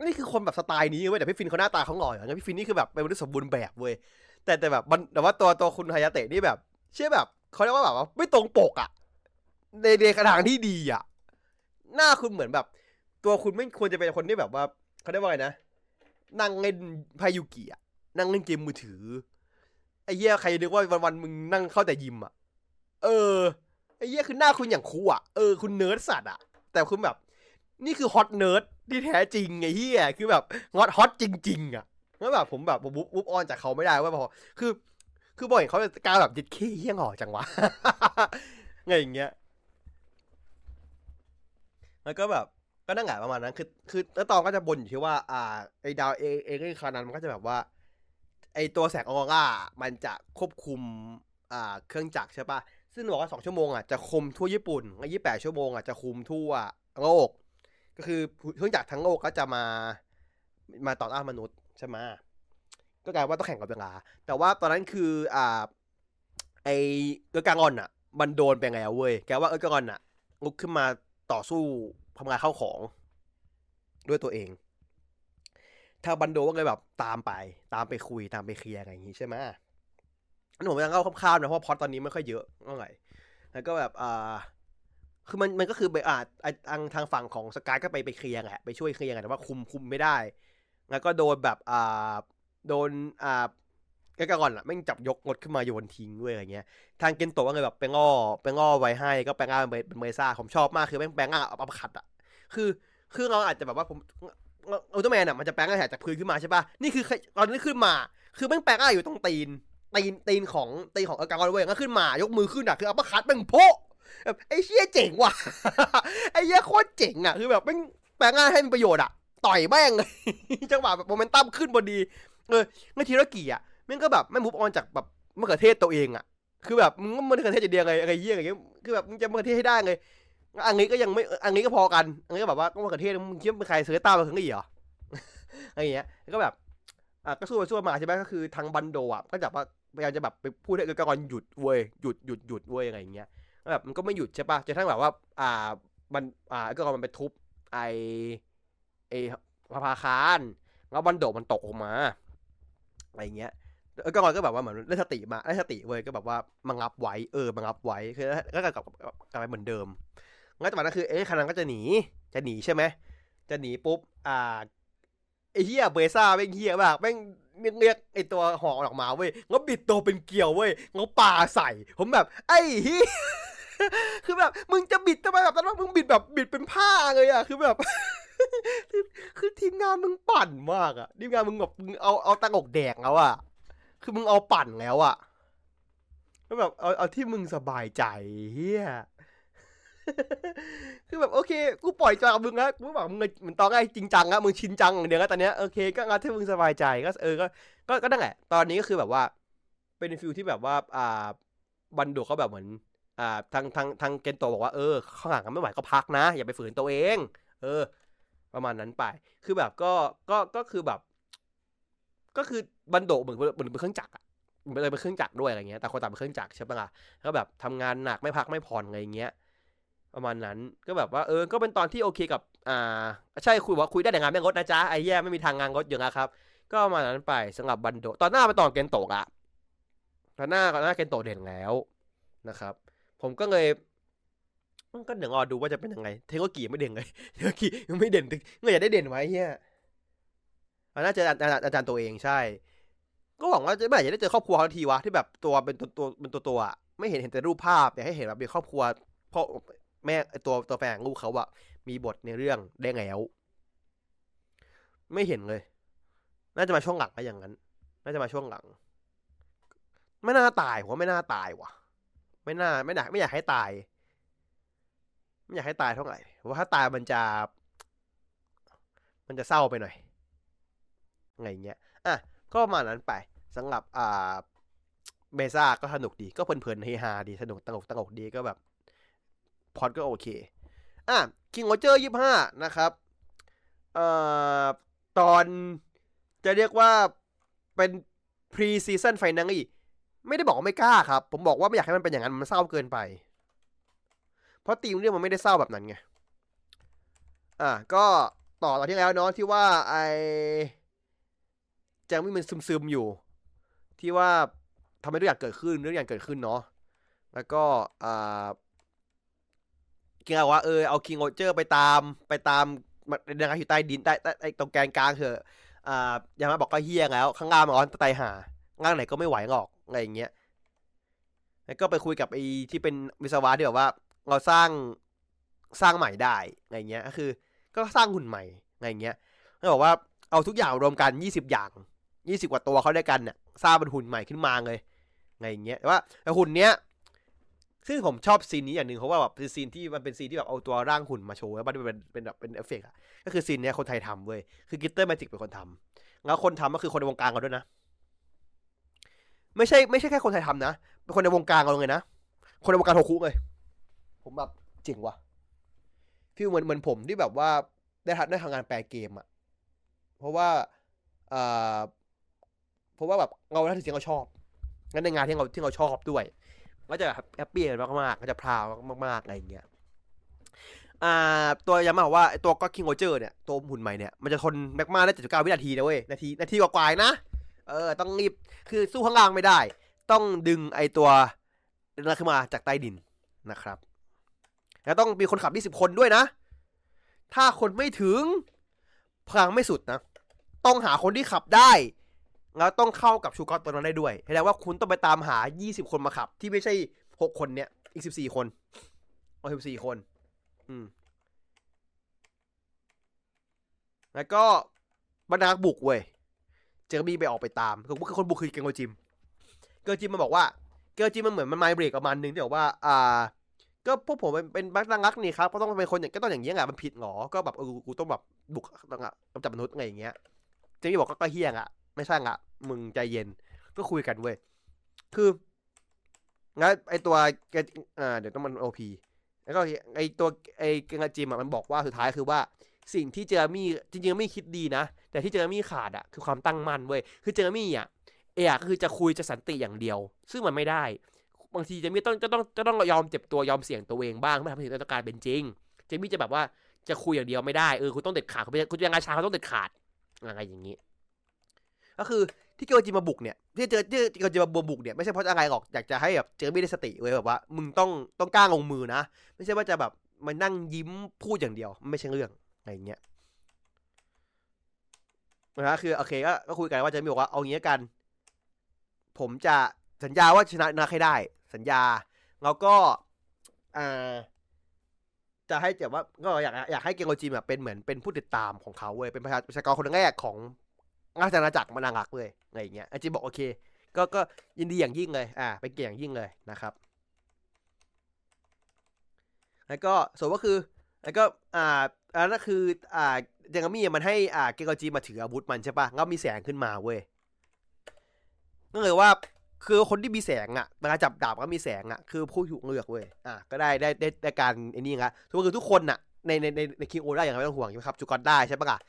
นี่คือคนแบบสไตล์นี้เว้ยแต่พี่ฟินเขาหน้าตาเขาหล่ออย่างเงี้ยพี่ฟินนี่คือแบบเป็นมนุษย์สมบูรณ์แบบเว้ยแต่แต่แบบแต่ว่าตัวตัวคุณทายาเตะนี่แบบเชื่อแบบเขาเรียกว่าแบบว่าไม่ตรงปกอ่ะในในทางที่ดีอ่ะหน้าคุณเหมือนแบบตัวคุณไม่ควรจะเป็นคนที่แบบว่าเขาเรียกว่าไงนะนั่งเล่นพายุกิอ่ะนั่งเล่นเกมมือถือไอ้เหี้ยใครนึกว่าวันๆมึงนั่งเข้าแต่ยิมอ่ะเออไอ้เหี้ยคือหน้าคุณอย่างคูอ่ะเออคุณเนิร์ดสัตว์อ่ะแต่คุณแบบนี่คือฮอตเนิร์ดที่แท้จริงไอ้เหี้ยคือแบบงอดฮอตจริงๆอ่ะแล้วแบบผมแบบผมบุ๊บบุ๊บออนจากเขาไม่ได้ว่าพอคือคือบ่อยเขาจะกล้าแบบยิดขี้เหี้ยงห่อจังวะไงอย่างเงี้ยแล้วก็แบบก็นั่งหงายประมาณนั้นคือคือแล้วตองก็จะบ่นอยู่ที่ว่าอ่าไอ้ดาวเอเอคานันมันก็จะแบบว่าไอ้ตัวแสงออร่ามันจะควบคุมอ่าเครื่องจักรใช่ป่ะซึ่งบอกว่าสองชั่วโมงอ่ะจะคุมทั่วญี่ปุ่นและยี่สิบแปดชั่วโมงอ่ะจะคุมทั่วโลกก็คือเครื่องจักรทั้งโลกก็จะมามาต่อต้านมนุษย์ใช่ไหมก็กลายว่าต้องแข่งกับเวลาแต่ว่าตอนนั้นคืออ่าไอ้เออร์กางอนอ่ะมันโดนไปไงเว้ยแกว่าเออร์กางอนอ่ะลุกขึ้นมาต่อสู้ทำลายข้าวของด้วยตัวเองถ้าบันโดก็เลยแบบตามไปตามไปคุยตามไปเคลียร์อะไรอย่างงี้ใช่ไหม นี่ผมกำลังเล่าคร่าวๆนะเพราะพอตอนนี้ไม่ค่อยเยอะเท่าไหร่แล้วก็แบบอ่าคือมันมันก็คือไปอ่าทางทางฝั่งของสกายก็ไปไปเคลียร์แหละไปช่วยเคลียร์กันแต่ว่าคุมคุมไม่ได้แล้วก็โดนแบบอ่าโดนอ่าแกก่อนล่ะแม่งจับยกรถขึ้นมาโยนทิ้งด้วยอะไรเงี้ยทางเกนโตะก็เลยแบบไปง้อไปง้อไว้ให้ก็แปลงร่างเป็นเมซ่าผมชอบมากคือแม่งแปลงร่างอัปคัตอ่ะคือคือเราอาจจะแบบว่าผมอุลตร้าแมนอ่ะมันจะแปลงร่างแหกจากพื้นขึ้นมาใช่ป่ะนี่คือตอนนี้ขึ้นมาคือแม่งแปลงร่างอยู่ตรงตีนตีนตีนของตีนของเออการ์ดเวย์ก็ขึ้นมายกมือขึ้นอ่ะคืออัปคัตแม่งโพแบบไอ้เชี่ยเจ๋งว่ะไอ้เชี่ยโคตรเจ๋งอ่ะคือแบบแม่งแปลงร่างให้มีประโยชน์อ่ะต่อยแม่งเลยจังหวะแบบโมเมนตัมขึ้นพอดีเออเมื่อทีละกี่อ่ะมันก็แบบไม่มูฟออนจากแบบมะเขือเทศตัวเองอ่ะคือแบบมึงก็มะเขือเทศจะเดียงไงอะไรเยี่ยงอะไรเงี้ยคือแบบมึงจะมะเขือเทศให้ได้ไงอันนี้ก็ยังไม่อันนี้ก็พอกันอันนี้ก็แบบว่ามะเขือเทศมึงเชื่อเป็นใครเสือตามาถึงได้เหรออะไรเงี้ยก็แบบอ่ะก็สู้ไปสู้มาใช่ไหมก็คือทางบันโดอ่ะก็จับว่าพยายามจะแบบไปพูดให้เออกรหยุดเว้ยหยุดหยุดหยุดเว้ยอะไรอย่างเงี้ยแบบมันก็ไม่หยุดใช่ป่ะจนทั้งแบบว่าอ่ามันอ่าก็มันไปทุบไอไอพาพาคานแล้วบันโดมันตกออกมาอะไรเงี้ยเออก็มันก็แบบว่าเหมือนได้สติมาได้สติเว้ยก็แบบว่ามังงับไว้เออมังงับไว้คือก็กลับกลับกลับไปเหมือนเดิมงั้นจังหวะนั้นคือเอ๊ะคานังก็จะหนีจะหนีใช่ไหมจะหนีปุ๊บอ่าไอ้เหี้ยเบซ่าแม่งเหี้ยมากแม่งเรียกไอ้ตัวหอกออกมาเว้ยงบบิดตัวเป็นเกลียวเว้ยงบป่าใส่ผมแบบไอ้เหี้ยคือแบบมึงจะบิดทำไมแบบนั้นว่ามึงบิดแบบบิดเป็นผ้าเลยอ่ะคือแบบคือทีมงานมึงปั่นมากอ่ะทีมงานมึงแบบมึงเอาเอาตะกอกแดกแล้วอ่ะคือมึงเอาปั่นแล้วอะแล้วแบบเอาเอาที่มึงสบายใจเฮีย คือแบบโอเคกูปล่อยจอยกับมึงแล้วกูบอกมึงเหมือนตอนไงจริงจังอะมึงชินจังเดี๋ยวก็ตอนเนี้ยโอเคก็เอาที่มึงสบายใจก็เออก็ก็ก็นั่นแหละตอนนี้ก็คือแบบว่าเป็นฟิลที่แบบว่าอ่าบันโดเขาแบบเหมือนอ่าทางทางทางเกนโตะบอกว่าเออข้างหลังไม่ไหวก็พักนะอย่าไปฝืนตัวเองเออประมาณนั้นไปคือแบบก็ก็ก็คือแบบก็คือบันโดเหมือนเหมือนเป็นเครื่องจักรอะมันเลยเป็นเครื่องจักรด้วยอะไรเงี้ยแต่คนต่างเป็นเครื่องจักรใช่ปะล่ะก็แบบทำงานหนักไม่พักไม่ผ่อนอะไรเงี้ยประมาณนั้นก็แบบว่าเออก็เป็นตอนที่โอเคกับอ่าใช่คุยว่าคุยได้แต่งานไม่ลดนะจ๊ะไอ้แย่ไม่มีทางงานลดอย่างนะครับก็ประมาณนั้นไปสำหรับบันโดตอนหน้าเป็นตอนเกนโตะอะตอนหน้าตอนหน้าเกนโตะเด่นแล้วนะครับผมก็เลยก็เดี๋ยวรอดูว่าจะเป็นยังไงเทโกกิไม่เด่นเลยเทโกกิไม่เด่นตึกเงยอยากได้เด่นไว้เฮียน่าจะอาจารย์ตัวเองใช่ก็หวังว่าจะไม่อยากได้เจอครอบครัวเขาทีวะที่แบบตัวเป็นตัวตัวเป็นตัวตัวไม่เห็นเห็นแต่รูปภาพอยากให้เห็นแบบมีครอบครัวพ่อแม่ตัวตัวแฝงลูกเขาอะมีบทในเรื่องได้ไงแล้วไม่เห็นเลยน่าจะมาช่วงหลังก็อย่างนั้นน่าจะมาช่วงหลังไม่น่าตายผมว่าไม่น่าตายวะไม่น่าไม่อยากไม่อยากให้ตายไม่อยากให้ตายเท่าไหร่เพราะถ้าตายมันจะมันจะเศร้าไปหน่อยไงเงี้ยอ่ะก็มานั้นไปสำหรับอ่าเบซ่าก็สนุกดีก็เพลินๆเฮฮาดีสนุกตลกตลกดีก็แบบพอดก็โอเคอ่ะ Kingohger ยี่สิบห้านะครับเอ่อตอนจะเรียกว่าเป็น pre season finale ไม่ได้บอกว่าไม่กล้าครับผมบอกว่าไม่อยากให้มันเป็นอย่างนั้นมันเศร้าเกินไปเพราะตีมเรื่องมันไม่ได้เศร้าแบบนั้นไงอ่ะก็ต่อตอนที่แล้วเนาะที่ว่าไอแจงมันซึมๆอยู่ที่ว่าทำให้ทุกอย่างเกิดขึ้นเรื่องอย่างเกิดขึ้นเนาะแล้วก็อ่าคิงเอาว่าเออเอาคิงโอเจอร์ไปตามไปตามนางอยู่ใต้ดินใต้ใต้ตรงแกนกลางเถอะอ่ายามาบอกก็เฮี้ยงแล้วข้างล่างมันอ่อนตะไตหาล่างไหนก็ไม่ไหวหรอกอะไรอย่างเงี้ยแล้วก็ไปคุยกับไอ้ที่เป็นวิศวะที่แบบว่าเราสร้างสร้างใหม่ได้อะไรเงี้ยก็คือก็สร้างหุ่นใหม่อะไรเงี้ยแล้วบอกว่าเอาทุกอย่างรวมกันยี่สิบอย่างยี่สิบกว่าตัวเขาได้กันเนี่ยสร้างเป็นหุ่นใหม่ขึ้นมาเลยไงอย่างเงี้ยแต่ว่าแต่หุ่นเนี้ยซึ่งผมชอบซีนนี้อย่างหนึ่งเพราะว่าแบบเป็นซีนที่มันเป็นซีนที่แบบเอาตัวร่างหุ่นมาโชว์แล้วมันเป็นเป็นแบบเป็นเอฟเฟกต์อ่ะก็คือซีนเนี้ยคนไทยทำเว้ยคือกิตเตอร์แมจิกเป็นคนทำแล้วคนทำก็คือคนในวงการเราด้วยนะไม่ใช่ไม่ใช่แค่คนไทยทำนะเป็นคนในวงการเราเลยนะคนในวงการโฮคุเลยผมแบบเจ๋งว่ะฟีลเหมือนเหมือนผมที่แบบว่าได้ทัดได้ทำงานแปลเกมอ่ะเพราะว่าอ่าเพราะว่าแบบเราถ้าถึงสิ่งเราชอบงั้นในงานที่เราที่เราชอบด้วยก็จะแฮปปี้มากมากก็จะพราวมากๆอะไรอย่างเงี้ยอ่าตัวย้ำมาบอกว่าตัวก็คิงโอเจอร์เนี่ยตัวหุ่นใหม่เนี่ยมันจะทนแม็กมาได้เจ็ดสิบเก้าวินาทีนะเว้ยนาทีนาทีกว่าๆนะเออต้องรีบคือสู้ข้างล่างไม่ได้ ต้องดึงไอตัวนั้นขึ้นมาจากใต้ดินนะครับแล้วต้องมีคนขับยี่สิบคนด้วยนะถ้าคนไม่ถึงพลังไม่สุดนะต้องหาคนที่ขับได้แล้วต้องเข้ากับชูกอตตัวนั้นได้ด้วยแสดงว่าคุณต้องไปตามหายี่สิบคนมาขับที่ไม่ใช่หกคนเนี่ยอีกสิบสี่คนเอาสิบสี่คนอืมแล้วก็บรรดาบุกเว้ยเจอมีไปออกไปตามก็คือคนบุกคือเกงโกจิมเกงโกจิมมันบอกว่าเกงโกจิมมันเหมือนมันไมเบรกประมาณนึงที่บอกว่าอ่าก็พวกผมเป็นบักนักนี่ครับก็ต้องเป็นคนอย่างก็ต้องอย่างเงี้ยอ่ะมันผิดหรอก็แบบเออกูต้องแบบบุกต้องอ่ะจับมนุษย์ไงอย่างเงี้ยเจมี่บอกก็เฮี้ยงอ่ะไม่สร้างอ่ะมึงใจเย็นก็คุยกันเว้ยคืองั้นไอตัวอ่าเดี๋ยวต้องมัน โอ พี แล้วก็ไอตัวไอเกงโกจิมอ่ะมันบอกว่าสุดท้ายคือว่าสิ่งที่เจอมี่จริงๆไม่คิดดีนะแต่ที่เจอมี่ขาดอ่ะคือความตั้งมั่นเว้ยคือเจอมี่อ่ะเอะคือจะคุยจะสันติอย่างเดียวซึ่งมันไม่ได้บางทีเจมี่ต้องจะต้องจะต้องยอมเจ็บตัวยอมเสี่ยงตัวเองบ้างไม่ทำให้สิ่งที่ต้องการเป็นจริงเจมี่จะแบบว่าจะคุยอย่างเดียวไม่ได้เออคุณต้องเด็ดขาดคุณยังไงชาเขาต้องเด็ดขาดอะไรอย่างนี้ก็คือที่เกโอจิมาบุกเนี่ยที่เจอที่เกโอจิมาบุกเนี่ยไม่ใช่เพราะอะไรหรอกอยากจะให้แบบเจมี่ได้สติเว้ยแบบว่ามึงต้องต้องกล้าลงมือนะไม่ใช่ว่าจะแบบมานั่งยิ้มพูดอย่างเดียวไม่ใช่เรื่องอะไรเงี้ยนะคือโอเคก็คุยกันว่าจะมีบอกว่าเอางี้กันผมจะสัญญาว่าชนะนาให้ได้สัญญาแล้วก็อ่าจะให้แบบว่าก็อยากอยากให้เกงโกจิมแบบเป็นเหมือนเป็นผู้ติดตามของเขาเว้ยเป็นประชากรคนแรกของราชอาณาจักรมนางักเลยอะไรเงี้ยอาจิบอกโอเคก็ก็ยินดีอย่างยิ่งเลยอ่าเป็นเกียรติอย่างยิ่งเลยนะครับแล้วก็ส่วนก็คือแล้วก็อ่าอันนั้นคืออ่าเจงามี่มันให้อ่าเกงโกจิมาถืออาวุธมันใช่ปะแล้วมีแสงขึ้นมาเว้ยก็เลยว่าคือคนที่มีแสงอ่ะเวลาจับดาบก็มีแสงอ่ะคือผู้ถูกเลือกเว้ยอ่ะก็ได้ได้ได้ได้การไอ้นี่ครับทุกคนคือทุกคนอ่ะในในในในคิงโอได้อย่างไม่ต้องห่วงครับจูกอนได้ใช่ปะล่ะ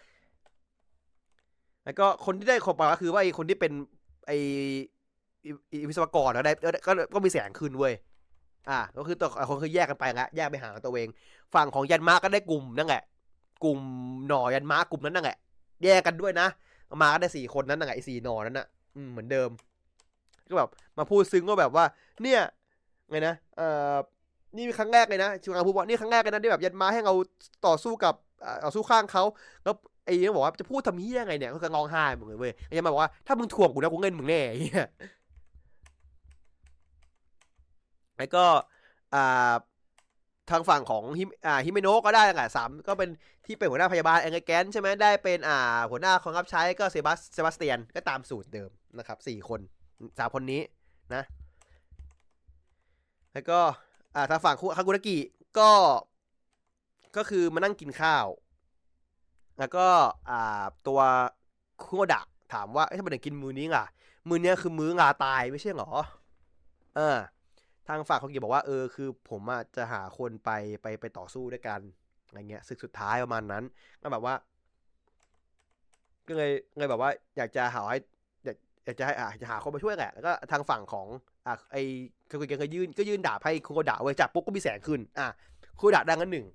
แล้วก็คนที่ได้ขอบปากก็คือว่าไอ้คนที่เป็นไอ้วิศวกรแล้วได้ก็ก็มีแสงขึ้นเว้ยอ่ะก็คือตัวคนคือแยกกันไปละแยกไปหาตัวเองฝั่งของยันมาก็ได้กลุ่มนั่นแหละกลุ่มหน่อยันมากลุ่มนั้นนั่นแหละแยกกันด้วยนะมาก็ได้สี่คนนั้นนั่นแหละไอ้สี่หน่อนั้นน่ะเหมือนเดิมก็แบบมาพูดซึ้งก็แบบว่าเนี่ยไงนะเอ่อนี่ครั้งแรกเลยนะชิวาพูดว่านี่ครั้งแรกเลยนะที่แบบยันมาให้เราต่อสู้กับต่อสู้ข้างเขาแล้วไอ้เนี่ยบอกว่าจะพูดทำนี้ยังไงเนี่ยก็ร้องไห้เหมือนเลยเว้ยไอ้ยันมาบอกว่าถ้ามึงถ่วงกูนะกูเงินมึงแน่ไอ้เนี่ยไอ้ก็อ่าทางฝั่งของฮิอ่าฮิเมโนะก็ได้แหละสามก็เป็นที่เป็นหัวหน้าพยาบาลเอเนแกนใช่ไหมได้เป็นอ่าหัวหน้าของรับใช้ก็เซบาสเซบาสเตียนก็ตามสูตรเดิมนะครับสี่คนสามคนนี้นะแล้วก็อ่าทางฝั่งคากุระกิก็ก็คือมานั่งกินข้าวแล้วก็อ่าตัวคุโกดะถามว่าเอ๊ะทำไมถึงกินมื้อนี้ล่ะมื้อนี้คือมื้องาตายไม่ใช่หรอเออทางฝั่งของกิบอกว่าเออคือผมอ่ะจะหาคนไปไปไปต่อสู้ด้วยกันอะไรเงี้ยศึกสุดท้ายประมาณนั้นก็แบบว่าก็เลยเลยแบบว่าอยากจะหาให้อยากจะให้อ่าจะหาคนมาช่วยแหละแล้วก็ทางฝั่งของอ่าไอ้คือคุณแกก็ยื่นก็ยื่นดาบให้คุณโกดะไว้จับปุ๊บก็มีแสงขึ้นอ่ะคุณโกดะดังกันหนึ่ง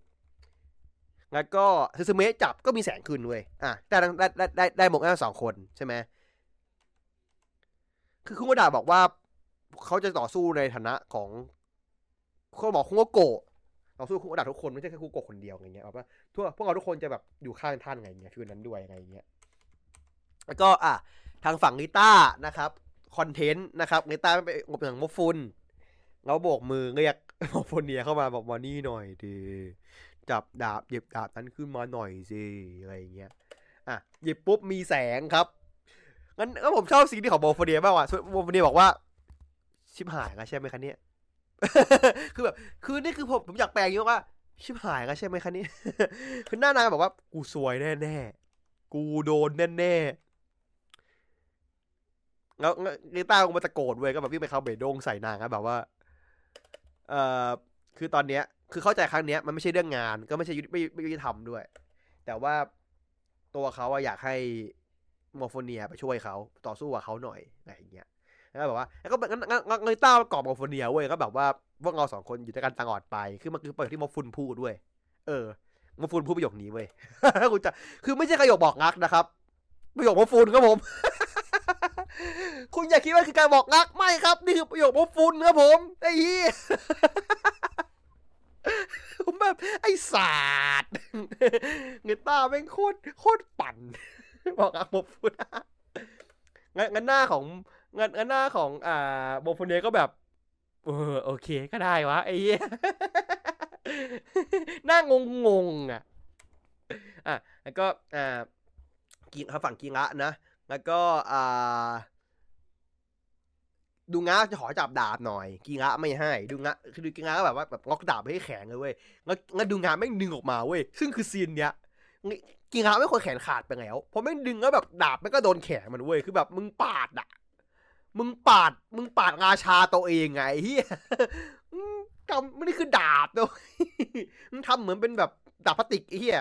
แล้วก็ซึซึเมะจับก็มีแสงขึ้นเว้ยอ่ะได้ได้ได้ได้ได้หมกแค่สองคนใช่ไหมคือคุณโกดะบอกว่าเขาจะต่อสู้ในฐานะของเขาบอกคุณโกโกะต่อสู้คุณโกดะทุกคนไม่ใช่แค่คุณโกโกะคนเดียวอย่างเงี้ยเอาป่ะทั่วพวกเราทุกคนจะแบบอยู่ข้างท่านไงอย่างเงี้ยฟิวนั้นด้วยไงอย่างเงี้ยแล้วก็อ่ะทางฝั่งนิต้านะครับคอนเทนต์นะครับนิต้าไปงบอย่างมอฟุนเราโบกมือเรียกมอฟุนเนียเข้ามาบอกมานี่หน่อยดิจับดาบหยิบดาบนั้นขึ้นมาหน่อยสิอะไรเงี้ยอ่ะหยิบปุ๊บมีแสงครับงั้นก็ผมชอบสิ่งที่ของมอฟุนเนียมากกว่ามอฟุนเนียบอกว่าชิบหายแล้วใช่ไหมคะเนี่ย คือแบบคือนี่คือผมผมอยากแปลงเยอะว่าชิบหายแล้วใช่ไหมคะเนี่ย คือหน้านางบอกว่ากูสวยแน่แน่กูโดนแน่แน่แล้วนิต้าก็มาตะโกนเว้ยก็แบบวิ่งไปเข้าเบดงใส่นางครับแบบว่าเอ่อคือตอนเนี้ยคือเข้าใจครั้งเนี้ยมันไม่ใช่เรื่องงานก็ไม่ใช่ยุติไม่ไม่ยุติธรรมด้วยแต่ว่าตัวเขาอยากให้มอร์โฟเนียไปช่วยเขาต่อสู้กับเขาหน่อยอะไรอย่างเงี้ยแล้วแบบว่าแล้วก็งั้นงั้นนิต้ากอบมอร์โฟเนียเว้ยก็แบบว่าพวกเราสองคนอยู่ด้วยกันตลอดไปคือมันคือประโยคที่มอร์ฟุนพูดด้วยเออมอร์ฟุนพูดประโยคนี้เว้ยกูจะคือไม่ใช่ประโยคบอกรักนะครับประโยคมอร์ฟุนครับผม คุณอย่าคิดว่าคือการบอกรักไม่ครับนี่คือประโยคของฟุนครับผมไอ้เหี้ยผมแบบไอ้ศาสตร์เงยตาแม่งโคตรโคตรปั่นบอกรักบอกฟุนงั้นหน้าของงั้นหน้าของอ่าโบฟุนเน่ก็แบบเออโอเคก็ได้วะไอ้เหี้ยหน้างงงงอ่ะอ่ะแล้วก็อ่ากินเขาฝั่งกิงะนะแล้วก็อ่าดูงะจะขอจับดาบหน่อยกิงะไม่ให้ดูงะคือดูกิงะก็แบบว่าแบบงอกดาบให้แข็งเลยเว้ยแล้วแล้วดูงะแม่งดึงออกมาเว้ยซึ่งคือซีนเนี้ยกิงะไม่ควรแขนขาดไปแล้วเพราะแม่งดึงแล้วแบบดาบแม่งก็โดนแขนมันเว้ยคือแบบมึงปาดอ่ะมึงปาดมึงปาดราชาตัวเองไงเฮียทำไม่ได้คือดาบตัวมึงทำเหมือนเป็นแบบดาบพลาสติกเฮีย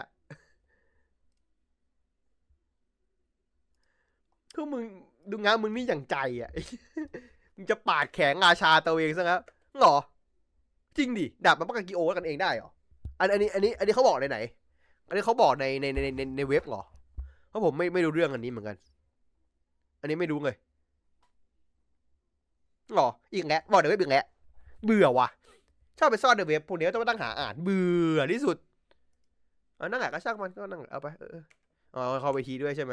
คือมึงดูงานมึงนี่อย่างใจอ่ะมึงจะปาดแขนราชาตัวเองซะงั้นหรอจริงดิดาบมันป้องกันกิโอกันเองได้หรออันอันนี้อันนี้อันนี้เขาบอกในไหนอันนี้เขาบอกในในในในในเว็บหรอเพราะผมไม่ไม่รู้เรื่องอันนี้เหมือนกันอันนี้ไม่รู้เลยหรออีกแล้วบอกเดี๋ยวไม่บึงแล้วเบื่อว่ะชอบไปซ่อนในเว็บพวกนี้ต้องมาตั้งหาอ่านเบื่อที่สุดเอานั่งอ่ะก็ช่างมันก็นั่งเอาไปเอออ๋อเข้าไปทีด้วยใช่ไหม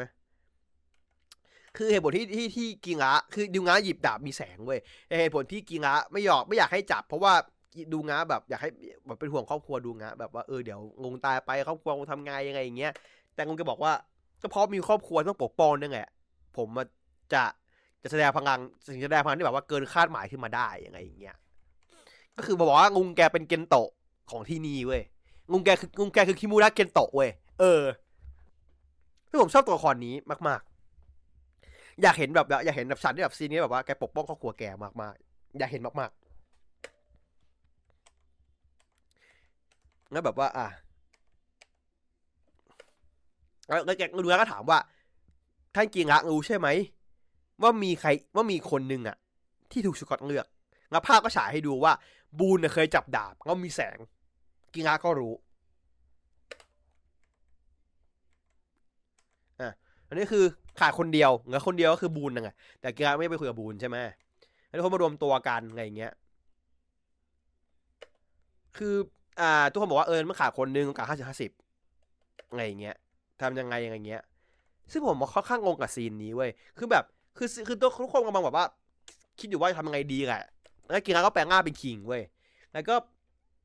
คือเหตุผลที่ที่ที่กิงะคือดูงะหยิบดาบมีแสงเว้ยเหตุผลที่กิงะไม่อยากไม่อยากให้จับเพราะว่าดูงะแบบอยากให้แบบเป็นห่วงครอบครัวดูงะแบบว่าเออเดี๋ยวงงตายไปครอบครัวงงทำไงยังไงอย่างเงี้ยแต่งงก็บอกว่าก็เพราะมีครอบครัวต้องปกป้องนั่นแหละผมจะจะแสดงพลังสิ่งแสดงพลังที่แบบว่าเกินคาดหมายขึ้นมาได้ยังไงอย่างเงี้ยก็คือบอกว่างงแกเป็นเกนโตะของที่นี่เว้ยงงแกคืองงแกคือคิมูระเกนโตะเว้ยเออที่ผมชอบตัวละครนี้มากๆอยากเห็นแบบอยากเห็นแบบฉันที่แบบซีนนี้แบบว่าแกปกป้องครอบครัวแกมากมากอยากเห็นมากมากแล้วแบบว่าอ่ะแล้วแกรู้แล้วก็ถามว่าท่านกิงะรู้ใช่ไหมว่ามีใครว่ามีคนหนึ่งอะที่ถูกชูกอตเลือกแล้วภาพก็ฉายให้ดูว่าบูนเคยจับดาบแล้วมีแสงกิงะก็รู้อ่ะอันนี้คือขาดคนเดียวเหลือคนเดียวก็คือบูนนั่นไงแต่กิงะไม่ไปคุยกับบูนใช่ไหมแล้วทุกคนมารวมตัวกันอะไรอย่างเงี้ยคืออ่าทุกคนบอกว่าเออมันขาดคนนึงมันขาดห้าสิบห้าสิบอะไรอย่างเงี้ยทำยังไงยังไงเงี้ยซึ่งผมค่อนข้างงงกับซีนนี้เว้ยคือแบบคือคือตัวทุกคนกำลังแบบว่าคิดอยู่ว่าจะทำยังไงดีแหละแล้วกิงะก็แปลงร่างเป็นคิงเว้ยแล้วก็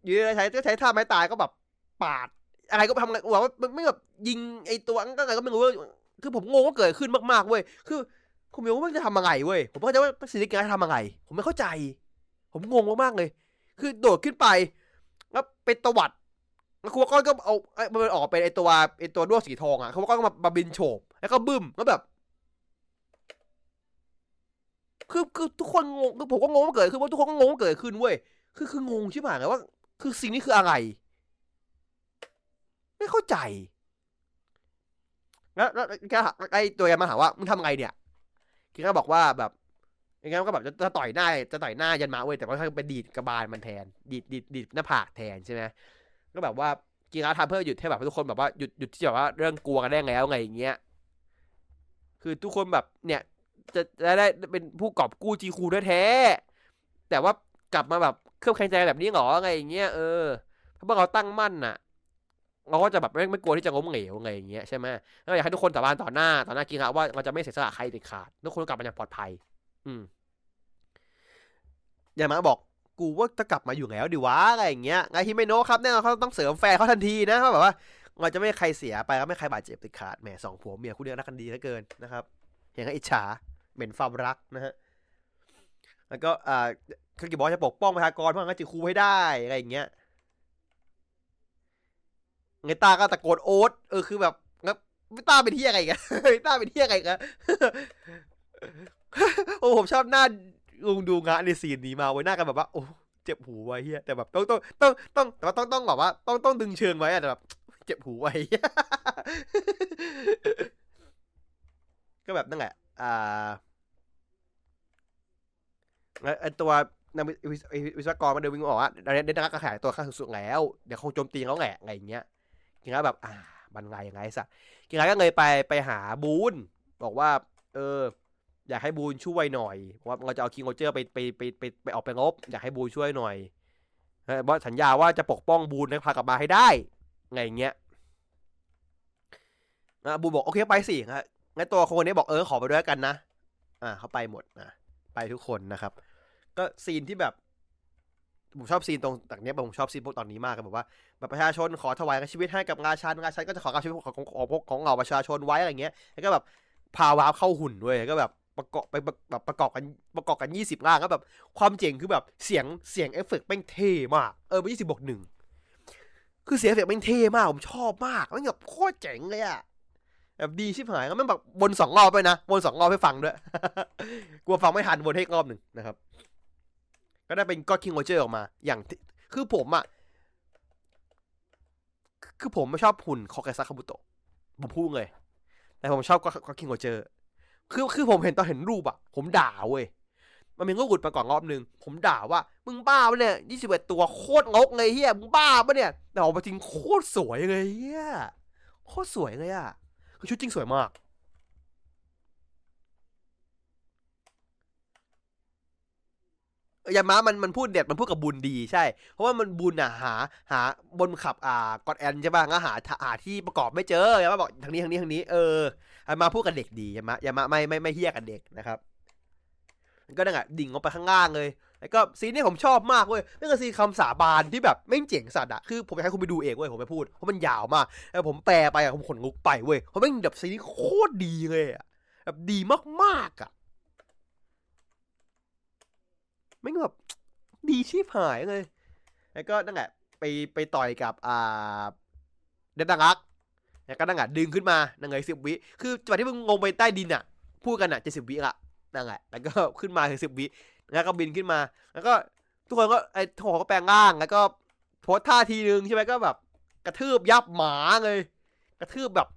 อยู่ในใช้ก็ใช้ท่าไม้ตายก็แบบปาดอะไรก็ทำอะไรแบบว่ามันไม่แบบยิงไอตัวอะไรก็ไม่รู้คือผมงงว่าเกิดขึ้นมากๆเว้ยคือผมไม่รู้ว่าจะทำอะไรเว้ยผมเข้าใจว่าสิ่งที่แกจะทำอะไรผมไม่เข้าใจผมงงมากๆเลยคือโดดขึ้นไปแล้วเป็นตวัดแล้วครัวก้อนก็เอาไอ้มันออกเป็นไอ้ตัวไอ้ตัวด้วงสีทองอ่ะครัวก้อนก็มามาบินโฉบแล้วก็บึ้มแล้วแบบคือคือทุกคนงงคือผมก็งงว่าเกิดขึ้นว่าทุกคนก็งงว่าเกิดขึ้นเว้ยคือคืองงชิบหายเลยว่าคือสิ่งนี้คืออะไรไม่เข้าใจแล้วแล้วแกไอ้ตัวมาหาว่ามึงทำไงเนี่ยแกก็บอกว่าแบบแกก็แบบจะต่อยหน้าจะต่อยหน้ายันมาเว้ยแต่ก็ไปดีดกระบาลมันแทนดีดดีดดีดหน้าผากแทนใช่ไหมก็แบบว่าแกก็ทำเพื่อหยุดให้แบบทุกคนแบบว่าหยุดหยุดที่แบบว่าเรื่องกลัวกันได้แล้วไงอย่างเงี้ยคือทุกคนแบบเนี่ยจะจะได้เป็นผู้กอบกู้จีคูด้วยแท้แต่ว่ากลับมาแบบเครื่องแข่งใจแบบนี้หรอไงอย่างเงี้ยเออเพราะว่าเราตั้งมั่นน่ะเราก็จะแบบไม่ไม่กลัวที่จะล้มเหลวไงอย่างเงี้ยใช่ไหมแล้วอยากให้ทุกคนสาบานต่อหน้าต่อหน้ากิงะว่าเราจะไม่เสียสละใครเด็ดขาดทุกคนกลับมาอย่างปลอดภัยอืมยามาบอกกูว่าจะกลับมาอยู่แล้วดิวะอะไรอย่างเงี้ยไงฮิเมโนะครับแน่นอนเขาต้องเสริมแฟนเขาทันทีนะเขาแบบว่าเราจะไม่ใครเสียไปแล้วไม่ใครบาดเจ็บเด็ดขาดแหมสองผัวเมียคู่นี้รักกันดีเหลือเกินนะครับอย่างกับอิจฉาเหม็นความรักนะฮะแล้วก็อ่าคากิบอสจะปกป้องประชากรเพราะงั้นจะคูให้ได้อะไรอย่างเงี้ยเงต้าก็ตะโกนโอ๊ตเออคือแบบงั้นเงต้าเป็นเหี้ยอะไรกันเงต้าเป็นเหี้ยอะไรกันโอ้ผมชอบหน้าลุงดูงะในซีนนี้มาไว้หน้ากันแบบว่าโอ้เจ็บหูไว้เหี้ยแต่แบบต้องต้องต้องต้องแต่ว่าต้องต้องแบบว่าต้องต้องดึงเชิงไว้อะแต่แบบเจ็บหูไว้ก็แบบนั่นแหละอ่าไอตัววิศวกรมันเดินวิ่งออกว่าเดนนักกระแข่งตัวข้างสุดๆแล้วเดี๋ยวคงโจมตีเขาแหละอะไรอย่างเงี้ยกิงะแบบอ่าบันไงยังไงสักกิงะก็เลยไปไปหาบูนบอกว่าเออ อยากให้บูนช่วยหน่อยว่าเราจะเอาคิงโกเจอร์ไปไปไปไปไปออกไปรบอยากให้บูนช่วยหน่อยบอสสัญญาว่าจะปกป้องบูนให้พากลับมาให้ได้ไงเงี้ยอ่ะบูนบอกโอเคไปสิฮะงั้นตัวคนนี้บอกเออขอไปด้วยกันนะอ่าเขาไปหมดนะไปทุกคนนะครับก็ซีนที่แบบผมชอบซีนตรงจากเนี้ยผมชอบซีนพวกตอนนี้มากครับแบบว่าแบบประชาชนขอถวายชีวิตให้กับราชาราชาก็จะขอกับชีวิตของของของของเราประชาชนไว้อะไรเงี้ยแล้วก็แบบพาวาเข้าหุ่นด้วยก็แบบประกอบไปแบบประกอบกันประกอบกันยี่สิบร่างก็แบบความเจ๋งคือแบบเสียงเสียงเอฟเฟกต์แม่งเท่มากเออเป็นยี่สิบบวกหนึ่งคือเสียงเอฟเฟกต์แม่งเท่มากผมชอบมากมันแบบโคตรเจ๋งเลยอะแบบดีชิบหายก็แม่งแบบวนสองรอบด้วยนะวนสองรอบให้ฟังด้วยกลัวฟังไม่ทันวนให้รอบหนึ่งนะครับก็ได้เป็นก็คิงโกเจอร์ออกมาอย่างคือผมอ่ะคือผมไม่ชอบหุ่นคอแกซักคาบุโตะผมพูดเลยแต่ผมชอบก็คิงโกเจอร์คือคือผมเห็นตอนเห็นรูปอ่ะผมด่าเว้ยมันมีก็หลุดมาก่อนรอบนึงผมด่าว่ามึงบ้าปะเนี่ยยี่สิบเอ็ดตัวโคตรงกเลยเฮียมึงบ้าปะเนี่ยแต่ออกมาจริงโคตรสวยเลยเฮียโคตรสวยเลยอ่ะคือชุดจริงสวยมากยาม้ามันมันพูดเด็ดมันพูดกับบุญดีใช่เพราะว่ามันบุญอ่ะหาหาบนขับอ่ากอดแอนใช่ป่ะก็หาหาที่ประกอบไม่เจอยาม้าบอกทางนี้ทางนี้ทางนี้เออมาพูดกับเด็กดียาม้ายาม้าไม่ไม่ไม่เฮี้ยกับเด็กนะครับก็นั่งอ่ะดิ่งลงไปข้างล่างเลยแล้วก็ซีนนี้ผมชอบมากเว้ยนั่นคือซีนคำสาบานที่แบบแม่งเจ๋งสัตว์อ่ะคือผมอยากให้คุณไปดูเองเว้ยผมไม่พูดเพราะมันยาวมากแล้วผมแปลไปอ่ะผมขนลุกไปเว้ยเพราะแม่งแบบซีนนี้โคตรดีเลยอ่ะแบบดีมากๆอ่ะไม่แบบดีชีพหายเลยแล้วก็นั่งแหละไปไปต่อยกับอ่าเดนดังรักแล้วก็นั่งแหละดึงขึ้นมานั่งเลยสิบวิคือจังหวะที่มึงงงไปใต้ดินอ่ะพูดกันอ่ะเจ็ดสิบวิละนั่งแหละแล้วก็ขึ้นมาถึงสิบวิแล้วก็บินขึ้นมาแล้วก็ทุกคนก็ไอ้หัวก็แปลงร่างแล้วก็โพสท่าทีนึงใช่ไหมก็แบบกระทืบยับหมาเลยกระทืบแบบ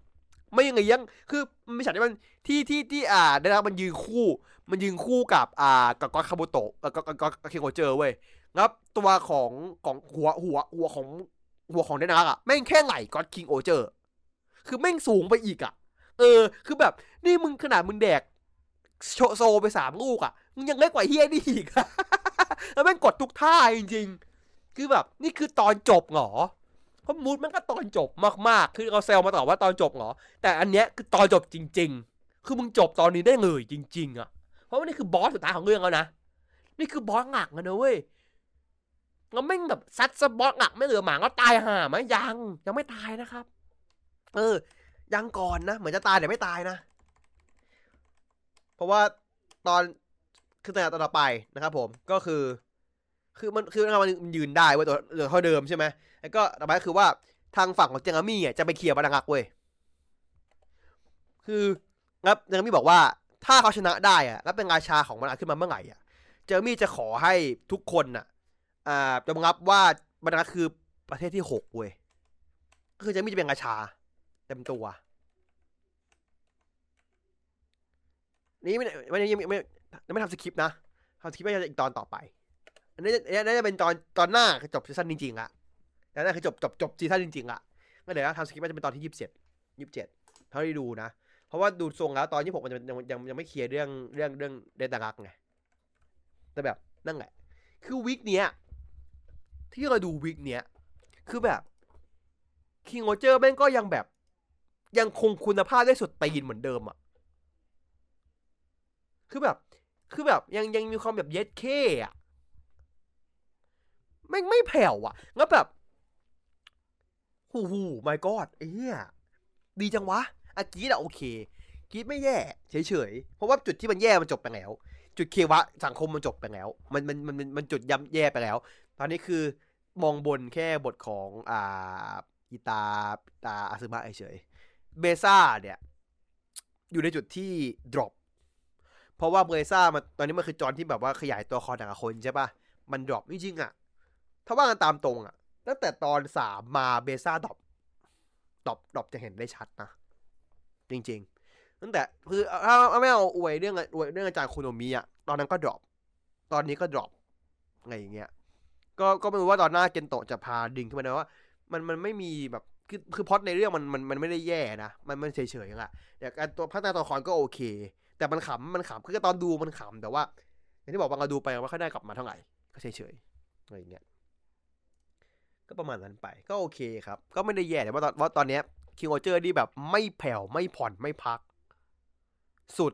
ไม่ยังไงยังคือไม่ใช่ที่มันที่ที่ที่อ่าเดนดังมันยืนคู่มันยืนคู่กับอ่ากับก็คาโบโตะกับก็ก็คิงโกเจอร์เว้ยงับตัวของของหัวหัวหัวของหัวของเดนนักอ่ะแม่งแค่ไหลก็คิงโกเจอร์คือแม่งสูงไปอีกอ่ะเออคือแบบนี่มึงขนาดมึงแดกโชโซไปสามลูกอ่ะมึงยังเล็กกว่าเฮียนี่อีกแล้วแม่งกดทุกท่าจริงๆคือแบบนี่คือตอนจบเหรอเพราะมูดมันก็ตอนจบมากๆคือเราแซวมาตลอดว่าตอนจบเหรอแต่อันเนี้ยคือตอนจบจริงๆคือมึงจบตอนนี้ได้เลยจริงๆอ่ะเพราะว่านี่คือบอสสุดท้ายของเรื่องแล้วนะนี่คือบอสหงักนะเว้ยแล้วแม่งแบบซัดซะบอสหงักไม่เหลือหมาก็ตายห่ามั้ยยังยังไม่ตายนะครับเออยังก่อนนะเหมือนจะตายแต่ไม่ตายนะเพราะว่าตอนคือแต่ตอนต่อไปนะครับผมก็คือคือมันคือมันยืนได้เว้ยตัวเหลือเท่าเดิมใช่ไหมแล้วก็ต่อไปคือว่าทางฝั่งของเจงามี่จะไปเคลียร์บาดังหงักเว้ยคือครับเจงามี่บอกว่าถ้าเขาชนะได้อะแล้วเป็นราชาของมันขึ้นมาเมื่อไหร่อ่ะเจอมี่จะขอให้ทุกคนน่ะอ่าจำรับว่าบรรดาคือประเทศที่หกเว้ยก็คือเจอมี่จะเป็นราชาเต็มตัวนี่ไม่ไม่ไม่ไม่ทำสคริปต์นะทำสคริปต์ไม่ใช่อีกตอนต่อไปอันนี้น่าจะเป็นตอนตอนหน้าคือจบซีซั่นจริงๆละแล้วน่าคือจบจบจบซีซั่นจริงๆละก็เดี๋ยวทำสคริปต์มันจะเป็นตอนที่ยี่สิบเจ็ดยี่สิบเจ็ดเท่าที่ดูนะเพราะว่าดูทรงแล้วตอนที่ผมมันยังยังยังไม่เคลียร์เรื่องเรื่องเรื่องเดนตารักไงแต่แบบนั่นแหละคือวิกเนี้ยที่เราดูวิกเนี้ยคือแบบคิงโกเจอร์แม่งก็ยังแบบยังคงคุณภาพได้สุดตีนเหมือนเดิมอ่ะคือแบบคือแบบยังยังมีความแบบเย็ดเคอ่ะแม่งไม่แผ่วอ่ะแล้วแบบโอ้โห my god ไอ้เหี้ยดีจังวะอากีดอะโอเคกีดไม่แย่เฉยๆเพราะว่าจุดที่มันแย่มันจบไปแล้วจุดเควะสังคมมันจบไปแล้วมันมันมันมันจุดย่ำแย่ไปแล้วตอนนี้คือมองบนแค่บทของอ่าอิตาตาอาซึมะเฉยๆเบซ่าเนี่ยอยู่ในจุดที่ drop เพราะว่าเบซ่ามันตอนนี้มันคือจอนที่แบบว่าขยายตัวคอหนังกับคนใช่ป่ะมัน drop จริงๆอ่ะถ้าว่ากันตามตรงอ่ะตั้งแต่ตอนสามมาเบซ่า drop drop drop จะเห็นได้ชัดนะจริงๆตั้งแต่คือถ้าไม่เอาอวยเรื่องอวยเรื่องอาจารย์คุโนมิอ่ะตอนนั้นก็ดรอปตอนนี้ก็ดรอปอะไรอย่างเงี้ยก็ก็ไม่รู้ว่าตอนหน้าเกนโตะจะพาดิ่งขึ้นมานะว่ามันมันไม่มีแบบคือคือพล็อตในเรื่องมันมันมันไม่ได้แย่นะมันมันเฉยๆอย่างเงี้ยแต่การตัวพัฒนาตัวละครก็โอเค แต่มันขำมันขำคือตอนดูมันขำแต่ว่าอย่างที่บอกว่าเราดูไปไม่ค่อยได้กลับมาเท่าไหร่ก็เฉยๆอะไรเงี้ยก็ประมาณนั้นไปก็โอเคครับก็ไม่ได้แย่แต่ว่าตอนว่าตอนเนี้ย Kingohger ดีแบบไม่แผ่วไม่ผ่อนไม่พักสุด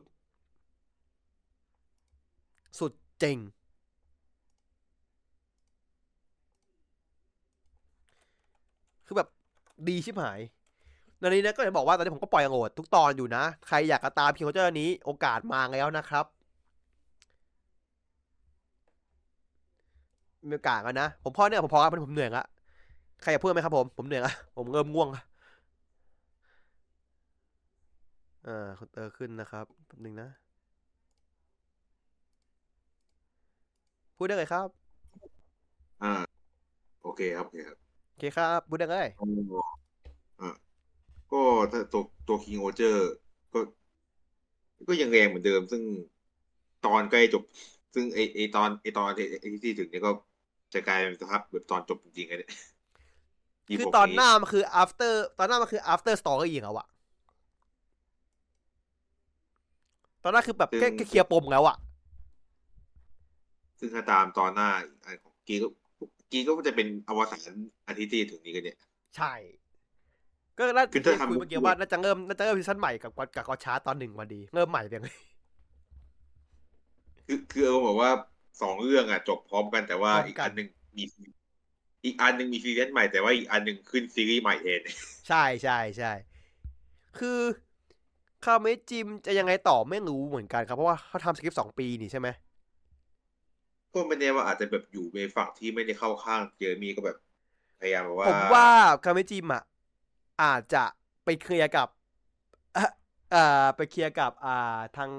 สุดเจ๋งคือแบบดีชิบหายตอนนี้นะก็จะบอกว่าตอนนี้ผมก็ปล่อยโหลดทุกตอนอยู่นะใครอยากตามพิงโคเจอร์นี้โอกาสมาแล้วนะครับมีโอกาสแล้วนะผมพ่อเนี่ยผมพอแล้วผมเหนื่อยละใครอยากเพิ่มไหมครับผมผมเหนื่อยละผมเริ่มง่วงละอ่าเติร์ขึ้นนะครับแป๊บนึงนะพูดได้เลยครับอ่าโอเคครับโอเคครับโอเคครับพูดได้เลยก็ตัวตัวKingohgerก็ก็ยังแรงเหมือนเดิมซึ่งตอนใกล้จบซึ่งไอไอตอนไอตอนไอที่ถึงเนี่ยก็จะกลายเป็นสภาพแบบตอนจบจริงๆไงเนี่ยคือตอนหน้ามันคือ after ตอนหน้ามันคือ after story อีกแล้วอะตอนหน้าคือแบบแค่เคลียร์ปมแล้วอะซึ่งถ้าตามตอนหน้าของกีก็กีก็จะเป็นอวสานอาทิตย์ที่ถึงนี้กันเนี่ยใช่ก็น่าจะคุยเมื่อกี้ว่าน่าจะเริ่มน่าจะเริ่มซีซั่นใหม่กับกับกอชาร์ตตอนหนึ่งวันดีเริ่มใหม่เพียงเลยคือคือเอาบอกว่าสองเรื่องอ่ะจบพร้อมกันแต่ว่าอีกอันหนึ่งมีอีกอันหนึ่งมีซีซั่นใหม่แต่ว่าอีกอันหนึ่งขึ้นซีรีส์ใหม่เองใช่ใช่ใช่คือคาเมจิมจะยังไงต่อไม่รู้เหมือนกันครับเพราะว่าเขาทำสคริปต์สองปีนี่ใช่ไหมก็ไม่แน่ว่าอาจจะแบบอยู่ในฝั่งที่ไม่ได้เข้าข้างเจอมีก็แบบพยายามบอกว่าผมว่าคาเมจิมอ่ะอาจจะไปเคลียร์กับอ่าไปเคลียร์กับอ่าทาง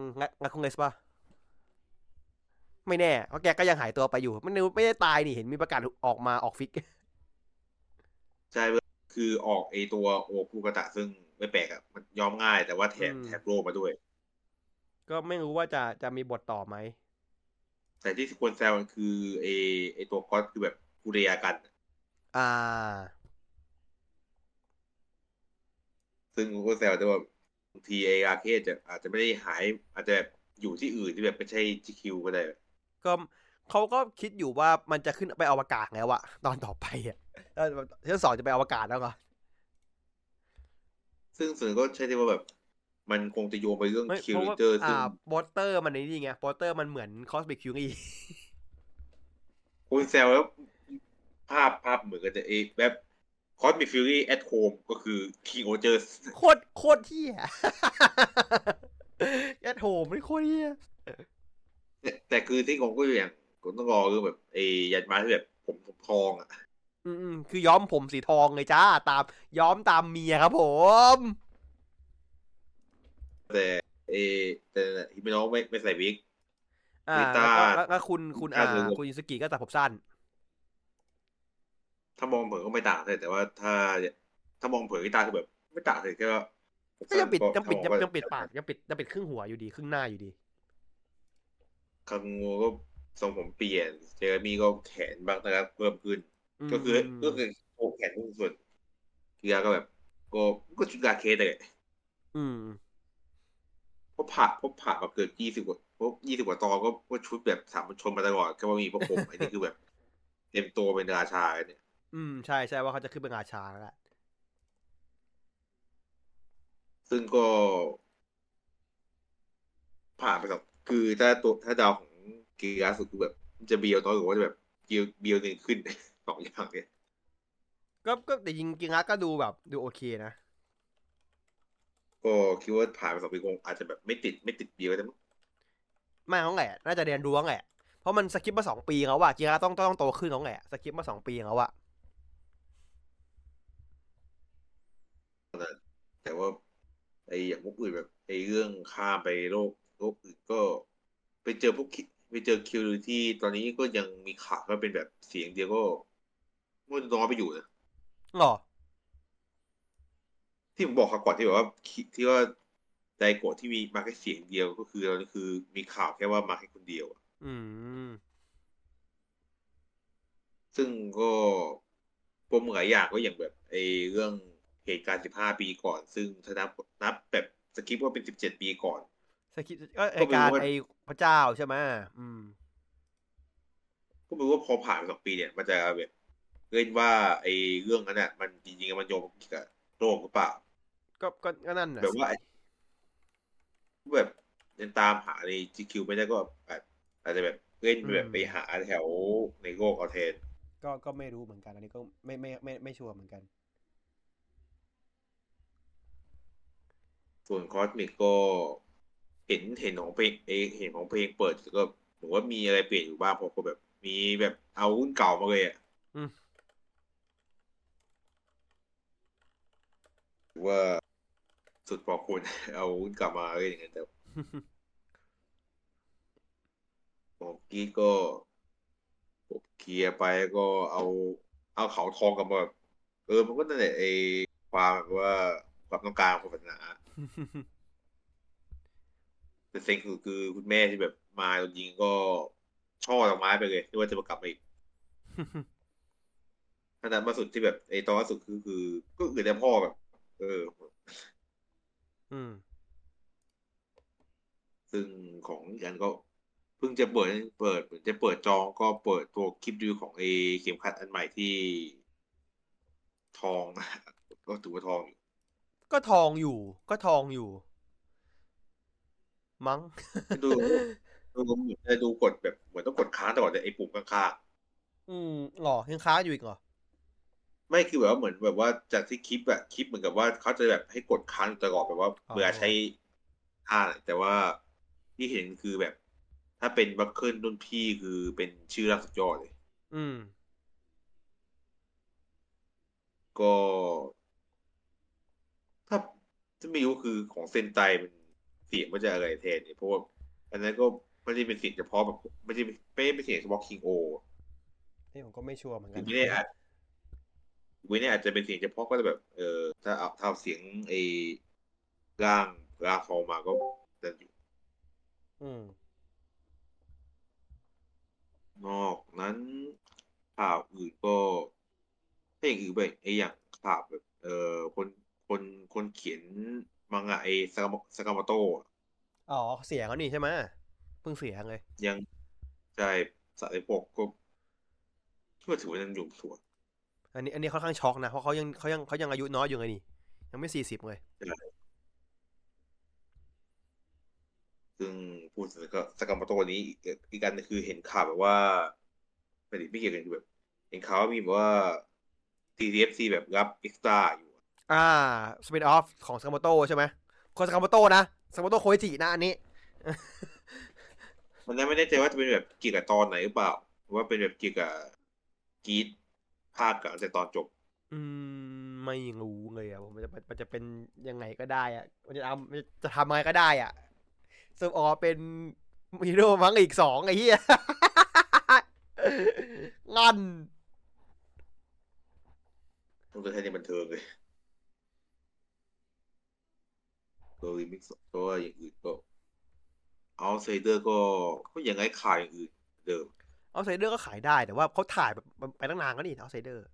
งานคงเกสป่ะไม่แน่เพราะแกก็ยังหายตัวไปอยู่ไม่ไม่ได้ตายนี่เห็นมีประกาศออกมาออกฟิกใช่คือออกไอตัวโอคุกะตะซึ่งไม่แปลกอ่ะมันยอมง่ายแต่ว่าแถมแถบโลมาด้วยก็ไม่รู้ว่าจะจะมีบทต่อไหมแต่ที่ควรแซวมันคือไอไอตัวคอสคือแบบกุเรียกันอ่าซึ่งก็แซวแต่ว่าบางทีไออาร์เคจะอาจจะไม่ได้หายอาจจะแบบอยู่ที่อื่นที่แบบไม่ใช่จีคิวก็ได้ก็เขาก็คิดอยู่ว่ามันจะขึ้นไปอวกาศแล้วอะตอนต่อไปอะเที่ยวสองจะไปอวกาศแล้วก็ซึ่งส่วนก็ใช่ที่ว่าแบบมันคงจะโยงไปเรื่องคิวริเตอร์ซึ่งบอสเตอร์มันนี่ไงบอสเตอร์มันเหมือนคอสเบคคิวงี้คุณแซวแล้วภาพภาพเหมือนกันแต่เอแบบคอสมิฟิลลี่แอทโฮมก็คือคิงโอเจอร์โคตรโคตรเหี้ยแอทโฮมไม่โคตรเหี้ยแต่คือที่ผมก็อยู่อย่างผมต้องรอคือแบบไอ้ยันมาที่แบบผมผมทองอ่ะอืมคือย้อมผมสีทองเลยจ้าตามย้อมตามเมียครับผมแต่เอแต่ที่ไม่น้องไม่ไม่ใส่วิกอ่าแล้วคุณคุณอ่าคุณยูสกิก็ตัดผมสั้นถ้ามองเผยก็ไม่ต่างเลยแต่ว่าถ้าถ้ามองเผยที่ตาคือแบบไม่ต่างเลยแค่ว่ายังปิดยังปิดยังปิดปากยังปิดยังปิดครึ่งหัวอยู่ดีครึ่งหน้าอยู่ดีคังงูก็ทรงผมเปลี่ยนเจอมีก็แขนบางนะครับเพิ่มขึ้นก็คือก็คือโอแขนทุกส่วนกีฬาก็แบบก็ก็ชุดการเคสเลยอืมพบผ่าพบผ่าแบบเกิดยี่สิบกว่าพบยี่สิบกว่าตอนก็ก็ชุดแบบสามัญชนมาตลอดแค่ว่ามีพวกผมไอ้นี่คือแบบเต็มตัวเป็นราชาเนี่ยอืมใช่ใช่ว่าเขาจะขึ้นเป็นราชาแล้วแหละซึ่งก็ผ่านไปกับคือถ้าตัวถ้าดาวของกีฬาสุดคือแบบจะเบียวน้อยกว่าจะแบบเบียวเบียวหนึ่งขึ้นสองอย่างเนี่ยก็ก็แต่ยิงกีฬาก็ดูแบบดูโอเคนะก็คิดว่าผ่านไปสองปีคงอาจจะแบบไม่ติดไม่ติดเบียวแต่ไม่เขาแหละน่าจะเรียนรู้แหละเพราะมันสกิปมาสองปีแล้วว่ะกีฬาต้องต้องโตขึ้นแล้วแหละสกิปมาสองปีแล้วว่ะแต่ว่าไอ้อย่างพวกอื่นแบบไอ้เรื่องข้ามไปโลกโลกอื่นก็ไปเจอพวกไปเจอคิวที่ตอนนี้ก็ยังมีข่าวว่าเป็นแบบเสียงเดียวก็มันน้อยไปอยู่นะหรอที่ผมบอกข่าวก่อนที่แบบว่าที่ว่าใจโกรธที่มีมาแค่เสียงเดียวก็คือเราคือมีข่าวแค่ว่ามาแค่คนเดียวอืมซึ่งก็ปมหลายอย่างก็อย่างแบบไอ้เรื่องเหตุการณ์สิบห้าปีก่อนซึ่งถ้านับแบบสกิปว่าเป็นสิบเจ็ดปีก่อน สกิปก็ไอการไอพระเจ้าใช่ไหมอืมก็ไม่รู้ว่าพอผ่านสองปีเนี่ยมันจะแบบเล่นว่าไอเรื่องนั้นเนี่ยมันจริงๆมันโยงกับโลกหรือเปล่าก็ก็นั่นแหละแบบว่าแบบเล่นตามหาในจีคิวไม่ได้ก็แบบอาจจะแบบเล่นแบบไปหาแถวในโลกเอาเทนก็ก็ไม่รู้เหมือนกันอันนี้ก็ไม่ไม่ไม่ไม่ชัวร์เหมือนกันส่วนคอสมิกก็เห็นเห็นของเพลงเห็นของเพลงเปิดก็หนูว่ามีอะไรเปลี่ยนอยู่บ้างเพราะก็แบบมีแบบเอารุ่นเก่ามาเลยอ่ะว่าสุดพอคุณเอารุ่นเก่ามาเลยอย่างเงี้ยแต่ผมกี้ก็เคลียร์ไปก็เอาเอาเขาทองกลับมาแบบเออมันก็นั่นแหละไอ้ความแบบว่าความต้องการความปัญหาแต่เซ็งคือคือคุณแม่ที่แบบมาโดนยิงก็ช่อดอกไม้ไปเลยที่ว่าจะมากลับมาอีกขนาดมาสุดที่แบบไอ้ตอนสุดคือคือก็คือแต่พ่อแบบเอออืมซึ่งของยันก็เพิ่งจะเปิดเปิดเหมือนจะเปิดจองก็เปิดตัวคลิปดูของไอ้เข็มขัดอันใหม่ที่ทองก็ถือว่าทองอยู่ก็ทองอยู่ก็ทองอยู่มั้งดูดูผมได้ดูกดแบบเหมือนต้องกดค้างตลอดเลยไอ้ปุ่มข้างๆอืมหรอยังค้างอยู่อีกเหรอไม่คือแบบว่าเหมือนแบบว่าจากที่คลิปอะคลิปเหมือนกับว่าเขาจะแบบให้กดค้างตลอดแบบว่าเบื่อใช้ท่าแต่ว่าที่เห็นคือแบบถ้าเป็นบัคเกิลรุ่นพี่คือเป็นชื่อรักสุดยอดเลยอืมก็ถ้าจะมีก็คือของเซนไตมันเสียงมันจะอะไรแทนเนี่ยเพราะว่าอันนั้นก็ไม่ได้เป็นเสียงเฉพาะแบบไม่ได้เป็นเสียงเฉพาะคิงโอนี่ผมก็ไม่ชัวร์เหมือนกันไม่ได้อาจวินี่อาจจะเป็นเสียงเฉพาะก็จะแบบเออถ้าเอาถ้าเสียงไอ้ร่างร่างเขามาก็จะอยู่อืมนอกนั้นข่าวอื่นก็ถ้าอย่างอื่นไปไอ้อย่างข่าวแบบเออคนคนคนเขียนมังงะไอ้ซากามะซากามะโตะอ๋อเสียงเขานี่ใช่ไหมเพิ่งเสียงเลยยังใจสายปกก็คิดว่าถือว่ายังอยู่ส่วนอันนี้อันนี้ค่อนข้างช็อกนะเพราะเขายังเขายังเขายังอายุน้อยอยู่เลยนี่ยังไม่สี่สิบเลยซึ่งพูดถึงซากามะโตะนี้อีกอันนึงคือเห็นข่าวแบบว่าไม่ได้ไม่เกี่ยวกันคือแบบเห็นข่าวมีแบบว่า ที ซี เอฟ ซี แบบรับเอ็กซ์ตร้าอยู่อ่าสปินออฟของซากามะโตะใช่ไหมคนซากามะโตะนะซากามะโตะโคจินะอันนี้มันไม่แน่ใจว่าจะเป็นแบบเกี่ยวกับตอนไหนหรือเปล่าหรือว่าเป็นแบบเกี่ยวกับกีดภาคกับแต่ตอนจบอืมไม่รู้เลยอ่ะผมมันจะมันจะเป็นยังไงก็ได้อ่ะมันจะทำจะทำอะไรก็ได้อ่ะซึ่งออเป็นฮีโร่มั้งอีกสองไอ้เหี้ยงอนต้องดูให้ได้บันเทิงเลยตัวรีมิกซ์ตัวอย่างอื่นก็เอาไซเดอร์ก็ก็ยังไงขายอย่างอื่นเดิมเอาไซเดอร์ก็ขายได้แต่ว่าเขาถ่ายแบบไปตั้งนานก็นี่เอาไซเดอร์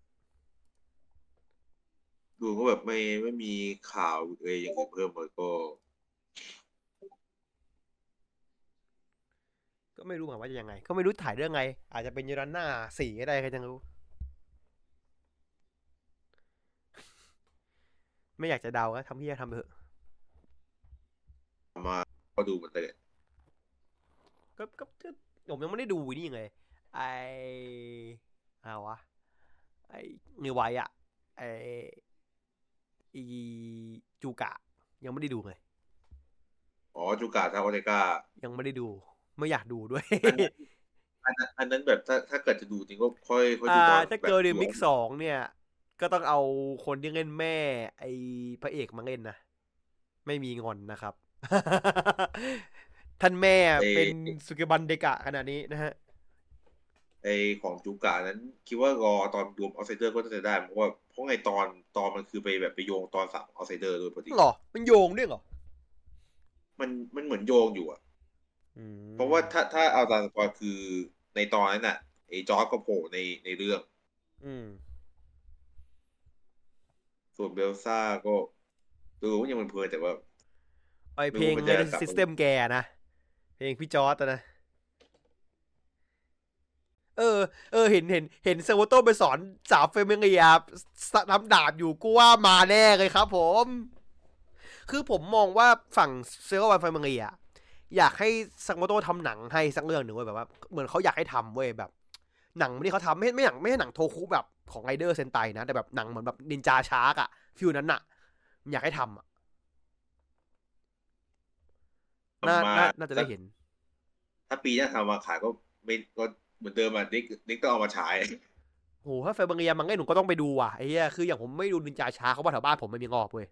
ดูก็แบบไม่ไม่มีข่าวอะไรอย่างอื่นเพิ่มเลยก็ก็ไม่รู้เหมือนว่าจะยังไงก็ไม่รู้ถ่ายเรื่องไงอาจจะเป็นยูรันน่าสี่ก็ได้ใครจะรู้ไม่อยากจะเดาก็ทำที่จะทำเถอะมาก็ดูมันเลยก็ก็ผมยังไม่ได้ดูนี่ไงไออะไรวะไอเนื้อไวอะไออีจูกะยังไม่ได้ดูเลยอ๋อจูกะทาโอเนกะยังไม่ได้ดูไม่อยากดูด้วยอันนั้นอันนั้นแบบถ้าถ้าเกิดจะดูจริงก็ค่อยค่อยดูตอนถ้าเกิดเดมิกสองเนี่ยก็ต้องเอาคนที่เล่นแม่ไอพระเอกมาเล่นนะไม่มีงอนนะครับท่านแม่เป็นสุเกบันเดกะขนาดนี้นะฮะไอของจูกะนั้นคิดว่ารอตอนรวมออฟไซเดอร์ก็จะได้เพราะว่าเพราะไงตอนตอนมันคือไปแบบไปโยงตอนสามออฟไซเดอร์โดยปกติหรอมันโยงด้วยหรอมันมันเหมือนโยงอยู่อ่ะเพราะว่าถ้าถ้าเอาตามสปอยคือในตอนนั้นน่ะไอจอร์จก็โผล่ในในเรื่องส่วนเบลซ่าก็ดูยังมันเพลินแต่ว่า ไอเพลงในซิสเต็มแกนะเพลงพี่จอร์จนะเออเออเห็นเห็นเห็นเซโวโต้ไปสอนสาวเฟมิเนียทำดาบอยู่กูว่ามาแน่เลยครับผมคือผมมองว่าฝั่งเซโววันเฟมิเนียอยากให้เซโวโต้ทำหนังให้สักเรื่องหนึ่งเว้ยแบบว่าเหมือนเขาอยากให้ทำเว้ยแบบหนังที่เขาทำไม่ไม่หนังไม่ใช่หนังโทคุแบบของไรเดอร์เซนไตนะแต่แบบหนังเหมือนแบบนินจาชาร์กอะฟิลนั้นอะอยากให้ทำอะน่าน่าจะได้เห็นถ้าปีหน้าทำมาขายก็เป็นก็เหมือนเดิมอ่ะนิกนิกต้องเอามาฉายโหถ้าแฟนบางเรียมังไงหนูก็ต้องไปดูว่ะไอ้เหี้ยคืออย่างผมไม่ดูนินจาช้าเขาว่าแถวบ้านผมไม่มีงอบเว้ย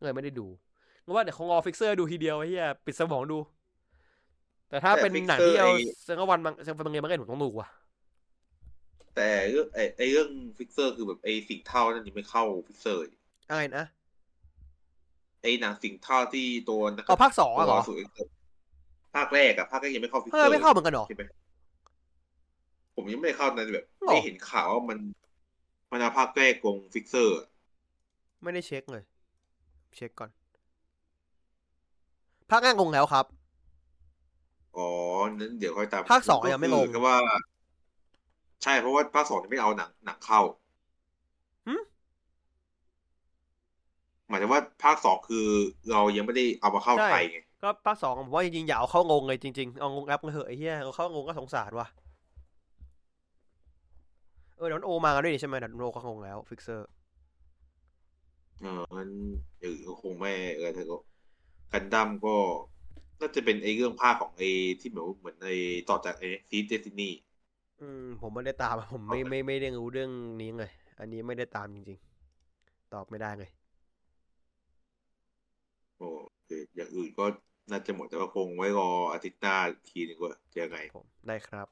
เลยไม่ได้ดูเพราะว่าเดี๋ยวของงอฟิกเซอร์ดูทีเดียวไอ้เหี้ยปิดสมองดูแต่ถ้าเป็นหนังที่เอาเซนกวันบางเซนบางเรียมังไงหนูต้องดูว่ะแต่เรื่องไอ้ไอ้เรื่องฟิกเซอร์คือแบบไอ้สิ่งเท่านั่นยังไม่เข้าฟิกเซอร์อะไรนะไอ้หนังสิ่งเท่าที่ตัวนักอ๋อภาคสองเหรอภาคแรกอะภาคแรกยังไม่เข้าฟิกเซอร์ไม่เข้าเหมือนกันหรอผมยังไม่ได้เข้าในแบบได้เห็นข่าวว่ามันมันเอาภาคแรกกงฟิกเซอร์ไม่ได้เช็คเลยเช็คก่อนภาคแรกกงแล้วครับอ๋อนั้นเดี๋ยวค่อยตามภาคสองยังไม่ลงก็ว่าใช่เพราะว่าภาคสองไม่เอาหนังหนังเข้าหมายถึงว่าภาคสองคือเรายังไม่ได้เอามาเข้าไทยไงก็ภาคสองผมว่าจริงๆอย่าเอาเข้างงเลยจริงๆเอางงแอปเลยเหอะไอ้เหี้ยเอาเข้างงก็สงสารว่ะเออดอนโอมากันด้วยนี่ใช่ไหมดอนโอเขาคงแล้วฟิกเซอร์เออมันเออคงไม่เออเธอก็กันดั้มก็น่าจะเป็นไอเรื่องภาคของไอที่เหมือนเหมือนไอต่อจากไอซีเดซินี่อืมผมไม่ได้ตามผมไม่ไม่ไม่ได้รู้เรื่องนี้เลยอันนี้ไม่ได้ตามจริงๆตอบไม่ได้เลยโอ้เอออย่างอื่นก็น่าจะหมดแต่ว่าคงไว้รออาทิตย์หน้าทีนึงว่าจะยังไงผมได้ครับ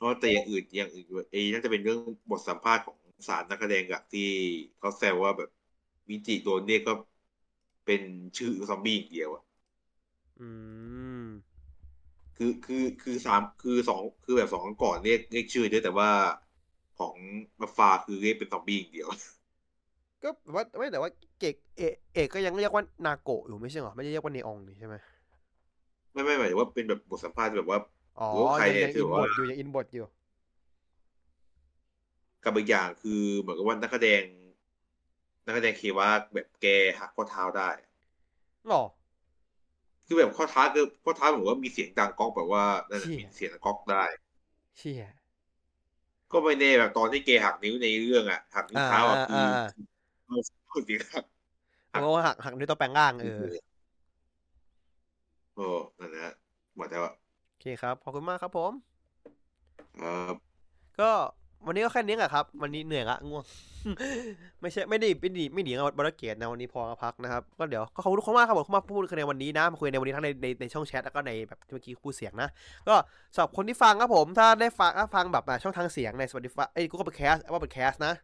ก็แต่อย่างอื่นอย่างอื่นเอน่าจะเป็นเรื่องบทสัมภาษณ์ของสารนักแสดงกับที่เขาแซวว่าแบบวิจิโดนเนี่ยก็เป็นชื่อซอมบี้เดียวอ่ะอืมคือคือคือสามคือสองคือแบบสองก่อนเรียกเรียกชื่อด้วยแต่ว่าของมาฟาคือเรียกเป็นซอมบี้เดียวก็ว่าไม่แต่ว่าเอกเอกเอกก็ยังเรียกว่านาโกะอยู่ไม่ใช่หรอไม่ได้เรียกว่าเนอองนี่ใช่ไหมไม่ไม่หมายถึงว่าเป็นแบบบทสัมภาษณ์แบบว่าอ๋อยังอินบทอยู่ยังอินบทอยู่กับอีกอย่างคือเหมือนกับว่านักแสดงนักแสดงเคว่าแบบแกหักข้อเท้าได้หรอคือแบบข้อเท้าคือข้อเท้าเหมือนว่ามีเสียงดังก๊อกแบบว่านั่นมีเสียงก๊อกได้เชี่ยก็ไม่แน่แบบตอนที่แกหักนิ้วในเรื่องอ่ะหักนิ้วเท้าอ่ะคือหักเสียงหักเพราะว่าหักหักด้วยตัวแปลงร่างเออโอ้นั่นนะหมดแล้วโอเคครับขอบคุณมากครับผมครับก็วันนี้ก็แค่นี้แหละครับวันนี้เหนื่อยละง่วง ไม่ใช่ไม่ได้ไม่ดีไม่ดีกับBaldur's Gateนะวันนี้พอมาพักนะครับก็เดี๋ยวก็ขอบคุณทุกคนมากครับผมมาพูดกันในวันนี้นะมาคุยในวันนี้ทั้งในในในช่องแชทแล้วก็ในแบบเมื่อกี้คู่เสียงนะก็สำหรับคนที่ฟังครับผมถ้าได้ฟังฟังแบบช่องทางเสียงใน Spotify เอ้ย Google Podcast Apple Podcast นะ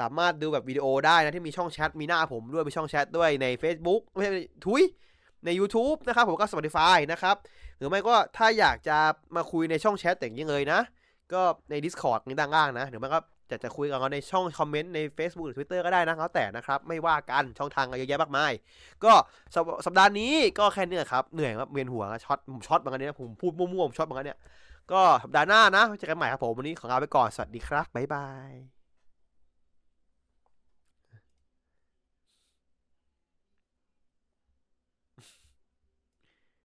สามารถดูแบบวิดีโอได้นะที่มีช่องแชทมีหน้าผมด้วยมีช่องแชทด้วยใน Facebook ไม่ใช่ถุยใน YouTube นะครับผมก็ Spotify นะครับหรือไม่ก็ถ้าอยากจะมาคุยในช่องแชทอย่างนี้เลยนะก็ใน Discord นี้ด้านล่างนะหรือไม่ก็จะจะคุยกันในช่องคอมเมนต์ใน Facebook หรือ Twitter ก็ได้นะแล้วแต่นะครับไม่ว่ากันช่องทางเยอะแยะมากมายก็สัปดาห์นี้ก็แค่นี้ครับเหนื่อยครับเวียนหัวช็อตผมช็อตบางอันเนี่ยผมพูดมั่วๆผมช็อตบางอันเนี่ยก็สัปดาห์หน้านะเจอกันใหม่ครับผมวันนี้ขอลาไปก่อนสวัสดีครับบ๊ายบาย